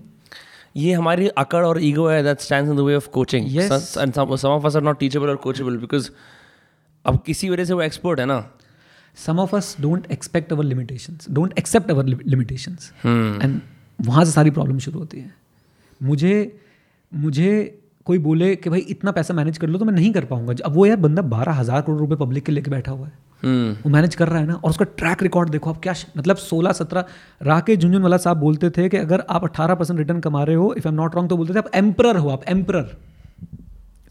ये हमारी अकड़ और ईगो है that stands in the way of coaching. Yes. And some of us are not teachable or coachable because अब किसी वजह से वो एक्सपर्ट है ना। Some of us don't accept our limitations. And वहाँ से सारी प्रॉब्लम शुरू होती है। मुझे कोई बोले कि भाई इतना पैसा मैनेज कर लो तो मैं नहीं कर पाऊंगा। अब वो यार बंदा 12,000 करोड़ रुपए पब्लिक के लेके बैठा हुआ है, वो मैनेज कर रहा है ना, और उसका ट्रैक रिकॉर्ड देखो आप, क्या मतलब 16-17। राकेश झुंझुनवाला साहब बोलते थे कि अगर आप 18% रिटर्न कमा रहे हो, if I am not wrong, तो बोलते थे आप एम्परर हो, आप एम्परर।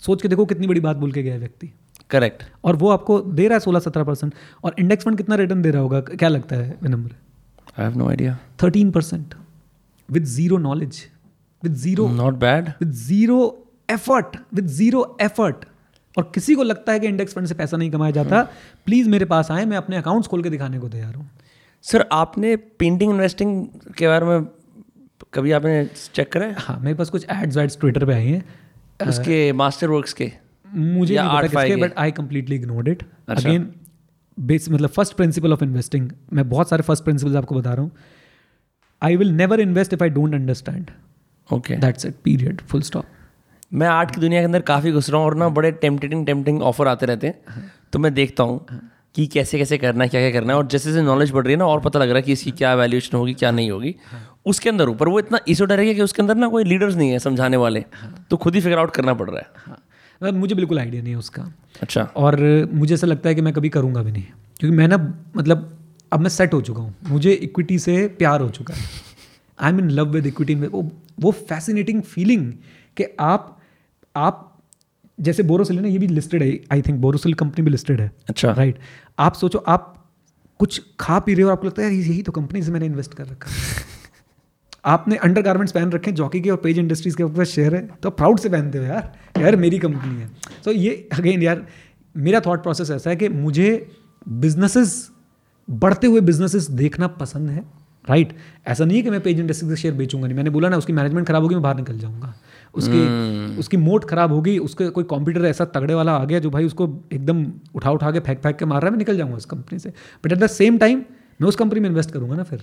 सोच के देखो कितनी बड़ी बात बोल के गया है व्यक्ति। करेक्ट। और वो आपको दे रहा है 16-17%। और इंडेक्स फंड कितना रिटर्न दे रहा होगा क्या लगता है Vinamr? I have no idea. 13% with zero knowledge, with zero, not bad, with zero effort, with zero effort. और किसी को लगता है कि इंडेक्स फंड से पैसा नहीं कमाया जाता, प्लीज़ मेरे पास आए, मैं अपने अकाउंट्स खोल के दिखाने को तैयार हूँ। सर आपने पेंटिंग इन्वेस्टिंग के बारे में कभी आपने चेक करा है? हाँ, मेरे पास कुछ एड्स ट्विटर पे आई हैं उसके, मास्टर वर्क्स के, मुझे नहीं पता किसके, but I completely ignored it. Again base, मतलब फर्स्ट प्रिंसिपल ऑफ इन्वेस्टिंग, मैं बहुत सारे फर्स्ट प्रिंसिपल्स आपको बता रहा हूँ। I will never invest if I don't understand. Okay, that's it, period, full stop. मैं आर्ट की दुनिया के अंदर काफ़ी घुस रहा हूँ और ना बड़े टेम्पटिंग ऑफर आते रहते हैं, तो मैं देखता हूँ कि कैसे कैसे करना है, क्या क्या करना है, और जैसे जैसे नॉलेज बढ़ रही है ना और पता लग रहा है कि इसकी क्या वैल्यूएशन होगी, क्या नहीं होगी उसके अंदर। ऊपर वो इतना इसोटेरिक है कि उसके अंदर ना कोई लीडर्स नहीं है समझाने वाले, तो खुद ही फिगर आउट करना पड़ रहा है। मुझे बिल्कुल आइडिया नहीं है उसका। अच्छा। और मुझे ऐसा लगता है कि मैं कभी करूँगा भी नहीं, क्योंकि मैं ना मतलब अब मैं सेट हो चुका हूँ, मुझे इक्विटी से प्यार हो चुका है। I am in love with equity. वो फैसिनेटिंग फीलिंग कि आप जैसे बोरोसिल ना, ये भी लिस्टेड है, आई थिंक बोरोसिल कंपनी भी लिस्टेड है। अच्छा, राइट। आप सोचो आप कुछ खा पी रहे हो, आपको लगता है यार यही तो कंपनी से मैंने इन्वेस्ट कर रखा आपने अंडर गारमेंट्स पहन रखे जॉकी के, और पेज इंडस्ट्रीज के ऊपर शेयर है तो प्राउड से पहनते हो, यार मेरी कंपनी है। तो ये अगेन यार मेरा थॉट प्रोसेस ऐसा है कि मुझे बिजनेसेस, बढ़ते हुए बिजनेसेस देखना पसंद है। राइट, ऐसा नहीं है कि मैं पेज इंडस्ट्रीज के शेयर बेचूंगा नहीं। मैंने बोला ना उसकी मैनेजमेंट खराब होगी मैं बाहर निकल जाऊंगा, उसकी मोट खराब होगी, उसके कोई कंप्यूटर ऐसा तगड़े वाला आ गया जो भाई उसको एकदम उठा के फेंक के मार रहा है, मैं निकल जाऊंगा उस कंपनी से। But at the same time मैं उस कंपनी में इन्वेस्ट करूंगा ना। फिर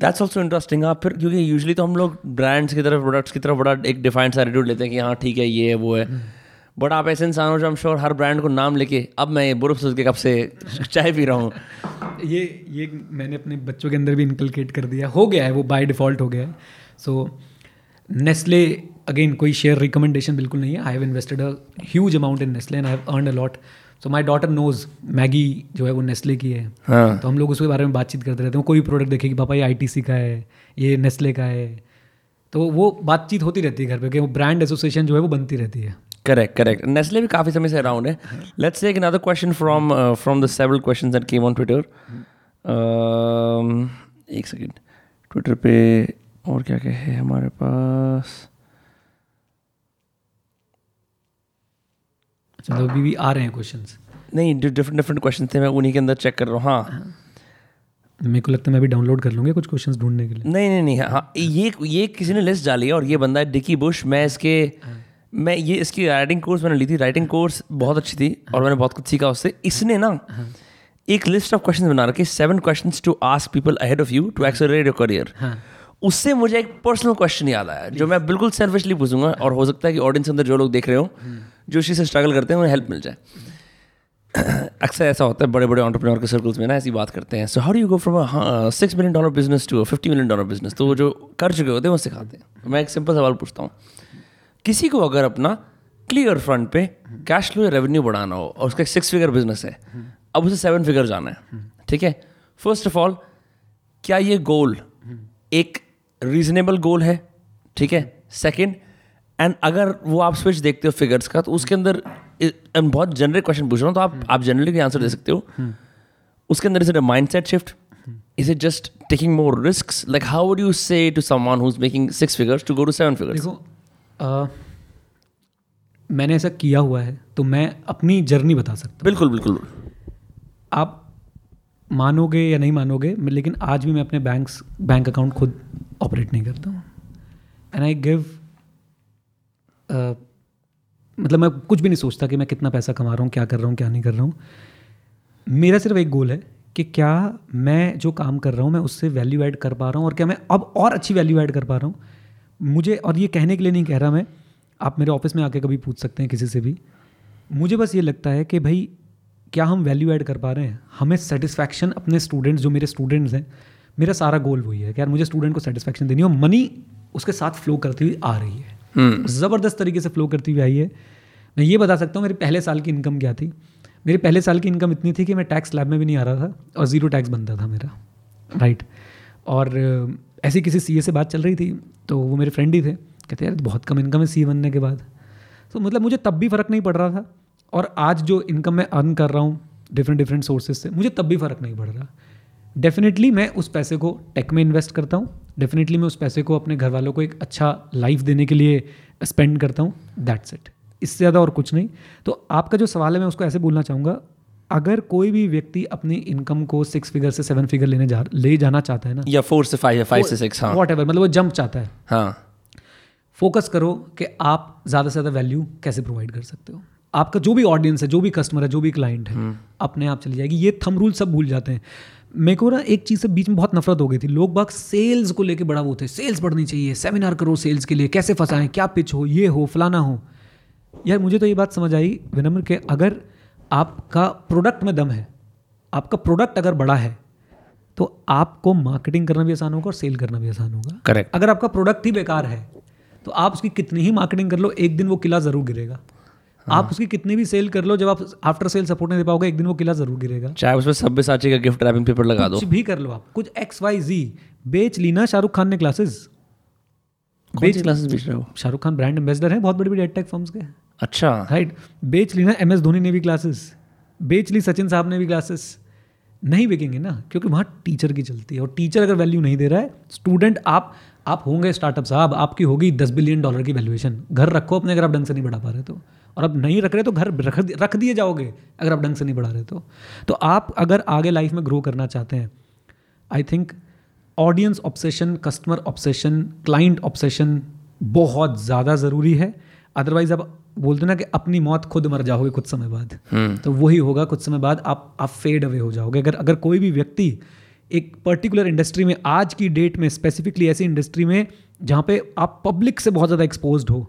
दैट्स ऑल्सो इंटरेस्टिंग। आप फिर, क्योंकि यूजुअली तो हम लोग ब्रांड्स की तरफ, प्रोडक्ट्स की तरफ बड़ा एक डिफाइंड एटीट्यूड लेते हैं कि हाँ ठीक है ये है वो है, बट आप ऐसे इंसान हो जो आई एम श्योर हर ब्रांड को नाम लेके, अब मैं ये बोरोसिल के कप से चाय पी रहा हूँ। ये मैंने अपने बच्चों के अंदर भी इनकलकेट कर दिया, हो गया है वो, बाय डिफ़ॉल्ट हो गया है। सो नेस्ले, अगेन कोई शेयर रिकमेंडेशन बिल्कुल नहीं है। I have invested a huge amount in Nestle and I have earn a lot. So my daughter knows Maggi जो है वो नेस्ले की है। हाँ। तो हम लोग उसके बारे में बातचीत करते रहते हैं, कोई प्रोडक्ट देखेगी पापा ये ITC का है, ये नेस्ले का है, तो वो बातचीत होती रहती है घर पर, कि वो ब्रांड एसोसिएशन जो है वो बनती रहती है। करेक्ट। नेस्ले भी काफ़ी समय से अराउंड है। Let's take another question from the several questions that came on Twitter. एक सेकेंड, ट्विटर पे और क्या क्या है हमारे पास। अच्छा, तो अभी भी आ रहे हैं क्वेश्चंस? नहीं, डिफरेंट डिफरेंट क्वेश्चन थे, मैं उन्हीं के अंदर चेक कर रहा हूँ। हाँ, मेरे को लगता है मैं भी डाउनलोड कर लूँगा कुछ क्वेश्चंस ढूंढने के लिए। नहीं नहीं नहीं, हाँ ये किसी ने लिस्ट डाली है और ये बंदा है डिकी बुश। मैं इसकी राइटिंग कोर्स मैंने ली थी, राइटिंग कोर्स बहुत अच्छी थी और मैंने बहुत कुछ सीखा उससे। इसने ना एक लिस्ट ऑफ क्वेश्चंस बना रखे, 7 questions to ask people ahead of you to accelerate your career. उससे मुझे एक पर्सनल क्वेश्चन याद आया जो मैं बिल्कुल सेल्फिशली पूछूंगा और हो सकता है कि ऑडियंस के अंदर जो लोग देख रहे हो जो इसी से स्ट्रगल करते हैं उन्हें हेल्प मिल जाए। अक्सर ऐसा होता है बड़े बड़े एंटरप्रेन्योर के सर्कल्स में ना ऐसी बात करते हैं, so how do you go from $6 million business to $50 million business. तो वो जो कर चुके होते हैं वो सिखाते हैं। मैं एक सिंपल सवाल पूछता हूँ, किसी को अगर अपना क्लियर फ्रंट पे कैश फ्लो या रेवेन्यू बढ़ाना हो और उसका 6-figure बिजनेस है, अब उसे 7-figure जाना है, ठीक है। फर्स्ट ऑफ ऑल, क्या ये गोल एक रीजनेबल गोल है? ठीक है। सेकंड, एंड अगर वो आप स्विच देखते हो फिगर्स का तो उसके अंदर, बहुत जनरल क्वेश्चन पूछ रहा हूँ तो आप जनरली भी आंसर दे सकते हो उसके अंदर। Is it a mindset shift? Is it just taking more risks? Like how would you say to someone who is making 6 figures to go to 7 figures? देखो, मैंने ऐसा किया हुआ है तो मैं अपनी जर्नी बता सकता हूँ। बिल्कुल बिल्कुल, आप मानोगे या नहीं मानोगे, लेकिन आज भी मैं अपने बैंक अकाउंट खुद ऑपरेट नहीं करता हूँ। एंड आई गिव, मतलब मैं कुछ भी नहीं सोचता कि मैं कितना पैसा कमा रहा हूँ, क्या कर रहा हूँ, क्या नहीं कर रहा हूँ। मेरा सिर्फ एक गोल है कि क्या मैं जो काम कर रहा हूँ मैं उससे वैल्यू ऐड कर पा रहा हूँ और क्या मैं अब और अच्छी वैल्यू ऐड कर पा रहा हूँ। मुझे, और ये कहने के लिए नहीं कह रहा मैं, आप मेरे ऑफिस में आके कभी पूछ सकते हैं किसी से भी, मुझे बस ये लगता है कि भाई क्या हम वैल्यू ऐड कर पा रहे हैं, हमें सेटिस्फैक्शन अपने स्टूडेंट्स, जो मेरे स्टूडेंट्स हैं, मेरा सारा गोल वही है कि यार मुझे स्टूडेंट को सेटिस्फैक्शन देनी है और मनी उसके साथ फ्लो करती हुई आ रही है। ज़बरदस्त तरीके से फ्लो करती हुई आई है। मैं ये बता सकता हूँ मेरे पहले साल की इनकम क्या थी। मेरे पहले साल की इनकम इतनी थी कि मैं टैक्स लैब में भी नहीं आ रहा था और ज़ीरो टैक्स बनता था मेरा, राइट। और ऐसी किसी सीए से बात चल रही थी तो वो मेरे फ्रेंड ही थे, कहते यार बहुत कम इनकम है सीए बनने के बाद। तो मतलब मुझे तब भी फ़र्क नहीं पड़ रहा था और आज जो इनकम मैं अर्न कर रहा हूँ डिफरेंट डिफरेंट सोर्सेज से, मुझे तब भी फ़र्क नहीं पड़ रहा। डेफिनेटली मैं उस पैसे को टेक में इन्वेस्ट करता हूँ, डेफिनेटली मैं उस पैसे को अपने घर वालों को एक अच्छा लाइफ देने के लिए स्पेंड करता हूँ, दैट्स इट, इससे ज़्यादा और कुछ नहीं। तो आपका जो सवाल है मैं उसको ऐसे बोलना चाहूँगा, अगर कोई भी व्यक्ति अपनी इनकम को 6 figure से 7 figure ले जाना चाहता है ना, या 4 से 5 या 5 से 6, वॉट एवर, मतलब वो जंप चाहता है, हाँ, फोकस करो कि आप ज़्यादा से ज़्यादा वैल्यू कैसे प्रोवाइड कर सकते हो। आपका जो भी ऑडियंस है, जो भी कस्टमर है, जो भी क्लाइंट है, अपने आप चली जाएगी। ये थंब रूल सब भूल जाते हैं। मेरे को ना एक चीज़ से बीच में बहुत नफरत हो गई थी, लोग बाग सेल्स को लेके बड़ा वो थे, सेल्स बढ़नी चाहिए, सेमिनार करो सेल्स के लिए, कैसे फंसाएं, क्या पिच हो, ये हो, फलाना हो। यार मुझे तो ये बात समझ आई विनम्र के, अगर आपका प्रोडक्ट में दम है, आपका प्रोडक्ट अगर बड़ा है तो आपको मार्केटिंग करना भी आसान होगा और सेल करना भी आसान होगा। करेक्ट। अगर आपका प्रोडक्ट ही बेकार है तो आप उसकी कितनी ही मार्केटिंग कर लो, एक दिन वो किला ज़रूर गिरेगा। आप उसकी कितनी भी सेल कर लो, जब आप आफ्टर सेल सपोर्ट नहीं दे पाओगे, एक दिन वो किला जरूर गिरेगा। चाहे उसमें सब्बेसाची का गिफ्ट रैपिंग पेपर लगा दो, कुछ भी कर लो आप, कुछ XYZ बेच ली ना। शाहरुख खान ने क्लासेस बेच रहे हो, शाहरुख खान ब्रांड एम्बेसडर है बहुत बड़ी बड़ी एडटेक फर्म्स के, अच्छा, राइट। बेच ली ना, MS धोनी ने भी क्लासेस बेच ली, सचिन साहब ने भी क्लासेस। नहीं बिकेंगे ना, क्योंकि वहाँ टीचर की चलती है और टीचर अगर वैल्यू नहीं दे रहा है स्टूडेंट, आप होंगे स्टार्टअप साहब, आपकी होगी $10 billion की वैल्यूएशन। घर रखो अपने, अगर आप ढंग से नहीं बढ़ा पा रहे तो, और अब नहीं रख रहे तो घर रख दिए जाओगे अगर आप ढंग से नहीं बढ़ा रहे तो। तो आप अगर आगे लाइफ में ग्रो करना चाहते हैं, I think audience obsession, customer obsession, client obsession बहुत ज़्यादा ज़रूरी है। अदरवाइज आप बोलते ना कि अपनी मौत खुद मर जाओगे कुछ समय बाद, तो वही होगा, कुछ समय बाद आप फेड अवे हो जाओगे। अगर कोई भी व्यक्ति एक पर्टिकुलर इंडस्ट्री में, आज की डेट में स्पेसिफिकली ऐसी इंडस्ट्री में जहाँ पे आप पब्लिक से बहुत ज़्यादा एक्सपोज्ड हो,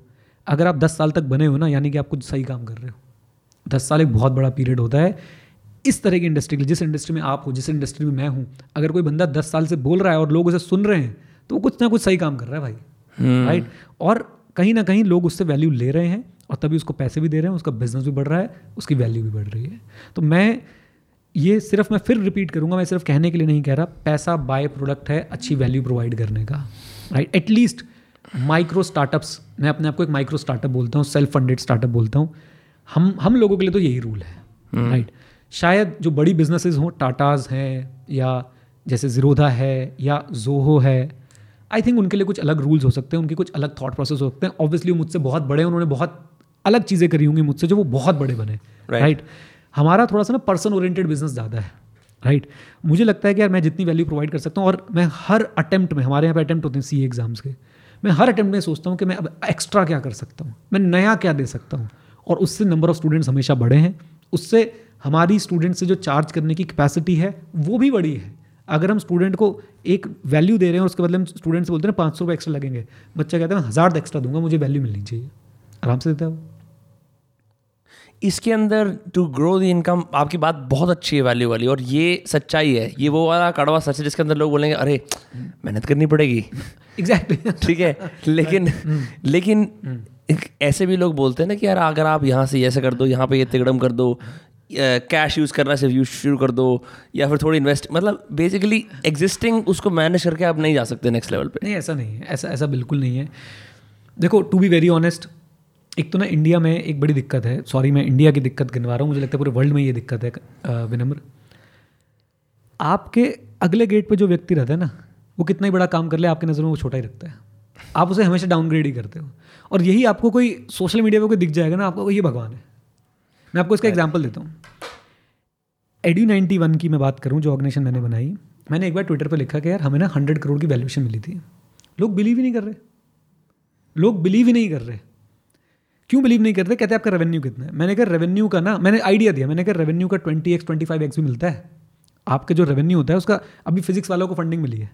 अगर आप 10 साल तक बने हो ना, यानी कि आप कुछ सही काम कर रहे हो। 10 साल एक बहुत बड़ा पीरियड होता है इस तरह की इंडस्ट्री के लिए। जिस इंडस्ट्री में आप हो, जिस इंडस्ट्री में मैं हूँ, अगर कोई बंदा 10 साल से बोल रहा है और लोग उसे सुन रहे हैं तो वो कुछ ना कुछ सही काम कर रहा है भाई, राइट। और कहीं ना कहीं लोग उससे वैल्यू ले रहे हैं और तभी उसको पैसे भी दे रहे हैं, उसका बिजनेस भी बढ़ रहा है, उसकी वैल्यू भी बढ़ रही है। तो मैं फिर रिपीट करूंगा, मैं सिर्फ कहने के लिए नहीं कह रहा, पैसा बाय प्रोडक्ट है अच्छी वैल्यू प्रोवाइड करने का, राइट। एटलीस्ट माइक्रो स्टार्टअप्स, मैं अपने आप को एक माइक्रो स्टार्टअप बोलता हूँ, सेल्फ फंडेड स्टार्टअप बोलता हूँ। हम लोगों के लिए तो यही रूल है, राइट। शायद जो बड़ी बिजनेसेस हों, टाटाज हैं या जैसे ज़ीरोधा है या ज़ोहो है, आई थिंक उनके लिए कुछ अलग रूल्स हो सकते हैं, उनके कुछ अलग थॉट प्रोसेस हो सकते हैं। ऑब्वियसली वो मुझसे बहुत बड़े हैं, उन्होंने बहुत अलग चीज़ें करी होंगी मुझसे जो वो बहुत बड़े बने, राइट। हमारा थोड़ा सा ना पर्सन ओरिएंटेड बिजनेस ज़्यादा है, राइट। मुझे लगता है कि यार मैं जितनी वैल्यू प्रोवाइड कर सकता हूँ, और मैं हर अटैम्प्ट में, हमारे यहाँ पे अटैम्प्ट होते हैं सीए एग्जाम्स के, मैं हर अटैम्प्ट में सोचता हूँ कि मैं अब एक्स्ट्रा क्या कर सकता हूँ, मैं नया क्या दे सकता हूँ, और उससे नंबर ऑफ स्टूडेंट्स हमेशा बढ़े हैं, उससे हमारी स्टूडेंट्स से जो चार्ज करने की कैपेसिटी है वो भी बड़ी है। अगर हम स्टूडेंट को एक वैल्यू दे रहे हैं और उसके बदले हम स्टूडेंट से बोलते हैं 500 रुपये एक्स्ट्रा लगेंगे, बच्चा कहता है 1000 एक्स्ट्रा दूंगा, मुझे वैल्यू मिलनी चाहिए, आराम से देता है वो। इसके अंदर टू ग्रो द इनकम, आपकी बात बहुत अच्छी है वैल्यू वाली, और ये सच्चाई है, ये वो वाला कड़वा सच है जिसके अंदर लोग बोलेंगे अरे मेहनत करनी पड़ेगी, एग्जैक्टली ठीक है, लेकिन ऐसे भी लोग बोलते हैं ना कि यार अगर आप यहाँ से ऐसे कर दो, यहाँ पे ये तिगड़म कर दो, कैश यूज़ करना सिर्फ यूज शुरू कर दो, या फिर थोड़ी इन्वेस्ट, मतलब बेसिकली एग्जिस्टिंग उसको मैनेज करके आप नहीं जा सकते नेक्स्ट लेवल पे। नहीं, ऐसा नहीं है, ऐसा बिल्कुल नहीं है। देखो टू बी वेरी ऑनेस्ट, एक तो ना इंडिया में एक बड़ी दिक्कत है, सॉरी मैं इंडिया की दिक्कत गिनवा रहा हूँ, मुझे लगता है पूरे वर्ल्ड में ये दिक्कत है विनम्र, आपके अगले गेट पे जो व्यक्ति रहता है ना, वो कितना ही बड़ा काम कर ले आपकी नज़र में वो छोटा ही रखता है, आप उसे हमेशा डाउनग्रेड ही करते हो। और यही आपको कोई सोशल मीडिया पर कोई दिख जाएगा ना, आपको ये भगवान है। मैं आपको इसका एग्जाम्पल देता हूँ, एड्यू 91 की मैं बात करूँ जो ऑर्गेनाइजेशन मैंने बनाई, मैंने एक बार ट्विटर पर लिखा कि यार हमें ना 100 करोड़ की वैल्यूएशन मिली थी, लोग बिलीव ही नहीं कर रहे। क्यों बिलीव नहीं करते? कहते हैं आपका रेवेन्यू कितना है। मैंने कहा रेवेन्यू का ना, मैंने आइडिया दिया, मैंने कहा रेवेन्यू का 20x 25x भी मिलता है, आपके जो रेवेन्यू होता है उसका। अभी फिजिक्स वालों को फंडिंग मिली है,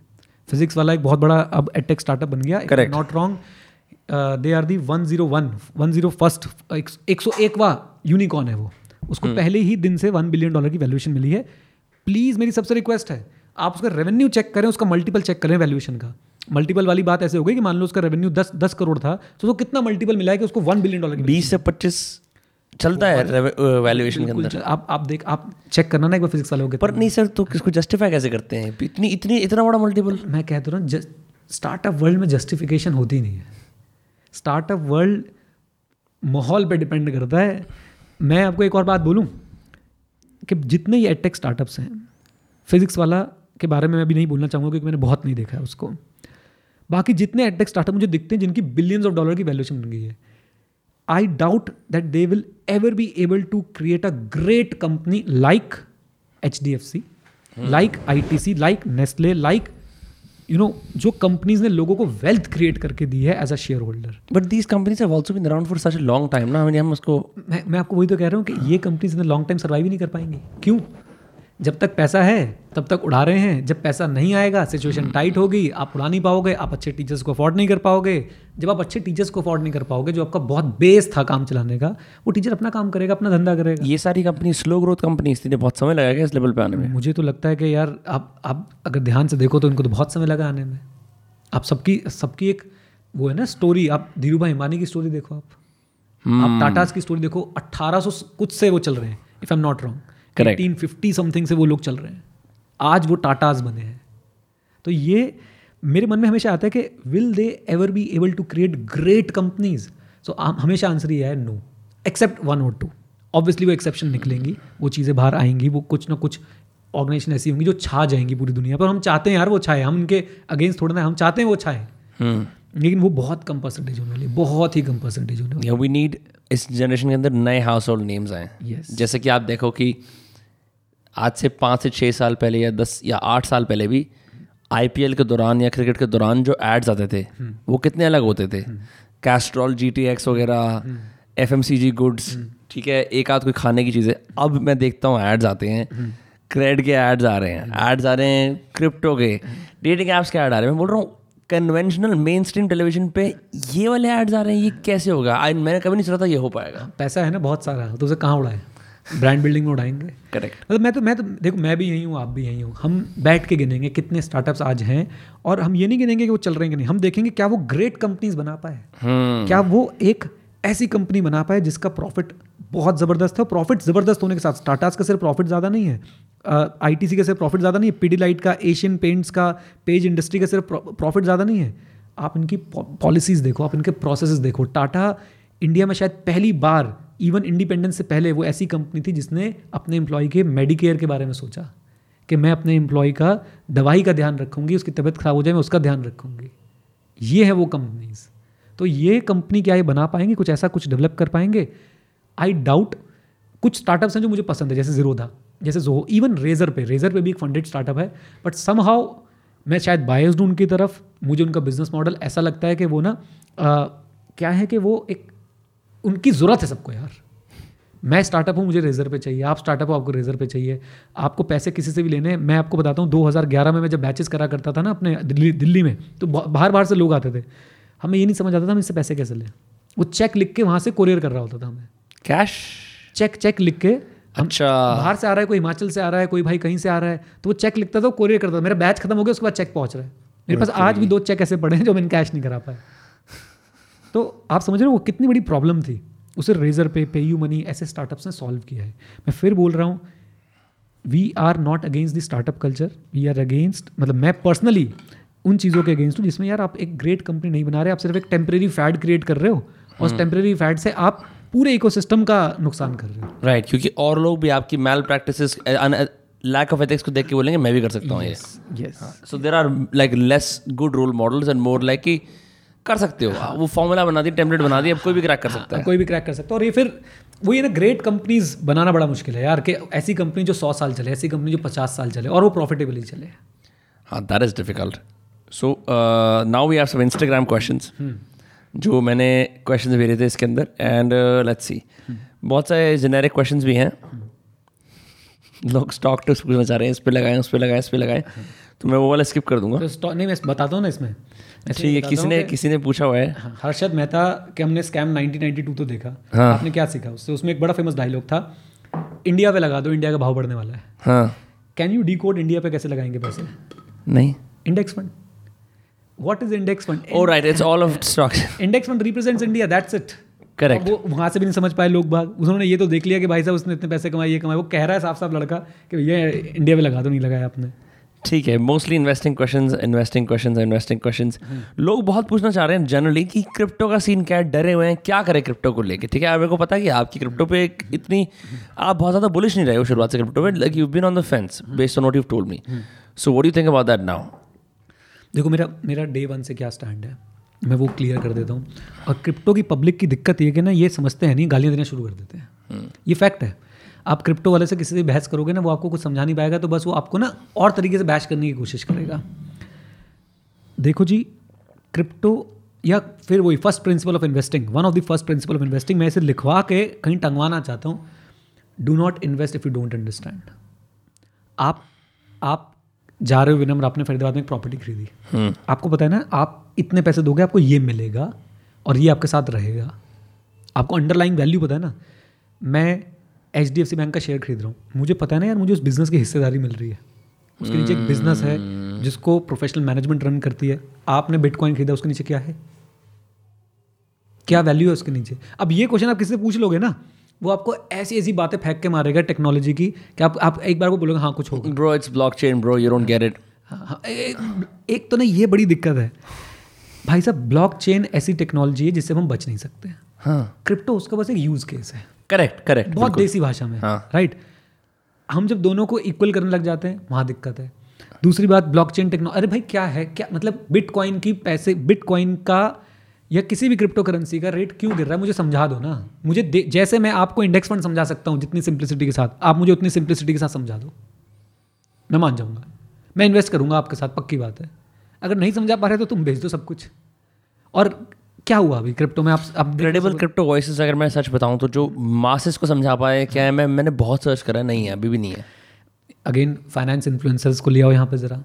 फिजिक्स वाला एक बहुत बड़ा अब एडटेक स्टार्टअप बन गया, correct, not wrong, they are the 101st 101वां यूनिकॉर्न है वो, उसको पहले ही दिन से $1 बिलियन की वैल्यूएशन मिली है। प्लीज़ मेरी सबसे रिक्वेस्ट है, आप उसका रेवेन्यू चेक करें, उसका मल्टीपल चेक करें। वैल्यूएशन का मल्टीपल वाली बात ऐसे हो गई कि मान लो उसका रेवेन्यू 10 करोड़ था, तो कितना मल्टीपल मिला है कि उसको $1 बिलियन की 20 से 25 चलता है वैल्यूएशन के अंदर। आप चेक करना ना एक बार फिजिक्स वालों के। पर नहीं सर, तो किसको जस्टिफाई कैसे करते हैं इतना बड़ा मल्टीपल? मैं कहता हूँ स्टार्टअप वर्ल्ड में जस्टिफिकेशन होती नहीं है, स्टार्टअप वर्ल्ड माहौल पे डिपेंड करता है। मैं आपको एक और बात बोलूं कि जितने ये एडटेक स्टार्टअप्स हैं, फिजिक्स वाला के बारे में मैं भी नहीं बोलना चाहूँगा क्योंकि मैंने बहुत नहीं देखा है उसको, बाकी जितने एडटेक स्टार्टअप मुझे दिखते हैं जिनकी बिलियंस ऑफ डॉलर की वैल्यूएशन बन गई है, I doubt that they will ever be able to create a great company like HDFC, like ITC, like Nestle, like you know, जो कंपनीज ने लोगों को वेल्थ क्रिएट करके दी है as a shareholder. But these companies have also been around for such a long time ना, हम उसको मैं आपको वही तो कह रहा हूँ कि ये कंपनीज ने लॉन्ग टाइम सर्वाइव ही नहीं कर पाएंगी। क्यों? जब तक पैसा है तब तक उड़ा रहे हैं, जब पैसा नहीं आएगा, सिचुएशन टाइट होगी, आप उड़ा नहीं पाओगे, आप अच्छे टीचर्स को अफोर्ड नहीं कर पाओगे। जब आप अच्छे टीचर्स को अफोर्ड नहीं कर पाओगे, जो आपका बहुत बेस था काम चलाने का, वो टीचर अपना काम करेगा, अपना धंधा करेगा। ये सारी कंपनी स्लो ग्रोथ कंपनी, इसलिए बहुत समय लगा इस लेवल पे आने में। मुझे तो लगता है कि यार आप अगर ध्यान से देखो तो इनको तो बहुत समय लगा आने में। आप सबकी एक वो है ना स्टोरी, आप धीरू भाई अंबानी की स्टोरी देखो, आप टाटास की स्टोरी देखो, 1800 कुछ से वो चल रहे हैं, if I am not wrong 1850 something से वो लोग चल रहे हैं, आज वो टाटाज बने हैं। तो ये मेरे मन में हमेशा आता है कि will they ever be able to create great companies? So हमेशा आंसर ये है नो, एक्सेप्ट 1 और 2। ऑब्वियसली वो एक्सेप्शन निकलेंगी, वो चीज़ें बाहर आएंगी, वो कुछ ना कुछ ऑर्गेनाइजेशन ऐसी होंगी जो छा जाएंगी पूरी दुनिया पर। हम चाहते हैं यार वो छाए, हम उनके अगेंस्ट थोड़ा ना, हम चाहते हैं वो छाए, लेकिन वो बहुत कम परसेंटेज होने वाली, बहुत ही कम परसेंटेज होने वाली। वी नीड, इस जनरेशन के अंदर नए हाउस होल्ड नेम्स आए। जैसे कि आप देखो कि आज से 5 से 6 साल पहले या 10 या 8 साल पहले भी IPL के दौरान या क्रिकेट के दौरान जो एड्स आते थे वो कितने अलग होते थे। कैस्ट्रॉल, GTX वगैरह, FMCG गुड्स, ठीक है, एक आध कोई खाने की चीज़ें। अब मैं देखता हूँ एड्स आते हैं, क्रेड के एड्स आ रहे हैं, एड्स आ रहे हैं क्रिप्टो के, डेटिंग ऐप्स के ऐड आ रहे हैं। मैं बोल रहा हूँ कन्वेंशनल मेन स्ट्रीम टेलीविजन पे ये वाले एड्स आ रहे हैं, ये कैसे होगा? मैंने कभी नहीं सोचा था ये हो पाएगा। पैसा है ना बहुत सारा, तो उसे कहाँ उड़ाए? ब्रांड बिल्डिंग में उड़ाएंगे, करेक्ट। मतलब मैं तो देखो, मैं भी यहीं हूँ, आप भी यहीं हो, हम बैठ के गिनेंगे कितने स्टार्टअप्स आज हैं, और हम ये नहीं गिनेंगे कि वो चल रहे हैं कि नहीं, हम देखेंगे क्या वो ग्रेट कंपनीज बना पाए, क्या वो एक ऐसी कंपनी बना पाए जिसका प्रॉफिट बहुत ज़बरदस्त है। प्रॉफिट ज़बरदस्त होने के साथ, टाटास का सिर्फ प्रॉफिट ज़्यादा नहीं है, ITC का सिर्फ प्रॉफिट ज़्यादा नहीं है, पीडीलाइट का, एशियन पेंट्स का, पेज इंडस्ट्री का सिर्फ प्रॉफिट ज़्यादा नहीं है। आप इनकी पॉलिसीज़ देखो, आप इनके प्रोसेसेस देखो। टाटा इंडिया में शायद पहली बार, इवन इंडिपेंडेंस से पहले, वो ऐसी कंपनी थी जिसने अपने एम्प्लॉय के मेडिकेयर के बारे में सोचा कि मैं अपने एम्प्लॉय का दवाई का ध्यान रखूँगी, उसकी तबीयत ख़राब हो जाए मैं उसका ध्यान रखूँगी। ये है वो कंपनीज। तो ये कंपनी क्या ये बना पाएंगे, कुछ ऐसा कुछ डेवलप कर पाएंगे? I doubt. कुछ स्टार्टअप्स हैं जो मुझे पसंद है, जैसे ज़ीरोधा, जैसे ज़ोहो, इवन रेज़र पे भी एक फंडेड स्टार्टअप है, बट समहाउ मैं शायद बायस्ड हूँ उनकी तरफ। मुझे उनका बिजनेस मॉडल ऐसा लगता है कि वो ना क्या है कि वो एक उनकी ज़रूरत है सबको। यार मैं स्टार्टअप हूँ, मुझे रेज़र पे चाहिए, आप स्टार्टअप हो, आपको रेज़र पे चाहिए, आपको पैसे किसी से भी लेने। मैं आपको बताता हूँ 2011 में मैं जब बैचेस करा करता था ना अपने दिल्ली में, तो बाहर बाहर से लोग आते थे, हमें ये नहीं समझ आता था हम इससे पैसे कैसे लें। वो चेक लिख के वहाँ से कोरियर कर रहा होता था हमें, कैश चेक लिख के। अच्छा, बाहर से आ रहा है कोई, हिमाचल से आ रहा है कोई, भाई कहीं से आ रहा है, तो वो चेक लिखता था, कोरियर करता था। मेरा बैच खत्म हो गया, उसके बाद चेक पहुँच रहा है मेरे पास। आज भी 2 चेक ऐसे पड़े हैं जो मैंने कैश नहीं करा पाया। तो आप समझ रहे हो वो कितनी बड़ी प्रॉब्लम थी, उसे रेज़र पे यू मनी ऐसे स्टार्टअप्स ने सॉल्व किया है। मैं फिर बोल रहा हूँ, we are not against the startup culture, we are against, मतलब मैं पर्सनली उन चीज़ों के अगेंस्ट हूँ जिसमें यार आप एक ग्रेट कंपनी नहीं बना रहे, आप सिर्फ एक टेम्प्रेरी फैड क्रिएट कर रहे हो और उस टेम्प्रेरी फैड से आप पूरे इकोसिस्टम का नुकसान कर रहे हो। राइट, क्योंकि और लोग भी आपकी malpractices, lack of ethics को देख के बोलेंगे मैं भी कर सकता हूँ। Yes, so there are like less good role models and more like कि कर सकते हो। हाँ, वो फॉर्मूला बना दी, टेम्पलेट बना दी, अब कोई भी क्रैक कर सकता है, कोई भी क्रैक कर सकता है। और ये फिर वही ना, ग्रेट कंपनीज बनाना बड़ा मुश्किल है यार, कि ऐसी कंपनी जो 100 साल चले, ऐसी कंपनी जो 50 साल चले और वो प्रॉफिटेबली चले। हाँ, that is difficult. So now we have some Instagram questions, जो मैंने क्वेश्चंस भेजे थे इसके अंदर, एंड लेट्स सी, बहुत सारे जेनेरिक क्वेश्चंस भी हैं, लोग स्टॉक टिप्स पूछना चाह रहे हैं, इस पे लगाएं, तो मैं वो वाला स्किप कर दूंगा। तो नहीं, मैं बताता हूँ ना इसमें, अच्छा ये किसी ने पूछा हुआ है। हाँ, हर्षद मेहता के हमने स्कैम 1992 तो देखा। हाँ, आपने क्या सीखा उससे? उसमें एक बड़ा फेमस डायलॉग था, इंडिया पे लगा दो, इंडिया का भाव बढ़ने वाला है। हाँ, कैन यू डीकोड इंडिया पे कैसे लगाएंगे पैसे? नहीं, index fund. What is index fund? Alright, it's all of stocks. Index fund represents India, that's it. Correct. वो वहाँ से भी नहीं समझ पाए लोग बात, उन्होंने ये तो देख लिया कि भाई साहब उसने इतने पैसे कमाए, ये कमाए। वो कह रहा है साफ साफ लड़का कि ये इंडिया पे लगा दो, नहीं लगाया आपने। ठीक है, मोस्टली इन्वेस्टिंग क्वेश्चंस लोग बहुत पूछना चाह रहे हैं जनरली कि क्रिप्टो का सीन क्या है, डरे हुए हैं, क्या करें क्रिप्टो को लेके। ठीक है, मेरे को पता है कि आपकी क्रिप्टो पे इतनी आप बहुत ज़्यादा बुलिश नहीं रहे हो शुरुआत से क्रिप्टो पे, like you been on the fence based on what you have told me, so what do you think about that now? देखो, मेरा डे वन से क्या स्टैंड है मैं वो क्लियर कर देता हूँ। और क्रिप्टो की पब्लिक की दिक्कत ये कि ना, ये समझते हैं नहीं, गालियाँ देना शुरू कर देते हैं, ये फैक्ट है। आप क्रिप्टो वाले से किसी से बहस करोगे ना, वो आपको कुछ समझा नहीं पाएगा, तो बस वो आपको ना और तरीके से बहस करने की कोशिश करेगा। देखो जी, क्रिप्टो या फिर वही first principle of investing, one of the first principle of investing, मैं इसे लिखवा के कहीं टंगवाना चाहता हूँ, do not invest if you don't understand. आप जा रहे हो विनम्र, आपने फरीदाबाद में एक प्रॉपर्टी खरीदी, आपको पता है ना आप इतने पैसे दोगे आपको ये मिलेगा और ये आपके साथ रहेगा, आपको अंडरलाइंग वैल्यू पता है ना। मैं HDFC बैंक का शेयर खरीद रहा हूँ, मुझे पता है ना यार मुझे उस बिज़नेस की हिस्सेदारी मिल रही है, उसके नीचे एक बिज़नेस है जिसको प्रोफेशनल मैनेजमेंट रन करती है। आपने बिटकॉइन खरीदा, उसके नीचे क्या है, क्या वैल्यू है उसके नीचे? अब ये क्वेश्चन आप किसी से पूछ लोगे ना, वो आपको ऐसी ऐसी बातें फेंक के मारेगा टेक्नोलॉजी की कि आप एक बार को बोलोगे हाँ कुछ होगा। Bro it's blockchain, bro you don't get it. एक तो ना ये बड़ी दिक्कत है भाई साहब, ब्लॉकचेन ऐसी टेक्नोलॉजी है जिससे हम बच नहीं सकते। हाँ, क्रिप्टो उसका बस एक यूज केस है। करेक्ट, बहुत देसी भाषा में। हाँ, राइट, हम जब दोनों को इक्वल करने लग जाते हैं वहाँ दिक्कत है। दूसरी बात, ब्लॉकचेन टेक्नोलॉजी, अरे भाई क्या है, क्या मतलब बिटकॉइन की पैसे, बिटकॉइन का या किसी भी क्रिप्टो करेंसी का रेट क्यों गिर रहा है मुझे समझा दो ना। मुझे जैसे मैं आपको इंडेक्स फंड समझा सकता हूँ जितनी सिंप्लिसिटी के साथ, आप मुझे उतनी सिंप्लिसिटी के साथ समझा दो, मैं मान जाऊँगा, मैं इन्वेस्ट करूँगा आपके साथ, पक्की बात है। अगर नहीं समझा पा रहे तो तुम बेच दो सब कुछ। और क्या हुआ अभी क्रिप्टो में, आप क्रेडिबल क्रिप्टो वॉइसेस अगर मैं सच बताऊँ तो जो मासेस को समझा पाए क्या है, मैंने बहुत सर्च करा, नहीं है, अभी भी नहीं है। अगेन, फाइनेंस इन्फ्लुएंसर्स को ले आओ यहाँ पे ज़रा।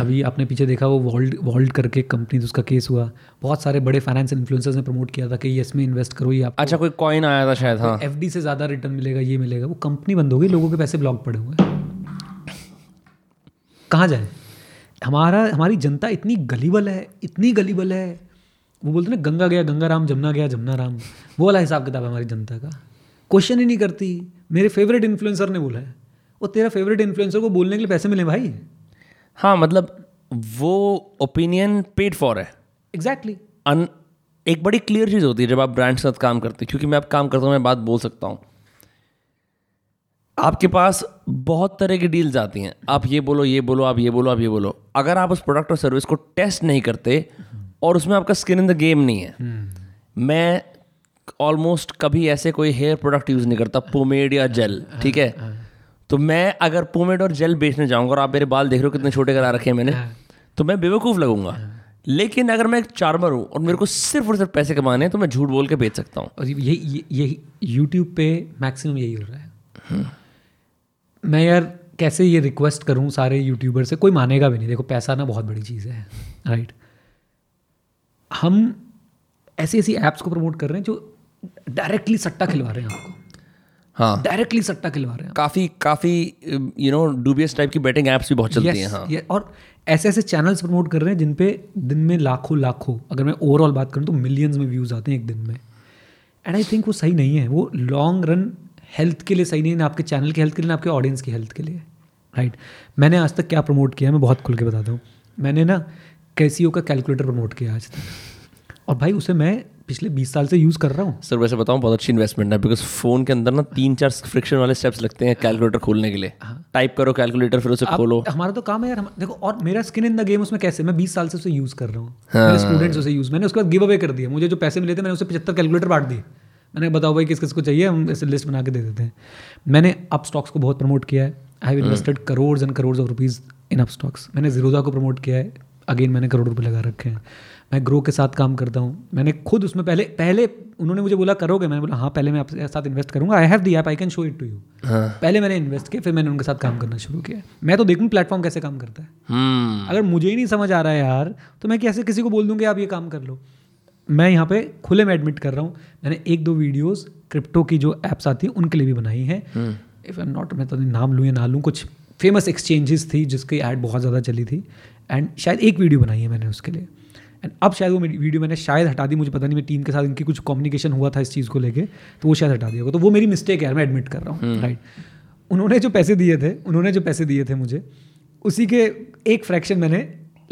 अभी आपने पीछे देखा वो वर्ल्ड करके कंपनी, उसका केस हुआ, बहुत सारे बड़े फाइनेंस इन्फ्लुएंसर्स ने प्रमोट किया था कि ये इसमें इन्वेस्ट करो, ये आपको अच्छा कोई कॉइन आया था शायद, हाँ FD से ज़्यादा रिटर्न मिलेगा, ये मिलेगा। वो कंपनी बंद हो गई, लोगों के पैसे ब्लॉक पड़े हुए, कहाँ जाए? हमारी जनता इतनी गलीबल है। वो बोलते ना गंगा गया गंगा राम, जमुना गया जमुना राम, वो वाला हिसाब किताब है हमारी जनता का, क्वेश्चन ही नहीं करती। मेरे फेवरेट इन्फ्लुएंसर ने बोला है, और तेरा फेवरेट इन्फ्लुएंसर को बोलने के लिए पैसे मिले भाई। हाँ, मतलब वो ओपिनियन पेड फॉर है। एग्जैक्टली, एक बड़ी क्लियर चीज़ होती है जब आप ब्रांड के साथ काम करते हैं, क्योंकि मैं अब काम करता हूँ, मैं बात बोल सकता हूँ। आपके पास बहुत तरह की डील्स आती हैं, आप ये बोलो, आप ये बोलो, अगर आप उस प्रोडक्ट और सर्विस को टेस्ट नहीं करते और उसमें आपका स्किन इन द गेम नहीं है. मैं ऑलमोस्ट कभी ऐसे कोई हेयर प्रोडक्ट यूज़ नहीं करता, पोमेड या जेल, ठीक है. तो मैं अगर पोमेड और जेल बेचने जाऊँगा और आप मेरे बाल देख रहे हो कितने छोटे करा रखे हैं मैंने, तो मैं बेवकूफ़ लगूंगा. लेकिन अगर मैं एक चार्मर हूँ और मेरे को सिर्फ और सिर्फ पैसे कमाने हैं तो मैं झूठ बोल के बेच सकता हूँ. और ये यूट्यूब पे मैक्सिमम यही हो रहा है. मैं यार कैसे ये रिक्वेस्ट करूँ सारे यूट्यूबर से, कोई मानेगा भी नहीं. देखो पैसा ना बहुत बड़ी चीज़ है, राइट. हम ऐसी ऐसी ऐप्स को प्रमोट कर रहे हैं जो डायरेक्टली सट्टा खिलवा रहे हैं आपको. हाँ, डायरेक्टली सट्टा खिलवा रहे हैं. काफ़ी यू नो डूबियस टाइप की बेटिंग ऐप्स भी बहुत चलती हैं. हाँ, और ऐसे ऐसे चैनल्स प्रमोट कर रहे हैं जिन पे दिन में लाखों, अगर मैं ओवरऑल बात करूँ तो मिलियंस में व्यूज़ आते हैं एक दिन में. एंड आई थिंक वो सही नहीं है. वो लॉन्ग रन हेल्थ के लिए सही नहीं है, ना आपके चैनल की हेल्थ के लिए, ना आपके ऑडियंस की हेल्थ के लिए, राइट. मैंने आज तक क्या प्रमोट किया, मैं बहुत खुल के बताता हूँ. मैंने ना कैसियो का कैलकुलेटर प्रमोट किया आज तक, और भाई उसे मैं पिछले 20 साल से यूज़ कर रहा हूँ. सर वैसे बताऊँ, बहुत अच्छी इन्वेस्टमेंट है, बिकॉज फ़ोन के अंदर ना 3-4 फ्रिक्शन वाले स्टेप्स लगते हैं कैलकुलेटर खोलने के लिए. टाइप करो कैलकुलेटर, फिर उसे खोलो. हमारा तो काम है यार. देखो, और मेरा स्किन इन द गेम उसमें कैसे, मैं 20 साल से उसे यूज़ कर रहा हूँ. मेरे स्टूडेंट्स उसे यूज़, मैंने उसके बाद गिव अवे कर दिया. मुझे जो पैसे मिले थे मैंने उसे 75 कैलकुलेटर बांट दिए. मैंने बताओ भाई किस किस को चाहिए, हम ऐसे लिस्ट बना के दे देते हैं. मैंने अपस्टॉक्स को बहुत प्रमोट किया है. I have invested crore and crore of rupees in Upstox. मैंने ज़ीरोधा को प्रमोट किया है, अगेन मैंने करोड़ रुपये लगा रखे हैं. मैं ग्रो के साथ काम करता हूँ. मैंने खुद उसमें पहले उन्होंने मुझे बोला करोगे, मैंने बोला हाँ पहले मैं आपके साथ इन्वेस्ट करूँगा. I have the app, I can show it to you. पहले मैंने इन्वेस्ट किया, फिर मैंने उनके साथ काम करना शुरू किया. मैं तो देखूँ प्लेटफॉर्म कैसे काम करता है. अगर मुझे ही नहीं समझ आ रहा है यार, तो मैं कैसे किसी को बोल दूँगी आप ये काम कर लो. मैं यहाँ पे खुले में एडमिट कर रहा हूँ, मैंने 1-2 वीडियोस क्रिप्टो की जो एप्स आती हैं उनके लिए भी बनाई हैं. इफ़ आई एम नॉट, मैं तो नाम लूँ या ना लूँ, कुछ फेमस एक्सचेंजेस थी जिसकी ऐड बहुत ज़्यादा चली थी, एंड शायद एक वीडियो बनाई है मैंने उसके लिए. एंड अब शायद वो वीडियो मैंने शायद हटा दी, मुझे पता नहीं. मेरी टीम के साथ इनकी कुछ कम्युनिकेशन हुआ था इस चीज़ को लेकर, तो वो शायद हटा दिया होगा. तो वो मेरी मिस्टेक है, मैं एडमिट कर रहा हूँ, राइट. उन्होंने जो पैसे दिए थे मुझे, उसी के एक फ्रैक्शन मैंने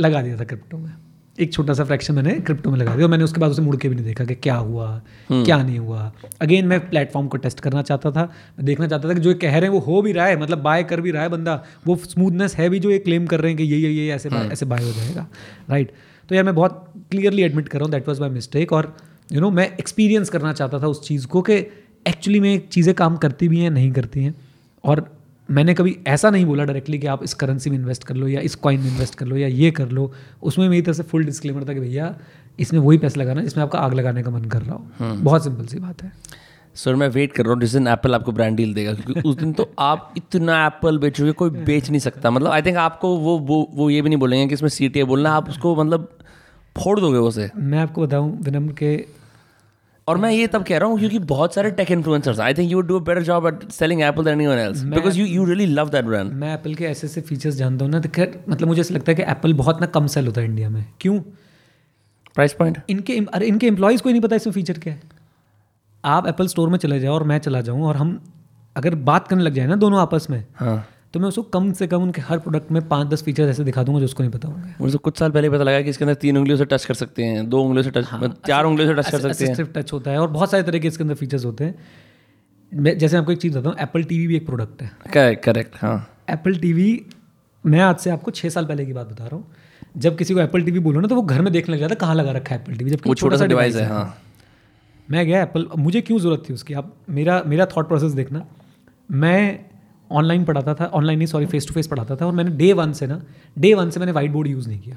लगा दिया था क्रिप्टो में. एक छोटा सा फ्रैक्शन मैंने क्रिप्टो में लगा दिया, और मैंने उसके बाद उसे मुड़ के भी नहीं देखा कि क्या हुआ क्या नहीं हुआ. अगेन मैं प्लेटफॉर्म को टेस्ट करना चाहता था, मैं देखना चाहता था कि जो कह रहे हैं वो हो भी रहा है, मतलब बाय कर भी रहा है बंदा, वो स्मूथनेस है भी जो ये क्लेम कर रहे हैं कि ये ऐसे बाय हो जाएगा, राइट. तो यार मैं बहुत क्लियरली एडमिट कर रहा हूँ दैट वाज माय मिस्टेक. और यू नो मैं एक्सपीरियंस करना चाहता था उस चीज़ को कि एक्चुअली में चीज़ें काम करती भी हैं नहीं करती हैं. और मैंने कभी ऐसा नहीं बोला डायरेक्टली कि आप इस करेंसी में इन्वेस्ट कर लो या इस कॉइन में इन्वेस्ट कर लो या ये कर लो. उसमें मेरी तरफ से फुल डिस्क्लेमर था कि भैया इसमें वही पैसा लगाना जिसमें आपका आग लगाने का मन कर रहा हो. बहुत सिंपल सी बात है. सर मैं वेट कर रहा हूँ जिस दिन एप्पल आपको ब्रांड डील देगा, क्योंकि उस दिन तो आप इतना एप्पल बेचोगे कोई बेच नहीं सकता. मतलब आई थिंक आपको वो ये भी नहीं बोलेंगे कि इसमें CTA बोलना, आप उसको मतलब फोड़ दोगे उसे. मैं आपको बताऊँ विनम्र के, और मैं ये तब कह रहा हूँ क्योंकि बहुत सारे tech influencers, I think you would do a better job at selling Apple than anyone else because you really love that brand. मैं एप्पल के ऐसे फीचर्स जानता हूँ ना, तो खैर मतलब मुझे ऐसा लगता है कि एप्पल बहुत ना कम सेल होता है इंडिया में. क्यों? Price point. इनके एम्प्लॉइज़ को ही नहीं पता इसमें फीचर क्या है. आप एप्पल स्टोर में चले जाओ और मैं चला जाऊँ, और हम अगर बात करने लग जाए ना दोनों आपस में, हाँ, तो मैं उसको कम से कम उनके हर प्रोडक्ट में 5-10 फीचर्स ऐसे दिखा दूंगा जो उसको नहीं पता होंगे. मुझे कुछ साल पहले पता लगा कि इसके अंदर 3 उंगलियों से टच कर सकते हैं, 2 उंगलियों से टच, हाँ, 4 उंगलियों से टच कर सकते हैं, टच होता है, और बहुत सारे तरह के इसके अंदर फीचर्स होते हैं. मैं जैसे आपको एक चीज़ बताता हूँ, एप्पल टीवी भी एक प्रोडक्ट है. करेक्ट. हाँ, एप्पल टीवी. मैं आज से आपको 6 साल पहले की बात बता रहा हूँ. जब किसी को एप्पल टीवी बोलो ना तो वो घर में देखने लग जाता है कहाँ लगा रखा है एप्पल टीवी, जब छोटा सा डिवाइस है. हाँ, मैं गया एप्पल, मुझे क्यों ज़रूरत थी उसकी, आप मेरा थॉट प्रोसेस देखना. मैं ऑनलाइन पढ़ाता था, फेस टू फेस पढ़ाता था, और मैंने डे वन से मैंने वाइट बोर्ड यूज़ नहीं किया.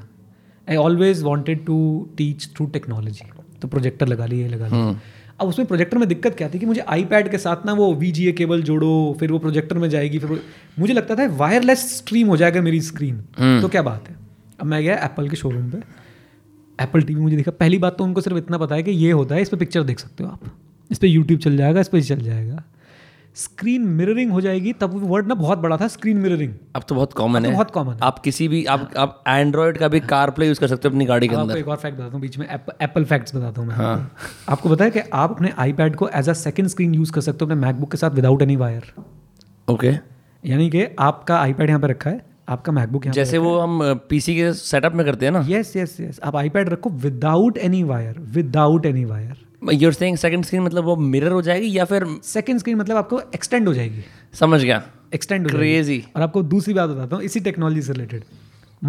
I always wanted to teach through technology, तो प्रोजेक्टर लगा लिया. अब उसमें प्रोजेक्टर में दिक्कत क्या थी कि मुझे आईपैड के साथ ना वो VGA केबल जोड़ो, फिर वो प्रोजेक्टर में जाएगी, फिर मुझे लगता था वायरलेस स्ट्रीम हो जाएगा मेरी स्क्रीन, तो क्या बात है. अब मैं गया एप्पल के शोरूम पे, एप्पल टीवी मुझे दिखा. पहली बात तो उनको सिर्फ इतना पता है कि ये होता है, इस पर पिक्चर देख सकते हो आप, इस पर यूट्यूब चल जाएगा, इस पर चल जाएगा. स्क्रीन मिररिंग हो जाएगी, तब वो वर्ड ना बहुत बड़ा था, स्क्रीन मिररिंग. अब तो बहुत कॉमन है, बहुत कॉमन है. आप किसी भी आप एंड्रॉइड का भी कार प्ले यूज़ कर सकते हो अपनी गाड़ी के अंदर. आपको एक और फैक्ट बताता हूँ, बीच में एप्पल फैक्ट्स बताता हूँ मैं. हाँ, आपको पता है कि आप अपने आईपैड को as a second screen use कर सकते हो अपने मैकबुक के साथ विदाउट एनी वायर. ओके, यानी कि आपका आईपैड यहाँ पर रखा है, आपका मैकबुक यहाँ, जैसे वो हम पीसी के सेटअप में करते हैं ना. यस, आप आईपैड रखो without any wire. You're saying second screen मतलब वो मिरर हो जाएगी, या फिर सेकंड स्क्रीन मतलब आपको एक्सटेंड हो जाएगी. समझ गया, एक्सटेंड हो जाएगी. और आपको दूसरी बात बताता हूँ इसी टेक्नोलॉजी से रिलेटेड.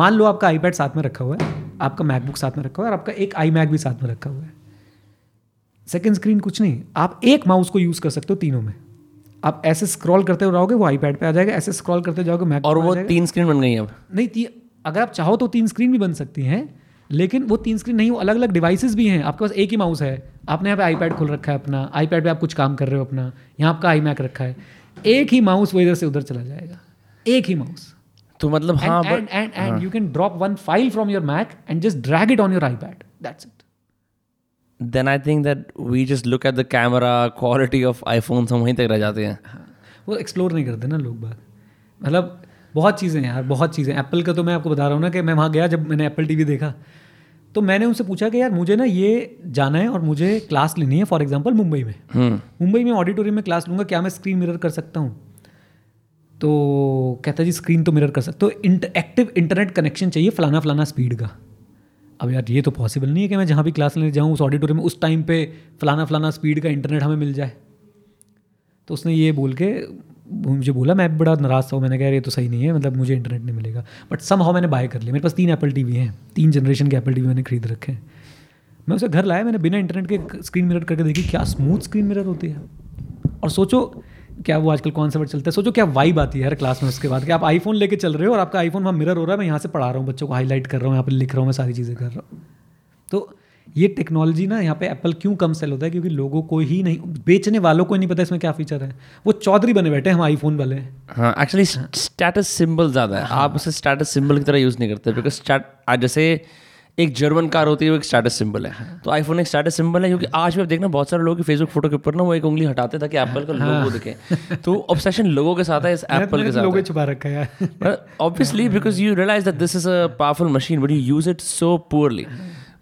मान लो आपका आईपैड साथ में रखा हुआ है, आपका मैकबुक साथ में रखा हुआ है और आपका एक आई मैक भी साथ में रखा हुआ है। सेकंड स्क्रीन कुछ नहीं, आप एक माउस को यूज़ कर सकते हो तीनों में। आप ऐसे स्क्रॉल करते रहोगे वो आईपैड पे आ जाएगा, ऐसे स्क्रॉल करते जाओगे मैक और वो तीन स्क्रीन बन गई अब। नहीं, अगर आप चाहो तो तीन स्क्रीन भी बन सकती हैं, लेकिन वो तीन स्क्रीन नहीं, वो अलग अलग डिवाइसेस भी हैं। आपके पास एक ही माउस है, आपने यहाँ पे आईपैड खोल रखा है, अपना आईपैड पे आप कुछ काम कर रहे हो, अपना यहाँ आपका आई मैक रखा है, एक ही माउस वो इधर से उधर चला जाएगा, एक ही माउस। तो मतलब हाँ, and you can drop one file from your Mac and just drag it on your iPad, that's it. Then I think that we just look at the camera quality of iPhones, हम वहीं तक रह जाते हैं। वो explore नहीं करते ना लोग बात, मतलब बहुत चीज़ें यार, बहुत चीज़ें। एप्पल का तो मैं आपको बता रहा हूँ ना कि मैं वहाँ गया, जब मैंने एप्पल TV देखा तो मैंने उनसे पूछा कि यार मुझे ना ये जाना है और मुझे क्लास लेनी है, फॉर एग्जाम्पल मुंबई में, मुंबई में ऑडिटोरियम में क्लास लूँगा, क्या मैं स्क्रीन मिरर कर सकता हूँ? तो कहता जी स्क्रीन तो मिरर कर सकते हो, एक्टिव इंटरनेट कनेक्शन चाहिए फलाना फलाना स्पीड का। अब यार ये तो पॉसिबल नहीं है कि मैं जहाँ भी क्लास लेने जाऊँ उस ऑडिटोरियम में उस टाइम पे फलाना फलाना स्पीड का इंटरनेट हमें मिल जाए। तो उसने ये बोल के मुझे बोला, मैं बड़ा नाराज़ था। मैंने कहा ये तो सही नहीं है, मतलब मुझे इंटरनेट नहीं मिलेगा। बट समहाउ मैंने बाय कर लिया, मेरे पास 3 एप्पल TV हैं, 3 जनरेशन के एप्पल TV मैंने खरीद रखे हैं। मैं उसे घर लाया, मैंने बिना इंटरनेट के स्क्रीन मिरर करके देखी, क्या स्मूथ स्क्रीन मिरर होती है। और सोचो क्या वो आजकल कौन सा वर्ड चलता है, सोचो क्या वाइब आती है हर क्लास में उसके बाद, कि आप आईफोन लेके चल रहे हो और आपका आईफोन वहाँ मिरर हो रहा है, मैं यहाँ से पढ़ा रहा हूँ बच्चों को, हाईलाइट कर रहा हूँ, यहाँ पर लिख रहा हूँ, मैं सारी चीज़ें कर रहा हूँ। तो ये टेक्नोलॉजी ना, यहाँ पे एप्पल क्यों कम सेल होता है, क्योंकि लोगों को ही नहीं, बेचने वालों को ही नहीं पता इसमें क्या फीचर है। वो चौधरी बने बैठे हैं हम आईफोन वाले। हाँ, एक्चुअली स्टेटस सिंबल ज़्यादा है, आप उसे स्टेटस सिंबल की तरह यूज़ नहीं करते, बिकॉज जैसे एक जर्मन कार होती है वो एक स्टेटस सिंबल है, तो आईफोन एक स्टेटस सिंबल है। क्योंकि आज भी आप देखना बहुत सारे लोग फेसबुक फोटो के ऊपर ना वो एक उंगली हटाते हैं ताकि एप्पल का लोगो दिखे। तो ऑब्सेशन लोगों के साथ है, इस एप्पल के साथ लोगों छुपा रखा है obviously, because you realise that this is a powerful machine but you use it so poorly.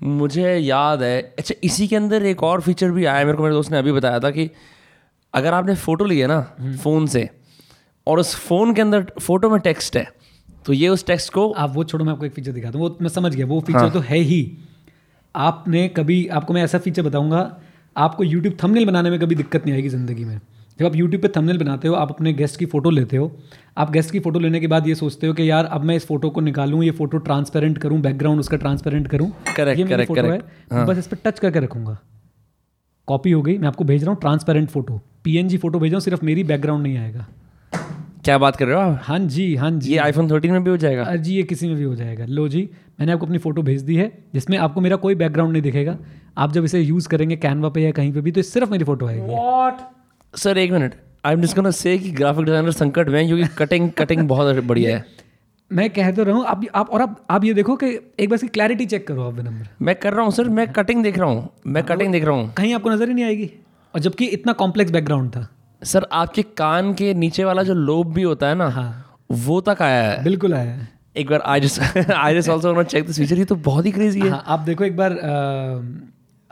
मुझे याद है, अच्छा इसी के अंदर एक और फीचर भी आया, मेरे को मेरे दोस्त ने अभी बताया था कि अगर आपने फोटो ली है ना फ़ोन से और उस फ़ोन के अंदर फोटो में टेक्स्ट है, तो ये उस टेक्स्ट को आप, वो छोड़ो मैं आपको एक फीचर दिखाता हूँ, वो मैं समझ गया वो फीचर। हाँ। तो है ही, आपने कभी, आपको मैं ऐसा फीचर बताऊँगा, आपको YouTube थंबनेल बनाने में कभी दिक्कत नहीं आएगी ज़िंदगी में। जब आप YouTube पे थंबनेल बनाते हो, आप अपने गेस्ट की फ़ोटो लेते हो, आप गेस्ट की फ़ोटो लेने के बाद ये सोचते हो कि यार अब मैं इस फोटो को निकालूँ, ये फोटो ट्रांसपेरेंट करूँ, बैकग्राउंड उसका ट्रांसपेरेंट करूँ, बस इस पर टच करके रखूँगा, कॉपी हो गई, मैं आपको भेज रहा हूँ ट्रांसपेरेंट फोटो, PNG फोटो भेज रहा हूँ, सिर्फ मेरी बैकग्राउंड नहीं आएगा। क्या बात कर रहे हो आप? हाँ जी, हाँ जी, ये iPhone 13 में भी हो जाएगा जी, ये किसी में भी हो जाएगा। लो जी, मैंने आपको अपनी फ़ोटो भेज दी है जिसमें आपको मेरा कोई बैकग्राउंड नहीं दिखेगा। आप जब इसे यूज़ करेंगे कैनवा पे या कहीं पे भी, तो सिर्फ मेरी फ़ोटो आएगी। व्हाट सर, एक minute, I am just gonna say कि ग्राफिक डिज़ाइनर संकट में, क्योंकि कटिंग बहुत बढ़िया है। मैं कह तो रहा हूँ, आप ये देखो कि एक बार इसकी क्लैरिटी चेक करो आप। नंबर मैं कर रहा हूँ सर, मैं कटिंग देख रहा हूँ, कहीं आपको नज़र ही नहीं आएगी, और जबकि इतना कॉम्प्लेक्स बैकग्राउंड था। सर आपके कान के नीचे वाला जो लोब भी होता है ना, हाँ, वो तक आया है, बिल्कुल आया है। एक बार I just also want to check this feature, ये तो बहुत ही क्रेजी है। हाँ, आप देखो एक बार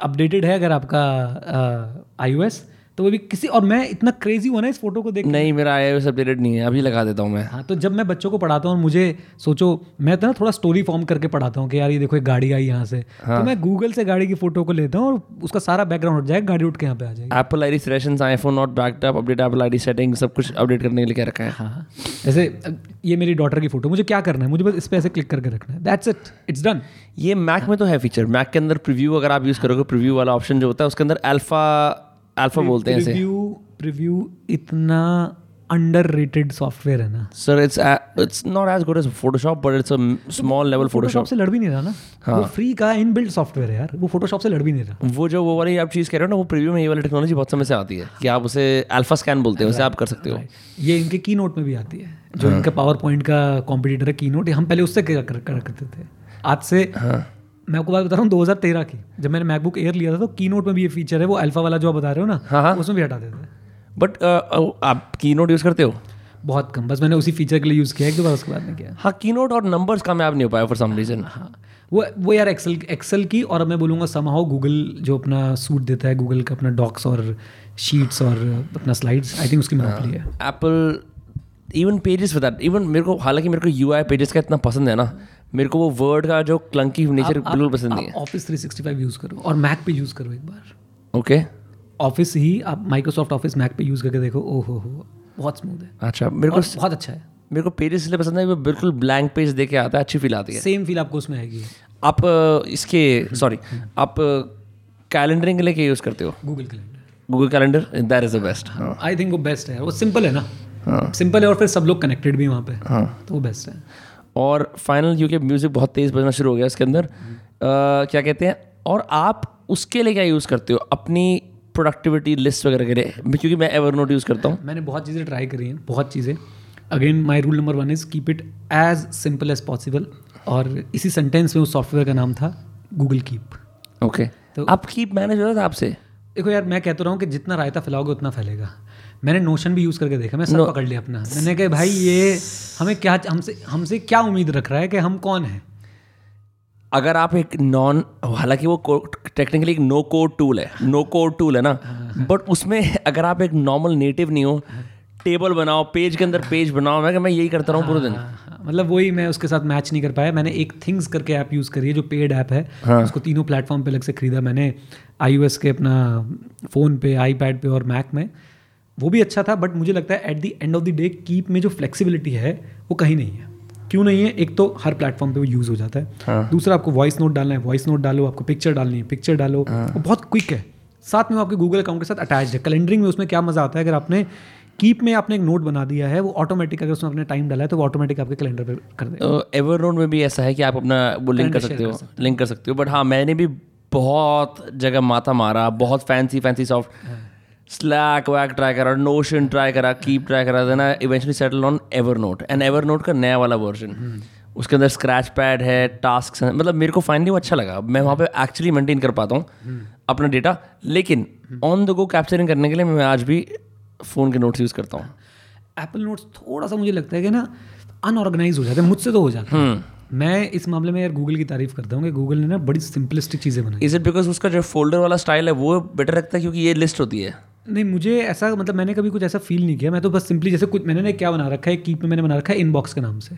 अपडेटेड है अगर आपका iOS तो वो भी किसी, और मैं इतना क्रेजी हुआ ना इस फोटो को देख। नहीं, मेरा iOS अपडेटेड नहीं है, अभी लगा देता हूँ मैं। हाँ, तो जब मैं बच्चों को पढ़ाता हूँ, मुझे सोचो मैं तो ना थोड़ा स्टोरी फॉर्म करके पढ़ाता हूँ कि यार ये देखो एक गाड़ी आई यहाँ से। हाँ। तो मैं गूगल से गाड़ी की फोटो को लेता हूँ और उसका सारा बैकग्राउंड हट जाएगा, गाड़ी उठ के यहाँ पे आ जाएगी। Apple ID sessions, iPhone not backed up, update Apple ID setting, सब कुछ अपडेट करने के लिए क्या रखा है। हाँ, जैसे ये मेरी डॉटर की फोटो, मुझे क्या करना है, मुझे बस इस पर ऐसे क्लिक करके रखना है, दैट्स इट, इट्स डन। ये मैक में तो है फीचर, मैक के अंदर प्रीव्यू अगर आप यूज़ करोगे, प्रीव्यू वाला ऑप्शन जो होता है, उसके अंदर अल्फा बोलते हैं इसे। प्रीव्यू इतना अंडररेटेड सॉफ्टवेयर है ना sir, it's not as good as Photoshop but it's a small level. Photoshop से लड़ भी नहीं रहा ना। हाँ। वो फ्री का इनबिल्ट सॉफ्टवेयर है यार, वो फोटोशॉप से लड़ भी नहीं रहा। वो जो वो वाली आप चीज़ कह रहे हो ना, वो प्रीव्यू में ये वाली टेक्नोलॉजी बहुत समय से आती है कि आप उसे अल्फा स्कैन बोलते हो, उसे आप कर सकते हो। ये इनके कीनोट में भी आती है, जो इनका पावर पॉइंट का कॉम्पिटिटर है कीनोट, हम पहले उससे करते थे। आज से मैं आपको बात बता रहा हूँ 2013 की, जब मैंने मैकबुक एयर लिया था तो कीनोट में भी ये फीचर है, वो अल्फा वाला जो आप बता रहे हो ना। हाँ। उसमें भी हटा देते हैं। बट आप कीनोट यूज़ करते हो? बहुत कम, बस मैंने उसी फीचर के लिए यूज़ किया एक दो बार, उसके बाद नहीं किया। हाँ, कीनोट और नंबर्स कामयाब नहीं हो पाया फॉर सम रीज़न। हाँ, वो यार एक्सेल की, और मैं बोलूँगा समहाउ गूगल जो अपना सूट देता है, गूगल का अपना डॉक्स और शीट्स और अपना स्लाइड्स, आई थिंक उसकी मदद ली है Apple. Even Pages for that, even मेरे को, हालांकि मेरे को UI पेजेस का इतना पसंद है ना, मेरे को वो वर्ड का जो क्लंकी नेचर बिल्कुल पसंद नहीं है। ऑफिस 365 यूज़ करो और मैक पे यूज़ करो एक बार। ओके, ऑफिस ही आप माइक्रोसॉफ्ट ऑफिस मैक पे यूज़ करके देखो, ओहो हो, बहुत स्मूथ है। अच्छा, मेरे को बहुत अच्छा है, मेरे को पेजेस इसलिए पसंद है, बिल्कुल ब्लैंक पेज देके आता है, अच्छी फील आती है। सेम फील आपको उसमें आएगी। आप इसके सॉरी आप कैलेंडरिंग के लिए यूज़ करते हो? Google calendar that is the best, I think वो बेस्ट है, वो सिंपल है ना, सिंपल है और फिर सब लोग कनेक्टेड भी वहाँ पे, तो वो बेस्ट है। और फाइनल यूके म्यूज़िक बहुत तेज़ बजना शुरू हो गया इसके अंदर, क्या कहते हैं, और आप उसके लिए क्या यूज़ करते हो अपनी प्रोडक्टिविटी लिस्ट वगैरह के लिए? क्योंकि मैं एवरनोट यूज़ करता हूँ, मैंने बहुत चीज़ें ट्राई करी हैं, बहुत चीज़ें। Again my rule number one is keep it as simple as possible, और इसी सेंटेंस में उस सॉफ्टवेयर का नाम था गूगल कीप। ओके, तो आप कीप मैनेज हो रहा था आपसे? देखो यार, मैं कहता रहा हूँ कि जितना रायता फैलाओगे उतना फैलेगा। मैंने नोशन भी यूज़ करके देखा, मैं सब पकड़ लिया अपना। मैंने कहा भाई ये हमें क्या, हमसे क्या उम्मीद रख रहा है कि हम कौन हैं। अगर आप एक नॉन, हालांकि वो टेक्निकली एक नो कोड टूल है ना, बट उसमें अगर आप एक नॉर्मल नेटिव नहीं हो, टेबल बनाओ, पेज के अंदर पेज बनाओ। मैं यही करता रहा हूँ पूरे दिन, मतलब वही मैं उसके साथ मैच नहीं कर पाया। मैंने एक थिंग्स करके ऐप यूज़ करी है जो पेड ऐप है, उसको तीनों प्लेटफॉर्म पे अलग से ख़रीदा मैंने, iOS के अपना फ़ोन पे, iPad पे और मैक में। वो भी अच्छा था, बट मुझे लगता है at the end of the day keep में जो फ्लेक्सिबिलिटी है वो कहीं नहीं है। क्यों नहीं है? एक तो हर प्लेटफॉर्म पे वो यूज़ हो जाता है, दूसरा आपको वॉइस नोट डालना है, वॉइस नोट डालो, आपको पिक्चर डालनी है, पिक्चर डालो, वो बहुत क्विक है, साथ में आपके गूगल अकाउंट के साथ अटैच है। कैलेंडरिंग में उसमें क्या मज़ा आता है, अगर आपने कीप में आपने एक नोट बना दिया है, वो ऑटोमेटिक, अगर उसमें आपने टाइम डाला है तो वो ऑटोमेटिक आपके कैलेंडर पे कर दे। एवरनोट में भी ऐसा है कि आप अपना वो लिंक कर सकते हो। बट हाँ, मैंने भी बहुत जगह माथा मारा, बहुत फैंसी सॉफ्ट, स्लैक वैक ट्राई करा, नोशन ट्राई करा, कीप ट्राई करा, देना eventually settle on Evernote. And Evernote का नया वाला वर्जन, उसके अंदर स्क्रैच पैड है, टास्क है, मतलब मेरे को फाइनली वो अच्छा लगा। मैं वहाँ पे एक्चुअली मेंटेन कर पाता हूँ अपना डेटा, लेकिन ऑन द गो कैप्चरिंग करने के लिए मैं आज भी फ़ोन के नोट्स यूज़ करता हूँ। एप्पल नोट्स थोड़ा सा मुझे लगता है कि ना अनऑर्गेनाइज हो जाते हैं, मुझसे तो हो जाता है। मैं इस मामले में यार गूगल की तारीफ करता हूँ कि गूगल ने ना बड़ी सिंपलिस्टिक चीज़ें बनाई। इज इट बिकॉज उसका जो फोल्डर वाला स्टाइल है वो बेटर लगता है क्योंकि ये लिस्ट होती है? नहीं, मुझे ऐसा, मतलब मैंने कभी कुछ ऐसा फील नहीं किया। मैं तो बस सिंपली जैसे कुछ मैंने क्या बना रखा है, कीप में मैंने बना रखा है इनबॉक्स के नाम से,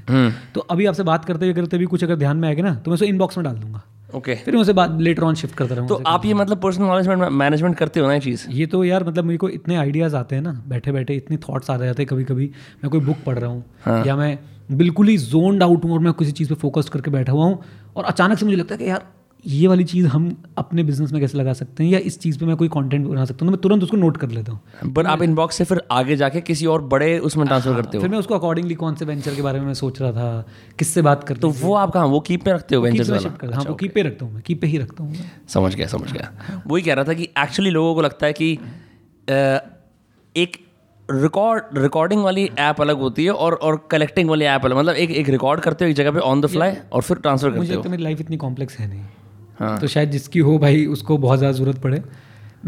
तो अभी आपसे बात करते करते भी कुछ अगर ध्यान में आएगा ना तो मैं उसको इनबॉक्स में डाल दूंगा। ओके, फिर उसे बाद लेटर ऑन शिफ्ट करता रहूँगा। तो आप ये मतलब पर्सनल मैनेजमेंट करते हो ना चीज़? ये तो यार मतलब मेरे को इतने आइडियाज़ आते हैं ना बैठे बैठे, इतने थॉट्स आ जाते हैं। कभी कभी मैं कोई बुक पढ़ रहा हूँ या मैं बिल्कुल ही जोनड आउट हूँ और मैं किसी चीज़ पे फोकस करके बैठा हुआ हूँ, और अचानक से मुझे लगता है कि यार ये वाली चीज़ हम अपने बिजनेस में कैसे लगा सकते हैं, या इस चीज़ पे मैं कोई कंटेंट बना सकता हूँ, तो मैं तुरंत उसको नोट कर लेता हूँ। बट आप इनबॉक्स से फिर आगे जाके किसी और बड़े उसमें ट्रांसफर करते हो? फिर मैं उसको अकॉर्डिंगली कौन से वेंचर के बारे में मैं सोच रहा था, किससे बात करते, तो वो आप कहाँ, वो कीप पे रखते हो वेंचर वाला? हाँ, वो कीप पे रखता हूँ, मैं कीप पे ही रखता हूँ। समझ गया। वही कह रहा था कि एक्चुअली लोगों को लगता है कि एक रिकॉर्डिंग वाली ऐप अलग होती है और कलेक्टिंग वाली ऐप अलग, मतलब एक रिकॉर्ड करते हो एक जगह पे ऑन द फ्लाई और फिर ट्रांसफर करते हो। मुझे लगता है मेरी लाइफ इतनी कॉम्प्लेक्स है नहीं, हाँ, तो शायद जिसकी हो भाई उसको बहुत ज़्यादा ज़रूरत पड़े।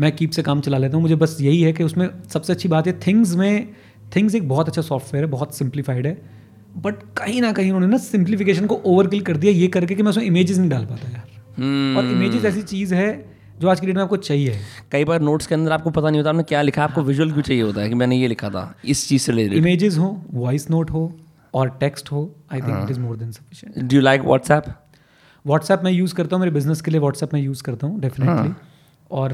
मैं कीप से काम चला लेता हूँ, मुझे बस यही है कि उसमें सबसे अच्छी बात है थिंग्स में, थिंग्स एक बहुत अच्छा सॉफ्टवेयर है, बहुत सिंप्लीफाइड है, बट कहीं ना कहीं उन्होंने ना सिंप्लीफिकेशन को ओवरकिल कर दिया ये करके कि मैं उसमें इमेजेस नहीं डाल पाता यार, और इमेजेस ऐसी चीज़ है जो आज की डेट में आपको चाहिए। कई बार नोट्स के अंदर आपको पता नहीं होता आपने क्या लिखा, आपको विजुअल क्यों चाहिए होता है कि मैंने ये लिखा था इस चीज़ से ले रही। इमेजेस हो, वॉइस नोट हो और टेक्स्ट हो, I think it is more than sufficient. Do you like व्हाट्सएप? व्हाट्सएप मैं यूज़ करता हूँ मेरे बिजनेस के लिए, व्हाट्सएप मैं यूज़ करता हूँ डेफिनेटली, और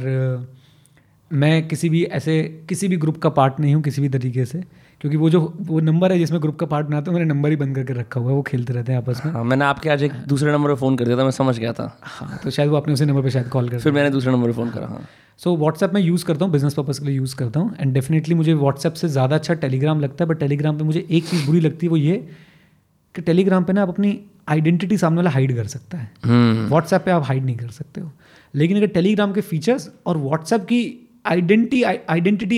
मैं किसी भी ग्रुप का पार्ट नहीं हूँ किसी भी तरीके से, क्योंकि वो नंबर है जिसमें ग्रुप का पार्ट बनाता हूँ, मैंने नंबर ही बंद करके रखा हुआ है, वो खेलते रहते हैं आपस में। हाँ, मैंने आपके आज एक दूसरे नंबर पर फ़ोन कर दिया था, मैं समझ गया था। हाँ, तो शायद वो आपने उसी नंबर पर शायद कॉल कर, फिर मैंने दूसरे नंबर पर फ़ोन करा। सो व्हाट्सएप मैं यूज़ करता हूँ, बिजनेस पर्पज़ के लिए यूज़ करता हूँ, एंड डेफिनेटली मुझे व्हाट्सएप से ज़्यादा अच्छा टेलीग्राम लगता है। बट टेलीग्राम पर मुझे एक चीज़ बुरी लगती है, वो ये कि टेलीग्राम पर ना आप अपनी आइडेंटिटी सामने वाला हाइड कर सकता है, व्हाट्सएप पर आप हाइड नहीं कर सकते हो। लेकिन अगर टेलीग्राम के फीचर्स और व्हाट्सएप की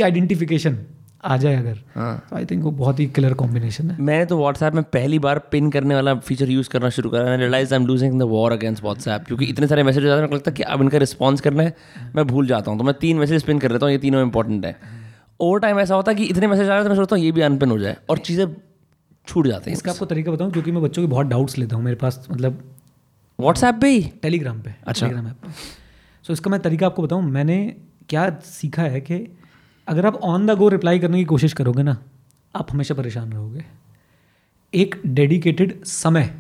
आइडेंटिफिकेशन आ जाए अगर, तो आई थिंक वो बहुत ही क्लियर कॉम्बिनेशन है। मैंने तो व्हाट्सएप में पहली बार पिन करने वाला फीचर यूज़ करना शुरू करा, मैंने realise I am losing the war against व्हाट्सएप, क्योंकि इतने सारे मैसेज आते हैं, लगता है कि अब इनका रिस्पॉन्स करना है, मैं भूल जाता हूँ, तो मैं 3 मैसेज पिन कर देता हूँ, ये तीनों इंपॉर्टेंट है। ओवर टाइम ऐसा होता है कि इतने मैसेज आ रहे हैं तो मैं सोचता हूँ ये भी अनपिन हो जाए, और चीज़ें छूट जाती हैं। इसका आपको तरीका बताऊँ, क्योंकि मैं बच्चों के बहुत डाउट्स लेता हूँ मेरे पास, मतलब व्हाट्सएप पे ही, टेलीग्राम पे, अच्छा टेलीग्राम ऐप। सो इसका मैं तरीका आपको बताऊँ, मैंने क्या सीखा है कि अगर आप ऑन द गो रिप्लाई करने की कोशिश करोगे ना, आप हमेशा परेशान रहोगे। एक डेडिकेटेड समय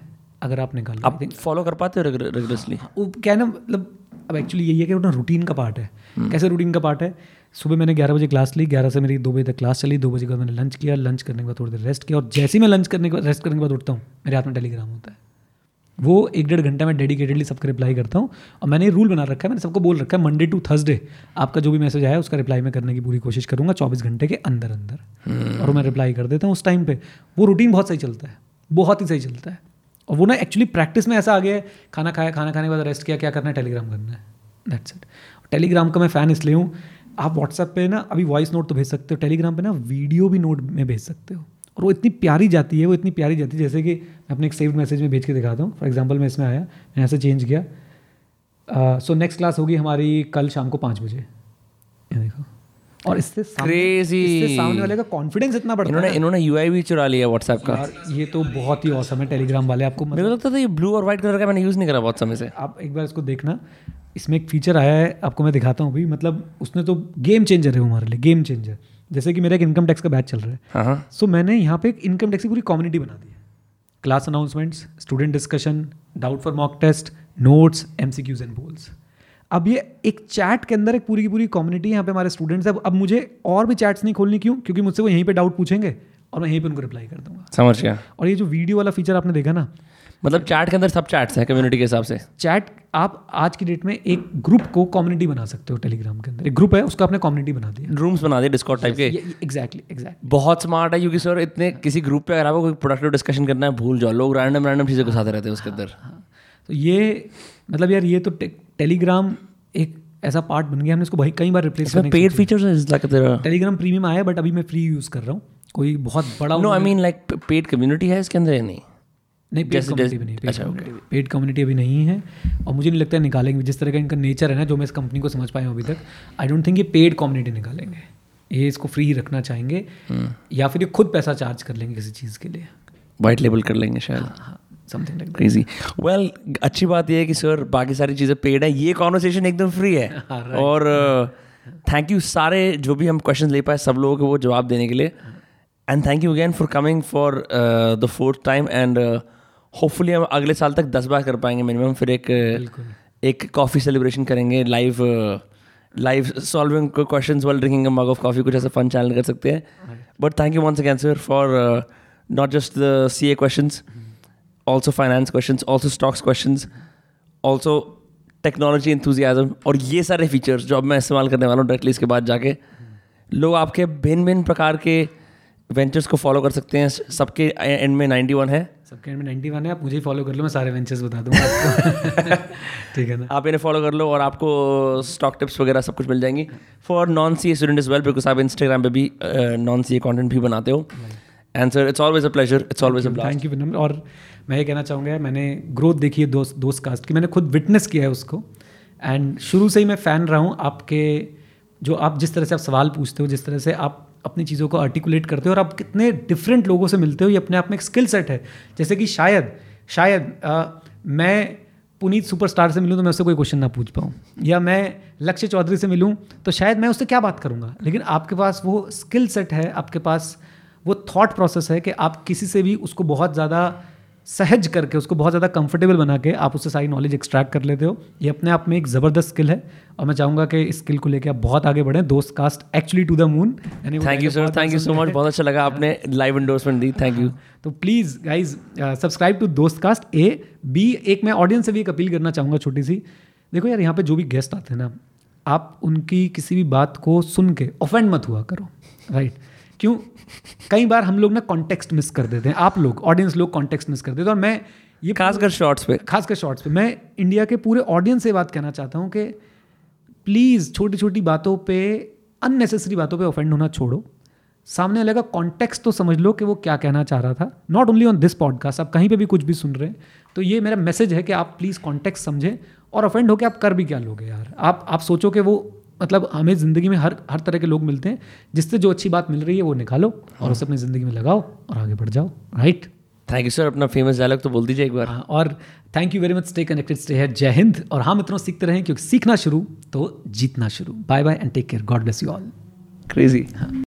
अगर आप निकाल, आप फॉलो कर पाते हो रेगुलरली, वो क्या है ना, मतलब अब एक्चुअली यही है कि अपना रूटीन का पार्ट है। कैसे रूटीन का पार्ट है? सुबह मैंने 11 बजे क्लास ली, 11 से मेरी 2 बजे तक क्लास चली, 2 बजे के बाद मैंने लंच किया, लंच करने के बाद थोड़ी देर रेस्ट किया, और जैसे ही मैं रेस्ट करने के बाद उठता हूँ मेरे हाथ में टेलीग्राम होता है, वो एक डेढ़ घंटा में डेडिकेटेडली सबका रिप्लाई करता हूँ, और मैंने रूल बना रखा है, मैंने सबको बोल रखा है मंडे टू थर्सडे आपका जो भी मैसेज आया उसका रिप्लाई मैं करने की पूरी कोशिश करूँगा 24 घंटे के अंदर अंदर, और मैं रिप्लाई कर देता हूँ उस टाइम पे। वो रूटीन बहुत सही चलता है, बहुत ही सही चलता है। और वो ना एक्चुअली प्रैक्टिस में ऐसा आ गया है, खाना खाया, खाना खाने के बाद रेस्ट किया, क्या करना है, टेलीग्राम करना है, दैट्स इट। टेलीग्राम का मैं फ़ैन इसलिए हूँ, आप व्हाट्सएप पे ना अभी वॉइस नोट तो भेज सकते हो, टेलीग्राम पे ना वीडियो भी नोट में भेज सकते हो, और वो इतनी प्यारी जाती है, वो इतनी प्यारी जाती है। जैसे कि मैं अपने एक सेव्ड मैसेज में भेज के दिखाता हूँ, फॉर एग्जाम्पल मैं इसमें आया, मैंने ऐसे चेंज किया, सो नेक्स्ट क्लास होगी हमारी कल शाम को 5 बजे, ये देखो। और इससे सामने वाले का कॉन्फिडेंस इतना बढ़ता है। इन्होंने यूआई भी चुरा लिया व्हाट्सएप का, ये तो बहुत ही औसम है टेलीग्राम वाले। आपको मुझे लगता था ये ब्लू और वाइट कलर का मैंने यूज़ नहीं करा बहुत समय से, आप एक बार इसको देखना। इसमें एक फीचर आया है, आपको मैं दिखाता हूँ अभी, मतलब उसने तो गेम चेंजर है हमारे लिए, गेम चेंजर। जैसे कि मेरा एक इनकम टैक्स का बैच चल रहा है, सो मैंने यहाँ पे एक इनकम टैक्स की पूरी कम्युनिटी बना दी है, class announcements, student discussion, doubt for mock test, notes, MCQs and polls. अब ये एक चैट के अंदर एक पूरी की पूरी कम्युनिटी यहाँ पे हमारे स्टूडेंट्स हैं। अब मुझे और भी चैट्स नहीं खोलनी, क्यों? क्योंकि मुझसे वो यहीं पे डाउट पूछेंगे और मैं यहीं पे उनको रिप्लाई कर दूंगा। समझ गया। और ये जो वीडियो वाला फीचर आपने देखा ना, मतलब चैट के अंदर सब चैट्स हैं कम्युनिटी के हिसाब से। चैट आप आज की डेट में एक ग्रुप को कम्युनिटी बना सकते हो टेलीग्राम के अंदर, एक ग्रुप है उसका आपने कम्युनिटी बना दिया, रूम्स बना दिए डिस्कॉर्ड टाइप के। एग्जैक्टली बहुत स्मार्ट है, क्योंकि सर इतने किसी ग्रुप पे अगर आपको कोई प्रोडक्टिव डिस्कशन करना है, भूल जाओ, लोग रैंडम रैंडम चीज़ें घुसाते रहते हैं उसके अंदर। तो ये मतलब यार ये तो टेलीग्राम एक ऐसा पार्ट बन गया, हमने इसको कई बार रिप्लेस करने paid features like Telegram premium आया, बट अभी मैं फ्री यूज़ कर रहा हूँ। कोई बहुत बड़ा no, I mean like paid community है इसके अंदर या नहीं? पेड कम्युनिटी अभी नहीं है, और मुझे नहीं लगता है निकालेंगे। जिस तरह का इनका नेचर है ना, जो मैं इस कंपनी को समझ पाया हूँ अभी तक, आई डोंट थिंक ये पेड कम्युनिटी निकालेंगे। ये इसको फ्री रखना चाहेंगे, या फिर ये खुद पैसा चार्ज कर लेंगे किसी चीज़ के लिए, वाइट लेबल कर लेंगे शायद, समथिंग लाइक क्रेजी। वेल, अच्छी बात यह है कि सर बाकी सारी चीज़ें पेड है, ये कॉन्वर्सेशन एकदम फ्री है। और थैंक यू सारे जो भी हम क्वेश्चन ले पाए सब लोगों को वो जवाब देने के लिए, and thank you again for coming for the 4th time. And hopefully हम अगले साल तक 10 बार कर पाएंगे मिनिमम, फिर एक कॉफ़ी सेलिब्रेशन करेंगे, live solving question while drinking a mug of coffee, कुछ ऐसा फन चैनल कर सकते हैं। But thank you once again sir for not just the CA questions, also finance questions, also stocks questions, also technology enthusiasm, और ये सारे features जो अब मैं इस्तेमाल करने वाला हूँ डायरेक्टली इसके बाद जाके। लोग आपके भिन्न भिन्न प्रकार के वेंचर्स को फॉलो कर सकते हैं, सबके एंड में 91 है, आप मुझे फॉलो कर लो, मैं सारे वेंचर्स बता दूँगा आपको, ठीक है ना? आप इन्हें फॉलो कर लो और आपको स्टॉक टिप्स वगैरह सब कुछ मिल जाएंगी for non-CA student is well, because आप इंस्टाग्राम पे भी non-CA कॉन्टेंट भी बनाते हो। And sir, it's always a pleasure. It's always a blast. Thank you, Vinamr. और मैं ये कहना चाहूँगा, मैंने ग्रोथ देखी है दोस्त कास्ट की, मैंने खुद विटनेस किया है उसको, एंड शुरू से ही मैं फ़ैन रहा हूँ आपके, जो आप जिस तरह से आप सवाल पूछते हो, जिस तरह से आप अपनी चीज़ों को आर्टिकुलेट करते हो, और आप कितने डिफरेंट लोगों से मिलते हो, ये अपने आप में एक स्किल सेट है। जैसे कि शायद मैं पुनीत सुपरस्टार से मिलूँ तो मैं उससे कोई क्वेश्चन ना पूछ पाऊँ, या मैं लक्ष्य चौधरी से मिलूँ तो शायद मैं उससे क्या बात करूँगा, लेकिन आपके पास वो स्किल सेट है, आपके पास वो थॉट प्रोसेस है कि आप किसी से भी उसको बहुत ज़्यादा सहज करके, उसको बहुत ज़्यादा कंफर्टेबल बना के आप उससे सारी नॉलेज एक्सट्रैक्ट कर लेते हो। ये अपने आप में एक ज़बरदस्त स्किल है, और मैं चाहूँगा कि इस स्किल को लेकर आप बहुत आगे बढ़ें। दोस्त cast actually to the moon. Thank you sir, thank you so much, बहुत अच्छा लगा आपने लाइव एंडोर्समेंट दी, थैंक यू। तो प्लीज़ गाइज सब्सक्राइब टू दोस्त कास्ट। एक मैं ऑडियंस से भी एक अपील करना चाहूँगा छोटी सी, देखो यार यहाँ पे जो भी गेस्ट आते हैं ना, आप उनकी किसी भी बात को सुन के ऑफेंड मत हुआ करो, राइट? क्यों? कई बार हम लोग ना कॉन्टेक्स्ट मिस कर देते हैं, आप लोग ऑडियंस लोग कॉन्टेक्स्ट मिस कर देते हैं। और मैं ये खासकर शॉर्ट्स पे मैं इंडिया के पूरे ऑडियंस से बात कहना चाहता हूँ कि प्लीज़ छोटी छोटी बातों पे, अननेसेसरी बातों पे ऑफेंड होना छोड़ो। सामने वाले का कॉन्टेक्स्ट तो समझ लो कि वो क्या कहना चाह रहा था। Not only on this podcast, आप कहीं पे भी कुछ भी सुन रहे हैं, तो ये मेरा मैसेज है कि आप प्लीज़ कॉन्टेक्स्ट समझें, और ऑफेंड होकर आप कर भी क्या लोगे यार। आप सोचो कि वो मतलब हमें ज़िंदगी में हर तरह के लोग मिलते हैं, जिससे जो अच्छी बात मिल रही है वो निकालो और उसे अपनी ज़िंदगी में लगाओ और आगे बढ़ जाओ, राइट? थैंक यू सर, अपना फेमस डायलॉग तो बोल दीजिए एक बार। और thank you very much, stay connected, stay here, जय हिंद। और हाँ मित्रों, सीखते रहें, क्योंकि सीखना शुरू तो जीतना शुरू। Bye bye and take care, God bless you all. Crazy.